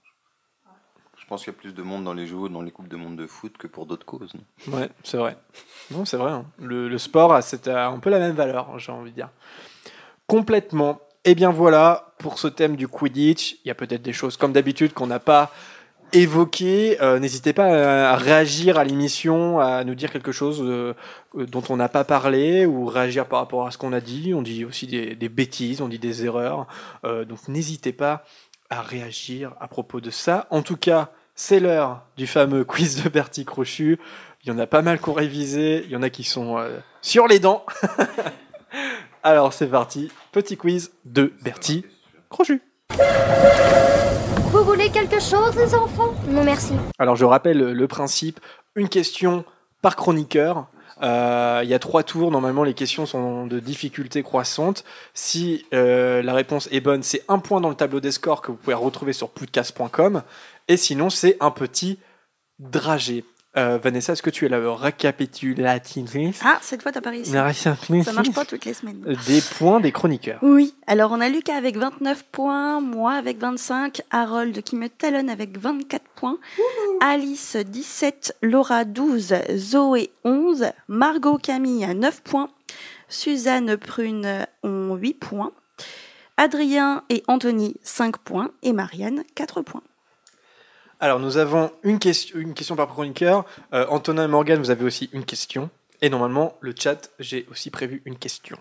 Je pense qu'il y a plus de monde dans les jeux, dans les coupes de monde de foot, que pour d'autres causes. Ouais, c'est vrai. Non, c'est vrai. Hein. Le sport a un peu la même valeur, j'ai envie de dire. Complètement. Et bien voilà pour ce thème du Quidditch. Il y a peut-être des choses comme d'habitude qu'on n'a pas évoquer, n'hésitez pas à réagir à l'émission, à nous dire quelque chose dont on n'a pas parlé, ou réagir par rapport à ce qu'on a dit. On dit aussi des bêtises, on dit des erreurs, donc n'hésitez pas à réagir à propos de ça. En tout cas, c'est l'heure du fameux quiz de Bertie Crochu. Il y en a pas mal qu'on révisait, il y en a qui sont sur les dents. Alors c'est parti, petit quiz de Bertie Crochu. Vous voulez quelque chose, les enfants? Non, merci. Alors, je rappelle le principe. Une question par chroniqueur. Il y a 3 tours. Normalement, les questions sont de difficulté croissante. Si la réponse est bonne, c'est un point dans le tableau des scores que vous pouvez retrouver sur podcast.com. Et sinon, c'est un petit dragé. Vanessa, est-ce que tu es la récapitulatrice? Ah, cette fois, t'as pas réussi. Ça marche pas toutes les semaines. Des points des chroniqueurs. Oui. Alors, on a Lucas avec 29 points, moi avec 25, Harold qui me talonne avec 24 points, Alice 17, Laura 12, Zoé 11, Margot Camille 9 points, Suzanne Prune ont 8 points, Adrien et Anthony 5 points et Marianne 4 points. Alors, nous avons une question par chroniqueur. Antonin et Morgane, vous avez aussi une question. Et normalement, le chat, j'ai aussi prévu une question.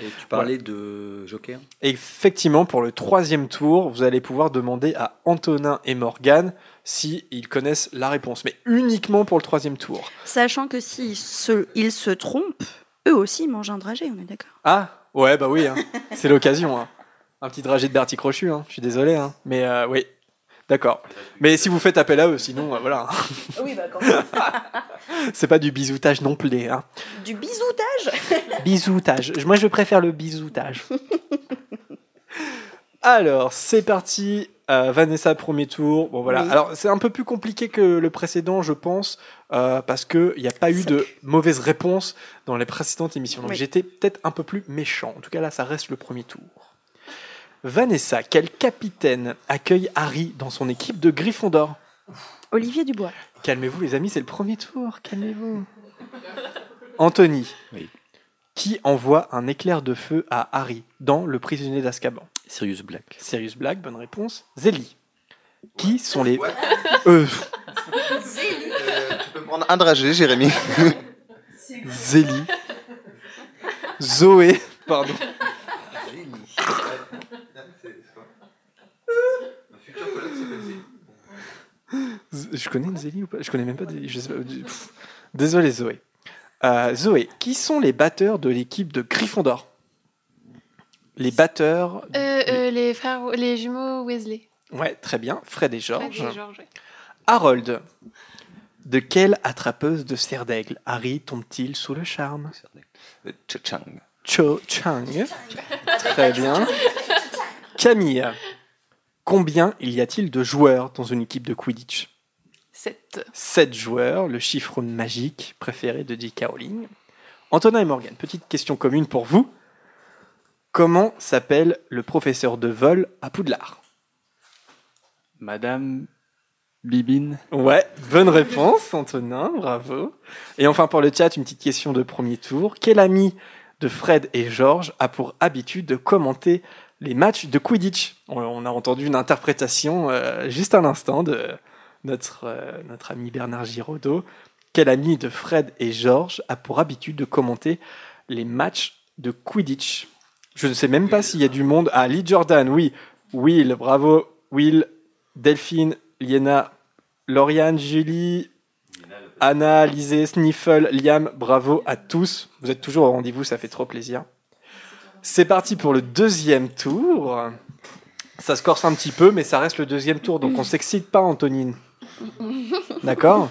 Et tu parlais de Joker ? Effectivement, pour le troisième tour, vous allez pouvoir demander à Antonin et Morgane s'ils connaissent la réponse, mais uniquement pour le troisième tour. Sachant que s'ils se trompent, eux aussi ils mangent un dragée, on est d'accord ? Ah, ouais, bah oui, hein. C'est l'occasion. Hein. Un petit dragée de Bertie Crochu, hein. Je suis désolé, hein. Mais oui, d'accord. Mais si vous faites appel à eux, sinon, voilà. Oui, bah quand même. C'est pas du bisoutage non plus, hein. Du bisoutage ? Bisoutage. Moi, je préfère le bisoutage. Alors, c'est parti. Vanessa, premier tour. Bon, voilà. Oui. Alors, c'est un peu plus compliqué que le précédent, je pense, parce qu'il n'y a pas eu de mauvaise réponse dans les précédentes émissions. Donc, j'étais peut-être un peu plus méchant. En tout cas, là, ça reste le premier tour. Vanessa, quel capitaine accueille Harry dans son équipe de Gryffondor ? Olivier Dubois. Calmez-vous, les amis, c'est le premier tour. Calmez-vous. Anthony. Oui. Qui envoie un éclair de feu à Harry dans Le Prisonnier d'Azkaban ? Sirius Black. Sirius Black, bonne réponse. Zélie. Qui sont les... Zélie. Tu peux prendre un dragé, Jérémy. Zélie. Zoé, pardon. Zélie. Un futur collègue s'appelle Zélie. Je connais une Zélie ou pas ? Je connais même pas Zélie. Désolé, Zoé. Zoé, qui sont les batteurs de l'équipe de Gryffondor ? Les batteurs... les frères, les jumeaux Weasley. Ouais, très bien. Fred et George. Fred et George, ouais. Harold, de quelle attrapeuse de cerf d'aigle Harry tombe-t-il sous le charme ? Cho-Chang. Cho-Chang. Très bien. Camille, combien il y a-t-il de joueurs dans une équipe de Quidditch ? 7. 7 joueurs, le chiffre magique préféré de J.K. Rowling. Antonin et Morgane, petite question commune pour vous. Comment s'appelle le professeur de vol à Poudlard ? Madame Bibine. Ouais, bonne réponse, Antonin, bravo. Et enfin, pour le chat, une petite question de premier tour. Quel ami de Fred et George a pour habitude de commenter les matchs de Quidditch ? On a entendu une interprétation juste à l'instant de notre ami Bernard Giraudot. Quel ami de Fred et George a pour habitude de commenter les matchs de Quidditch ? Je ne sais même pas s'il y a du monde. Ah, Lee Jordan, oui. Will, bravo. Will, Delphine, Liena, Lauriane, Julie, Anna, Alizée, Sniffle, Liam, bravo à tous. Vous êtes toujours au rendez-vous, ça fait trop plaisir. C'est parti pour le deuxième tour. Ça se corse un petit peu, mais ça reste le deuxième tour, donc on ne s'excite pas, Antonine. D'accord ?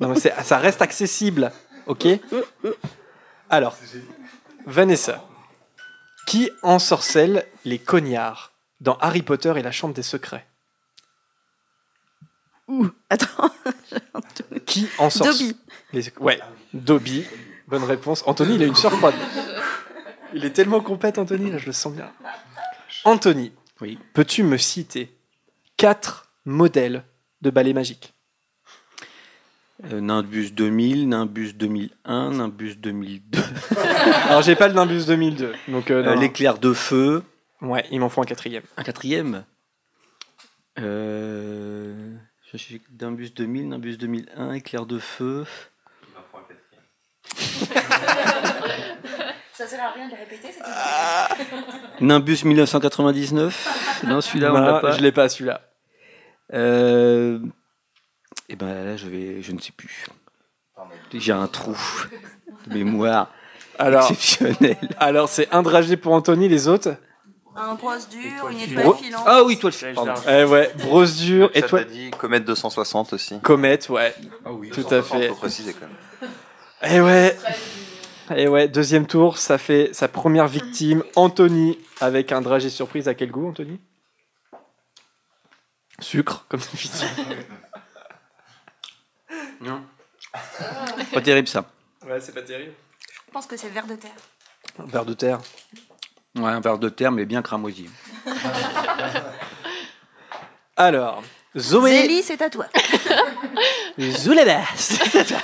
Non, mais ça reste accessible, ok ? Alors, Vanessa. Qui ensorcelle les cognards dans Harry Potter et la Chambre des Secrets ? Ouh, attends. Qui ensorcelle Dobby. Ouais, Dobby. Bonne réponse. Anthony, il a une sueur froide. Il est tellement compète, Anthony, là, je le sens bien. Anthony, oui. Peux-tu me citer 4 modèles de balai magique ? Nimbus 2000, Nimbus 2001, Nimbus 2002. Alors j'ai pas le Nimbus 2002. Donc l'éclair de feu. Ouais, il m'en faut un quatrième. Un quatrième. Je suis Nimbus 2000, Nimbus 2001, éclair de feu. Il m'en faut un quatrième. Ça sert à rien de le répéter. Nimbus 1999. Non, celui-là on l'a pas. Je l'ai pas celui-là. Et eh ben là, je ne sais plus. J'ai un trou de mémoire exceptionnel. Alors, c'est un dragé pour Anthony, les autres ? Un brosse dure, une étoile filante. Ah oui, étoile filante. Ouais, brosse dure, étoile. T'as dit comète 260 aussi. Comète, ouais. Ah oui, tout à fait. Faut préciser quand même. Et ouais, deuxième tour, ça fait sa première victime, Anthony, avec un dragé surprise. À quel goût, Anthony ? Sucre, comme d'habitude. Non. Pas terrible ça. Ouais, c'est pas terrible. Je pense que c'est verre de terre. Un verre de terre. Ouais, un verre de terre, mais bien cramoisi. Alors, Zoé. Zélie, c'est à toi. Zouleba, c'est à toi.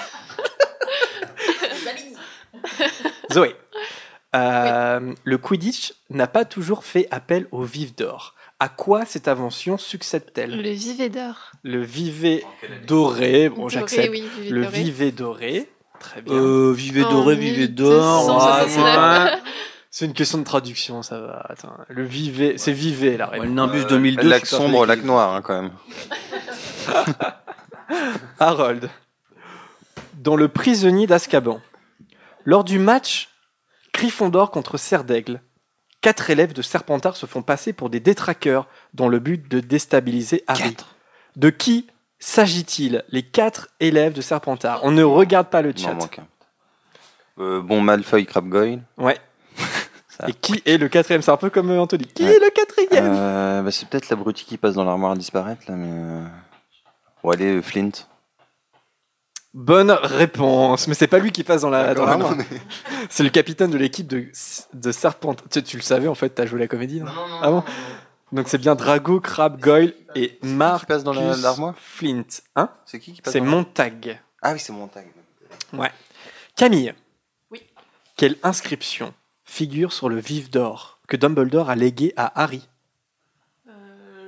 Zoé. Oui. Le Quidditch n'a pas toujours fait appel au vif d'or. À quoi cette invention succède-t-elle ? Le vivet d'or. Le vivet doré. Bon, j'accepte. Oui, le vivet doré. Très bien. Vivet doré, vivet d'or. Ah, C'est une question de traduction, ça va. Attends, le vivet, ouais. C'est vivet la réponse. Ouais, le Nimbus 2002. Lac sombre, lac noir, hein, quand même. Harold. Dans le prisonnier d'Azkaban. Lors du match Gryffondor contre Serdaigle, 4 élèves de Serpentard se font passer pour des détraqueurs dans le but de déstabiliser Harry. 4. De qui s'agit-il, les 4 élèves de Serpentard? On ne regarde pas le chat. Bon, Malfoy, Crabgoyle. Ouais. Et qui est le quatrième? C'est un peu comme Anthony. Qui est le quatrième? C'est peut-être l'abruti qui passe dans l'armoire à disparaître, là, mais... Bon, allez, Flint. Bonne réponse. Mais c'est pas lui qui passe dans l'armoire. Mais... C'est le capitaine de l'équipe de Serpentard. Tu le savais, en fait, t'as joué la comédie, non? Ah bon? Donc c'est bien Drago, Crabgoyle et Marcus Flint. C'est qui qui passe dans l'armoire? Flint. Hein? C'est qui passe? C'est Montag. Ah oui, c'est Montag. Ouais. Camille. Oui. Quelle inscription figure sur le vif d'or que Dumbledore a légué à Harry?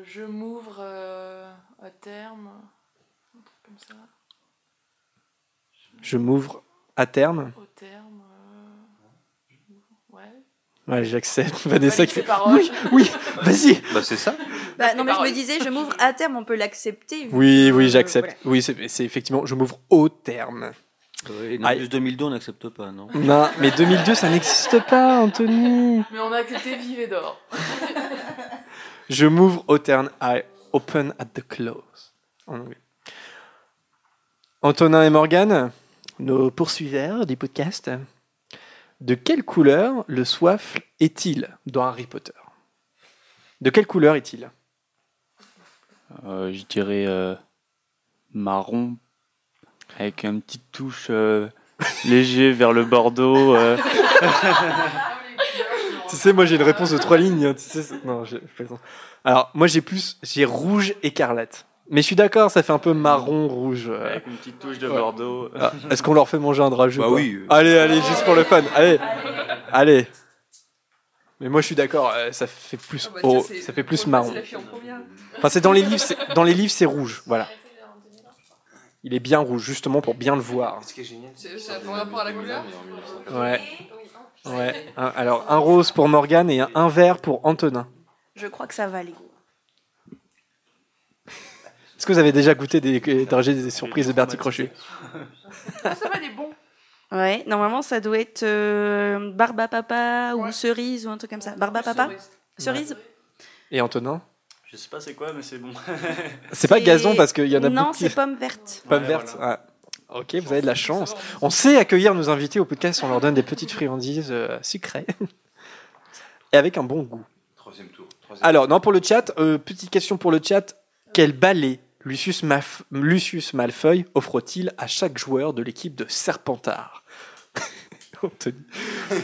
Je m'ouvre à terme. Un truc comme ça. Je m'ouvre à terme. Au terme. Ouais, j'accepte. Vanessa qui fait. Oui, oui, vas-y. Bah, c'est ça. Non, mais je me disais, je m'ouvre à terme, on peut l'accepter. Oui, j'accepte. Voilà. Oui, c'est effectivement, je m'ouvre au terme. Et plus 2002, on n'accepte pas, non? Non, mais 2002, ça n'existe pas, Anthony. Mais on a accepté Vive et d'or. Je m'ouvre au terme. I open at the close. En anglais. Antonin et Morgane, nos poursuiveurs du podcast. De quelle couleur le soif est-il dans Harry Potter? De quelle couleur est-il? Je dirais marron, avec une petite touche léger vers le bordeaux. Tu sais, moi j'ai une réponse de 3 lignes. Hein, tu sais, non, alors moi j'ai rouge écarlate. Mais je suis d'accord, ça fait un peu marron rouge. Avec une petite touche de bordeaux. Ah, est-ce qu'on leur fait manger un dragé? Bah oui. Allez, juste pour le fun. Allez. Mais moi je suis d'accord, ça fait plus ça fait plus marron. Enfin, c'est dans les livres, c'est rouge, voilà. Il est bien rouge, justement, pour bien le voir. Ce qui est génial, c'est pour rapport à la couleur. Ouais. Alors, un rose pour Morgane et un vert pour Antonin. Je crois que ça va, les gars. Est-ce que vous avez déjà goûté des surprises de Bertie Crochet? Ça va, les bons. Ouais, normalement, ça doit être barba papa ou cerise ou un truc comme ça. Barba papa? Cerise? Et Antonin? Je sais pas c'est quoi, mais c'est bon. C'est pas gazon parce qu'il y en a beaucoup. Non, c'est pomme verte. Pomme verte, voilà. Ah. Ok, vous avez de la chance. On sait accueillir nos invités au podcast, on leur donne des petites friandises sucrées. Et avec un bon goût. Troisième tour. Alors, non, pour le chat, petite question pour le chat. Quel balai Lucius Malfoy offre-t-il à chaque joueur de l'équipe de Serpentard?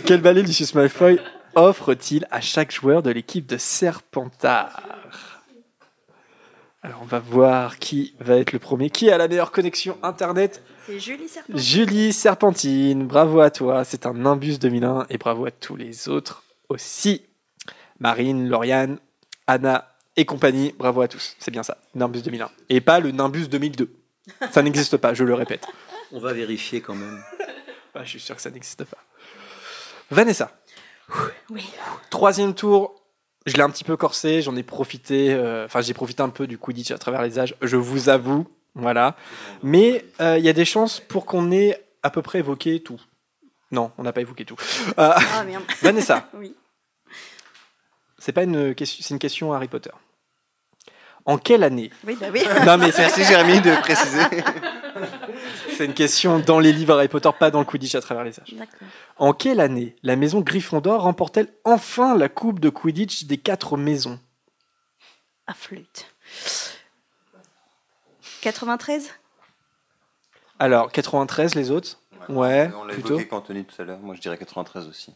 Quel balai Lucius Malfoy offre-t-il à chaque joueur de l'équipe de Serpentard? Alors, on va voir qui va être le premier. Qui a la meilleure connexion Internet? C'est Julie Serpentine. Julie Serpentine, bravo à toi. C'est un Nimbus 2001 et bravo à tous les autres aussi. Marine, Lauriane, Anna et compagnie, bravo à tous. C'est bien ça, Nimbus 2001. Et pas le Nimbus 2002. Ça n'existe pas, je le répète. On va vérifier quand même. Je suis sûr que ça n'existe pas. Vanessa. Oui. Troisième tour. Je l'ai un petit peu corsé, j'en ai profité, j'ai profité un peu du Quidditch à travers les âges, je vous avoue, voilà. Mais il y a des chances pour qu'on ait à peu près évoqué tout. Non, on n'a pas évoqué tout. Ah, merde. Vanessa. Oui. C'est pas une question, c'est une question Harry Potter. En quelle année? Oui, bah oui. Non, mais merci Jérémy de préciser. C'est une question dans les livres Harry Potter, pas dans le Quidditch à travers les âges. D'accord. En quelle année la maison Gryffondor remporte-t-elle enfin la coupe de Quidditch des 4 maisons? À flûte. 93? Alors, 93 les autres? Ouais, on l'a évoqué avec Anthony tout à l'heure, moi je dirais 93 aussi.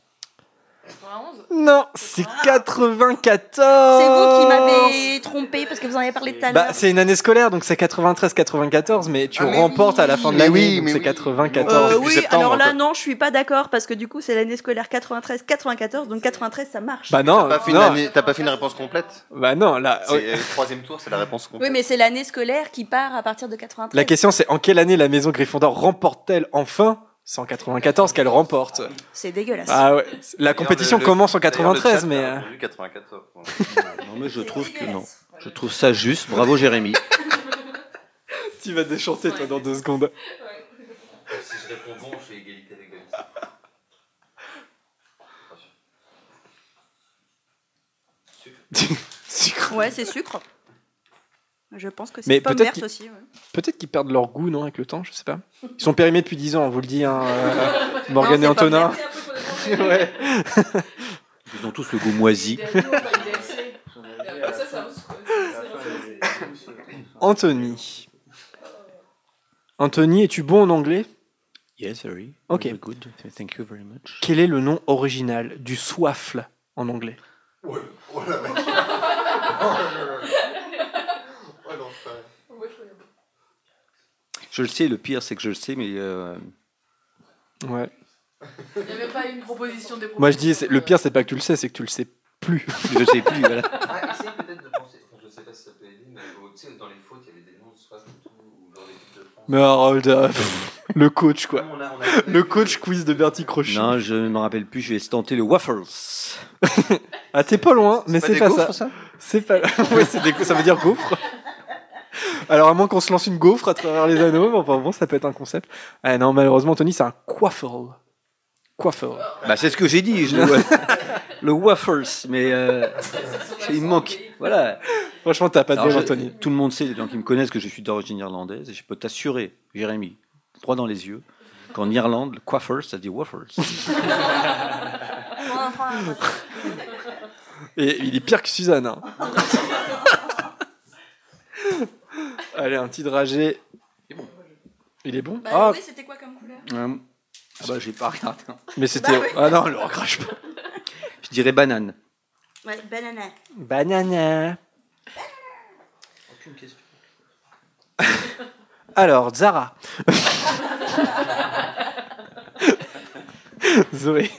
91? Non, c'est 94. C'est vous qui m'avez trompé parce que vous en avez parlé tout à l'heure. C'est une année scolaire, donc c'est 93-94, mais tu remportes à la fin de l'année, donc c'est 94. Oui, alors là, non, je suis pas d'accord parce que du coup, c'est l'année scolaire 93-94, donc 93, ça marche. Bah non, t'as pas fait une réponse complète. Bah non, là. Le troisième tour, c'est la réponse complète. Oui, mais c'est l'année scolaire qui part à partir de 93. La question, c'est en quelle année la maison Gryffondor remporte-t-elle enfin 194 qu'elle remporte. C'est dégueulasse. Ah ouais. La compétition commence en 93, mais... Vu 94. Non, mais je trouve que non. Je trouve ça juste. Bravo, Jérémy. Tu vas déchanter, toi, dans 2 secondes. Ouais. Si je réponds bon, je fais égalité avec Gaëtan. Sucre. Ouais, c'est sucre. Je pense que c'est pomme verte aussi. Ouais. Peut-être qu'ils perdent leur goût, non, avec le temps, je sais pas. Ils sont périmés depuis 10 ans, on vous le dit, hein, Morgane et Antonin. Ouais. Ils ont tous le goût moisi. Anthony. Anthony, es-tu bon en anglais? Yes, very. Ok. Very good. Thank you very much. Quel est le nom original du soifle en anglais? Ouais. Oh la merde. Je le sais, le pire c'est que je le sais, mais. Ouais. Il n'y avait pas une proposition des propositions. Moi je dis, le pire c'est pas que tu le sais, c'est que tu le sais plus. Je le sais plus, voilà. Ah, essaye peut-être de penser, je sais pas si ça peut aider, mais tu sais, dans les fautes, il y avait des noms de soi, tout, ou dans l'équipe de France. Mais Arold, le coach quoi. Le coach quiz de Bertie Crochet. Non, je ne me rappelle plus, je vais tenter le Waffles. Ah, t'es pas loin, mais c'est pas ça. C'est pas. Ouais, ça veut dire gaufre. Alors, à moins qu'on se lance une gaufre à travers les anneaux, mais enfin bon, ça peut être un concept. Ah non, malheureusement, Tony, c'est un quaffle. Quaffle. Bah, c'est ce que j'ai dit. Le waffles, mais il me manque. Voilà. Franchement, t'as pas de problème, Tony. Tout le monde sait, les gens qui me connaissent, que je suis d'origine irlandaise, et je peux t'assurer, Jérémy, droit dans les yeux, qu'en Irlande, le quaffle, ça dit waffles. Et il est pire que Suzanne. Hein. Allez, un petit dragé. Il est bon. Il est bon. Bah, ah oui, c'était quoi comme couleur? Ah bah j'ai pas regardé. Hein. Mais c'était. Bah, oui. Ah non, le recrache pas. Je dirais banane. Ouais, banana. Banana. Aucune question. Alors, Zara. Zoé.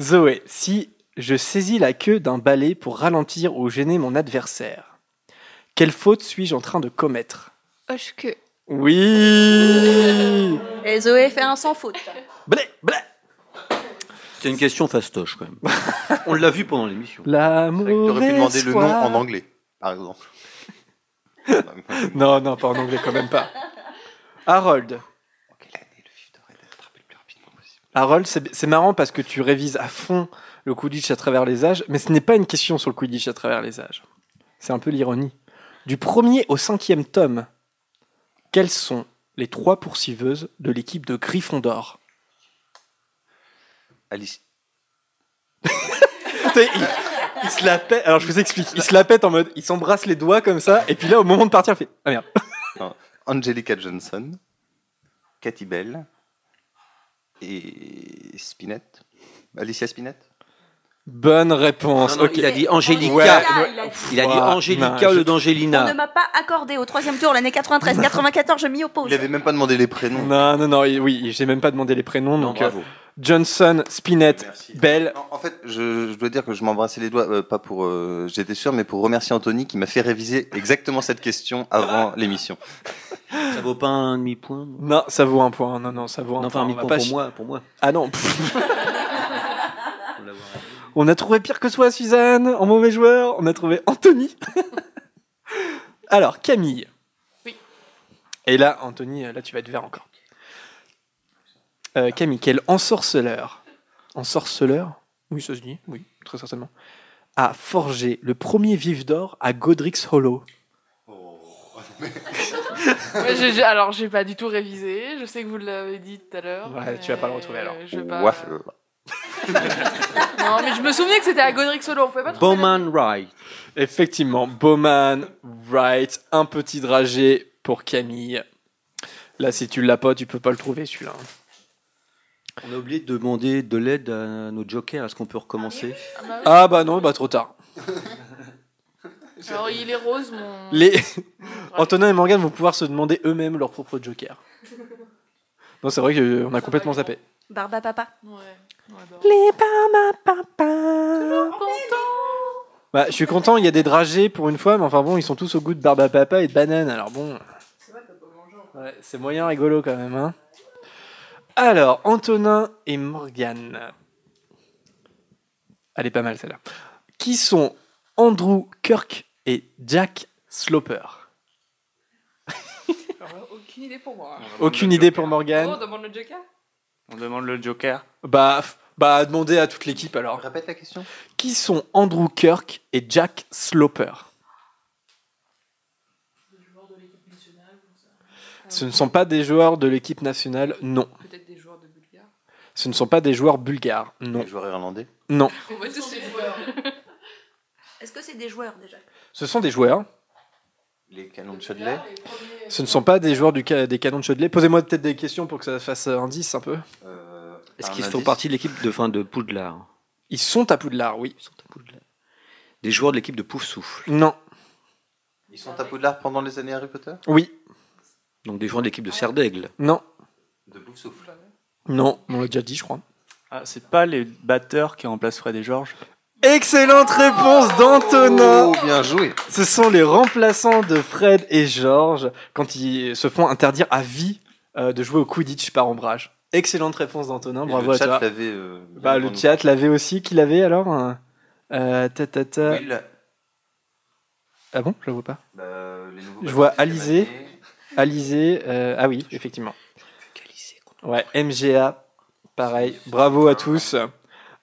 Zoé, si je saisis la queue d'un balai pour ralentir ou gêner mon adversaire. Quelle faute suis-je en train de commettre? Hoche-queue. Oui. Et Zoé fait un sans faute. Blé, blé. C'est une question fastoche, quand même. On l'a vu pendant l'émission. L'amour. Tu aurais pu demander le nom en anglais, par exemple. Non, non, pas en anglais, quand même pas. Harold. En quelle année le fils devrait être attrapé le plus rapidement possible? Harold, c'est marrant parce que tu révises à fond le Quidditch à travers les âges, mais ce n'est pas une question sur le Quidditch à travers les âges. C'est un peu l'ironie. Du 1er au 5e tome, quelles sont les 3 poursuiveuses de l'équipe de Gryffondor? Alice. il se la pète. Alors je vous explique. Il se la pète en mode, il s'embrasse les doigts comme ça, et puis là au moment de partir, il fait ah merde. Alors, Angelica Johnson, Cathy Bell et Spinette. Alicia Spinette. Bonne réponse. Non, ok. Il a dit Angelica. Ouais. Il a dit Angelica au lieu d'Angelina. On ne m'a pas accordé au 3e tour l'année 93-94. Je m'y oppose. Il avait même pas demandé les prénoms. Non, non, non. Oui, j'ai même pas demandé les prénoms. Non, donc bravo. Johnson, Spinette, Bell. Non, en fait, je dois dire que je m'embrassais les doigts, pas pour, j'étais sûr, mais pour remercier Anthony qui m'a fait réviser exactement cette question avant l'émission. Ça vaut pas un demi-point? Non, ça vaut un point. Non, non, ça vaut un point. Enfin, un demi-point pour moi. Ah non. On a trouvé pire que soi, Suzanne, en mauvais joueur. On a trouvé Anthony. Alors, Camille. Oui. Et là, Anthony, là, tu vas te faire encore. Camille, quel ensorceleur. Ensorceleur? Oui, ça se dit. Oui, très certainement. A forgé le premier vif d'or à Godric's Hollow. Oh. Alors, j'ai pas du tout révisé. Je sais que vous l'avez dit tout à l'heure. Ouais, tu vas pas le retrouver alors. Waffle. Non, mais je me souvenais que c'était à Godric's Hollow. On pouvait pas trouver. Bowman Wright. Effectivement, Bowman Wright. Un petit dragé pour Camille. Là, si tu l'as pas, tu peux pas le trouver celui-là. On a oublié de demander de l'aide à nos jokers. Est-ce qu'on peut recommencer? Ah bah non, bah trop tard. Alors il est rose, mon. Antonin et Morgane vont pouvoir se demander eux-mêmes leur propre joker. Non, c'est vrai qu'on a complètement zappé. Barba Papa. Ouais. Les Barba Papa. Bah, je suis content, il y a des dragées pour une fois, mais enfin bon, ils sont tous au goût de Barba Papa et de banane, alors bon. C'est vrai, t'as pas mangé en Ouais, c'est moyen rigolo quand même. Hein. Alors, Antonin et Morgane. Elle est pas mal celle-là. Qui sont Andrew Kirk et Jack Sloper? Alors, aucune idée pour moi. Aucune idée pour Morgane. Oh, on demande le Joker. On demande le Joker. Bah demandez à toute l'équipe alors. Répète la question. Qui sont Andrew Kirk et Jack Sloper? Des joueurs de l'équipe nationale ou ça? Ce ne sont pas des joueurs de l'équipe nationale, non. Peut-être des joueurs de Bulgares. Ce ne sont pas des joueurs bulgares, non. Des joueurs irlandais? Non. En fait, ce sont des joueurs. Est-ce que c'est des joueurs déjà? Ce sont des joueurs. Les canons de Chaudelet. Ce ne sont pas des joueurs des canons de Chaudelet. Posez-moi peut-être des questions pour que ça fasse indice un peu. Est-ce qu'ils font partie de l'équipe de Poudlard? Ils sont à Poudlard, oui. Ils sont à Poudlard. Des joueurs de l'équipe de Poufsouffle? Non. Ils sont à Poudlard pendant les années Harry Potter? Oui. Donc des joueurs de l'équipe de Serdaigle? Non. De Poufsouffle? Non, on l'a déjà dit, je crois. Ah, c'est pas les batteurs qui remplacent Fred et Georges? Excellente réponse d'Antonin. Oh, bien joué. Ce sont les remplaçants de Fred et Georges quand ils se font interdire à vie de jouer au Quidditch par ombrage. Excellente réponse d'Antonin, bravo à toi. Bah, le chat l'avait aussi, qui l'avait alors Will. Ah bon, je le vois pas. Je vois Alizée. Alizée, ah oui, effectivement. Ouais, MGA, pareil, bravo à tous.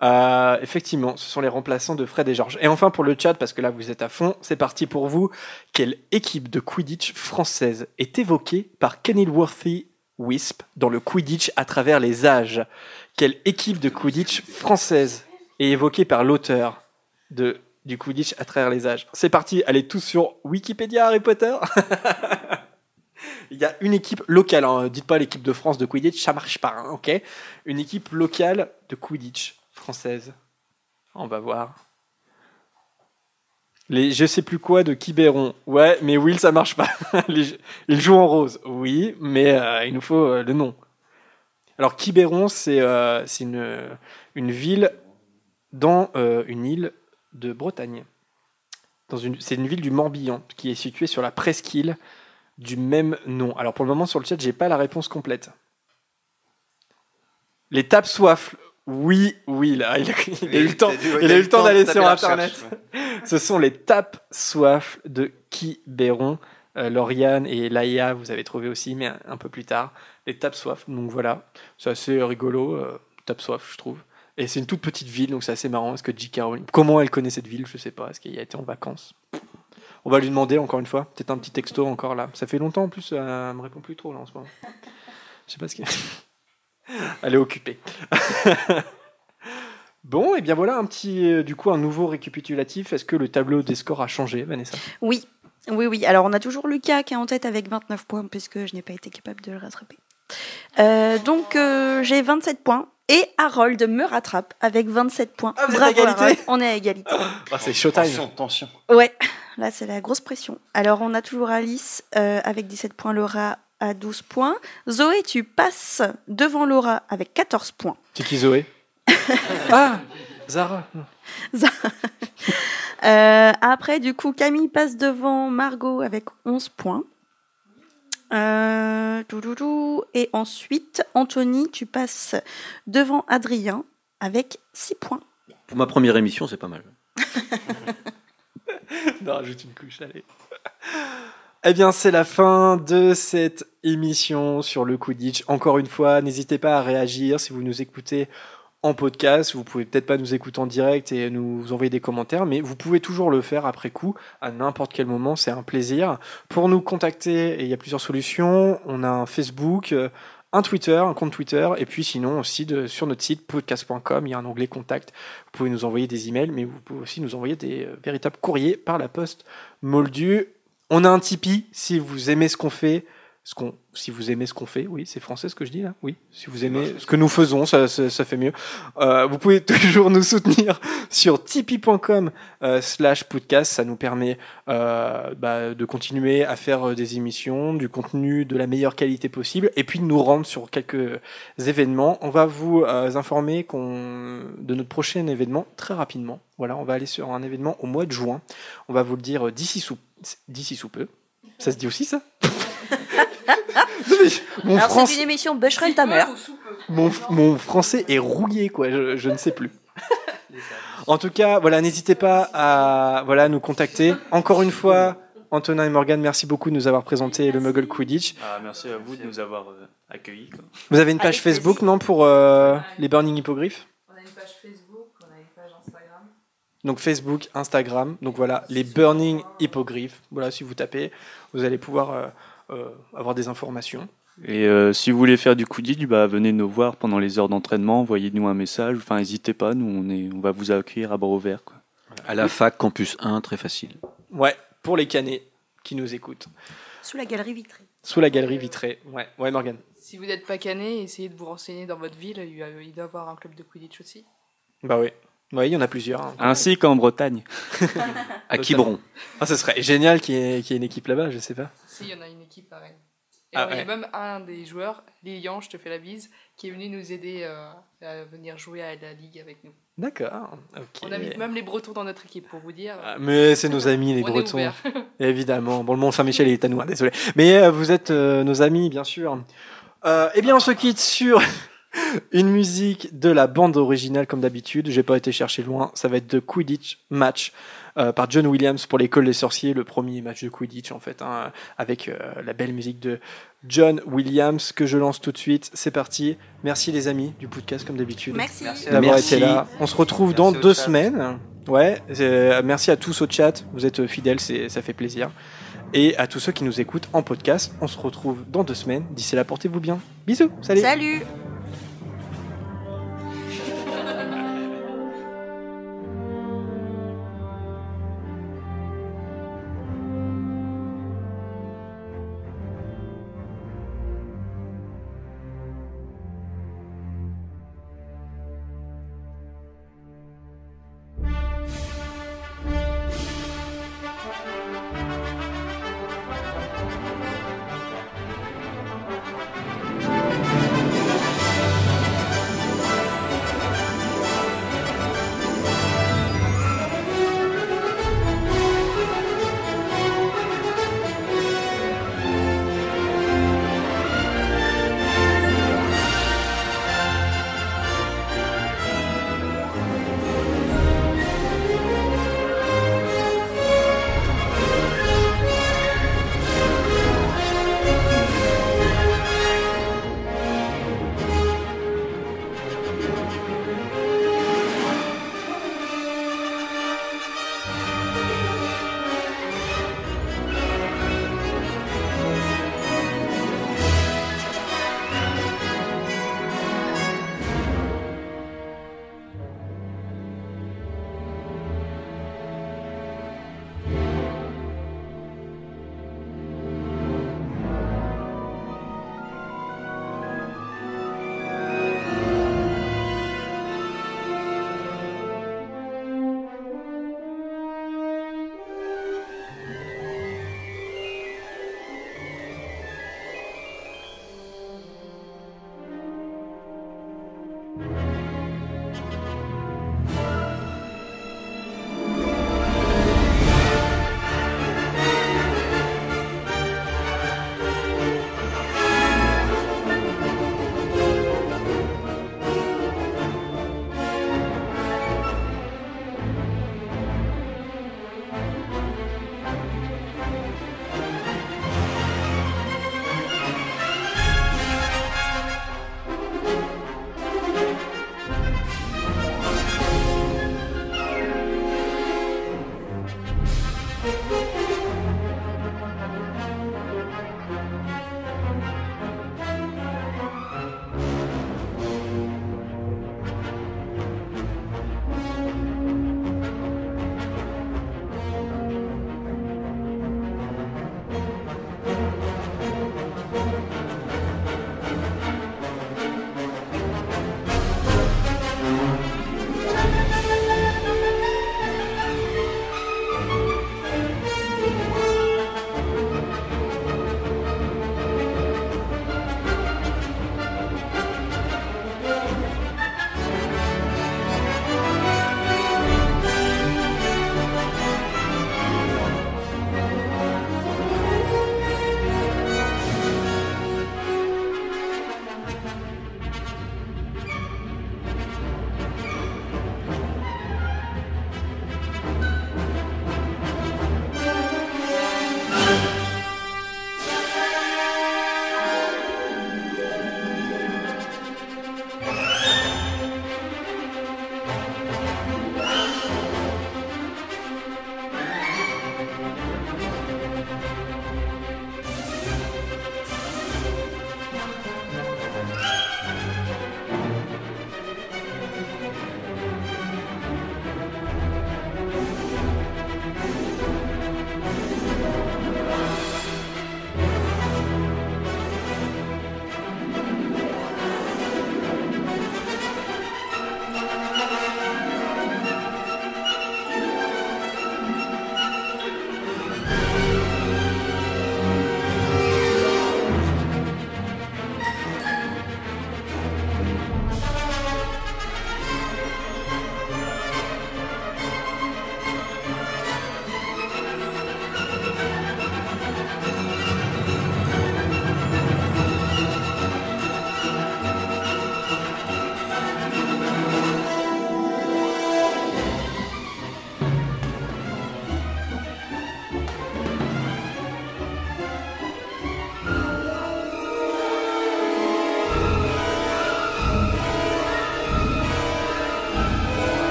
Effectivement, ce sont les remplaçants de Fred et Georges. Et enfin pour le chat, parce que là vous êtes à fond, c'est parti pour vous. Quelle équipe de Quidditch française est évoquée par Kenilworthy Wisp dans le Quidditch à travers les âges? Quelle équipe de Quidditch française est évoquée par l'auteur du Quidditch à travers les âges? C'est parti, allez tous sur Wikipédia Harry Potter. Il y a une équipe locale, hein. Dites pas l'équipe de France de Quidditch, ça marche pas, hein, ok? Une équipe locale de Quidditch française. On va voir. Les je sais plus quoi de Quiberon. Ouais, mais Will, ça marche pas. Ils jouent en rose. Oui, mais il nous faut le nom. Alors, Quiberon, c'est une ville dans une île de Bretagne. C'est une ville du Morbihan qui est située sur la presqu'île du même nom. Alors, pour le moment, sur le chat, j'ai pas la réponse complète. Les tapes-soifles. Oui, là, il a eu le temps d'aller sur Internet. Ce sont les tapes-soifles de Quiberon. Lauriane et Laïa, vous avez trouvé aussi, mais un peu plus tard. Les tapes-soifles, donc voilà. C'est assez rigolo, tapes-soifles, je trouve. Et c'est une toute petite ville, donc c'est assez marrant. Est-ce que J.K. Rowling, comment elle connaît cette ville? Je sais pas. Est-ce qu'elle y a été en vacances? On va lui demander encore une fois. Peut-être un petit texto encore là. Ça fait longtemps en plus, elle me répond plus trop là en ce moment. Je sais pas ce qu'il y a. Elle est occupée. Bon, et bien voilà un petit, du coup, un nouveau récapitulatif. Est-ce que le tableau des scores a changé, Vanessa? Oui. Alors, on a toujours Lucas qui est en tête avec 29 points, puisque je n'ai pas été capable de le rattraper. Donc, j'ai 27 points. Et Harold me rattrape avec 27 points. Ah, bravo, Harold, on est à égalité. Ah, c'est showtime. Tension. Ouais, là, c'est la grosse pression. Alors, on a toujours Alice avec 17 points, Laura à 12 points. Zoé, tu passes devant Laura avec 14 points. C'est qui Zoé? Ah, Zara. Après, du coup, Camille passe devant Margot avec 11 points. Et ensuite, Anthony, tu passes devant Adrien avec 6 points. Pour ma première émission, c'est pas mal. Non, rajoute une couche, allez. Eh bien, c'est la fin de cette émission sur le Quidditch. Encore une fois, n'hésitez pas à réagir si vous nous écoutez en podcast. Vous pouvez peut-être pas nous écouter en direct et nous envoyer des commentaires, mais vous pouvez toujours le faire après coup, à n'importe quel moment. C'est un plaisir. Pour nous contacter, il y a plusieurs solutions. On a un Facebook, un Twitter, un compte Twitter, et puis sinon aussi sur notre site podcast.com, il y a un onglet contact. Vous pouvez nous envoyer des emails, mais vous pouvez aussi nous envoyer des véritables courriers par la poste moldue. On a un Tipeee, si vous aimez ce qu'on fait, si vous aimez ce qu'on fait, oui, c'est français ce que je dis là, oui, si vous aimez ce que nous faisons, ça fait mieux. Vous pouvez toujours nous soutenir sur tipeee.com/podcast, ça nous permet de continuer à faire des émissions, du contenu de la meilleure qualité possible, et puis de nous rendre sur quelques événements. On va vous informer de notre prochain événement très rapidement. Voilà, on va aller sur un événement au mois de juin, on va vous le dire d'ici sous peu. Ça se dit aussi ça? C'est une émission bûcheronne ta mère. Mon français est rouillé, quoi. Je ne sais plus. En tout cas, voilà, n'hésitez pas à nous contacter. Encore une fois, Antonin et Morgane, merci beaucoup de nous avoir présenté le Muggle Quidditch. Ah, merci à vous de nous avoir accueillis. Quoi. Vous avez une page Facebook, non, pour les Burning Hippogriffs ? On a une page Facebook, on a une page Instagram. Donc Facebook, Instagram, donc voilà, les Burning Hippogriffs. Voilà, si vous tapez, vous allez pouvoir avoir des informations. Et si vous voulez faire du Quidditch, venez nous voir pendant les heures d'entraînement, envoyez-nous un message, enfin n'hésitez pas, nous on va vous accueillir à bras ouverts. Quoi. À la fac, campus 1, très facile. Ouais, pour les canets qui nous écoutent. Sous la galerie vitrée. Sous la galerie vitrée, ouais. Ouais, Morgane. Si vous n'êtes pas canet, essayez de vous renseigner dans votre ville, il doit y avoir un club de Quidditch aussi. Bah oui. Oui, il y en a plusieurs. Hein. Ainsi qu'en Bretagne. À Quiberon. Ah, ce serait génial qu'il y ait une équipe là-bas, je sais pas. Si, il y en a une équipe à Rennes. Et il y a même un des joueurs, Lilian, je te fais la bise, qui est venu nous aider à venir jouer à la Ligue avec nous. D'accord. Okay. On invite même les Bretons dans notre équipe, pour vous dire. Mais c'est nos amis, les Bretons. Évidemment. Bon, le Mont-Saint-Michel est à nous, désolé. Mais vous êtes nos amis, bien sûr. Eh bien, on se quitte sur... une musique de la bande originale comme d'habitude, j'ai pas été chercher loin, ça va être The Quidditch Match par John Williams pour l'école des sorciers, le premier match de Quidditch en fait, hein, avec la belle musique de John Williams que je lance tout de suite, c'est parti, merci les amis du podcast comme d'habitude, merci d'avoir été là, on se retrouve dans 2 semaines, ouais, merci à tous au chat, vous êtes fidèles, ça fait plaisir, et à tous ceux qui nous écoutent en podcast, on se retrouve dans 2 semaines, d'ici là portez-vous bien, bisous, salut.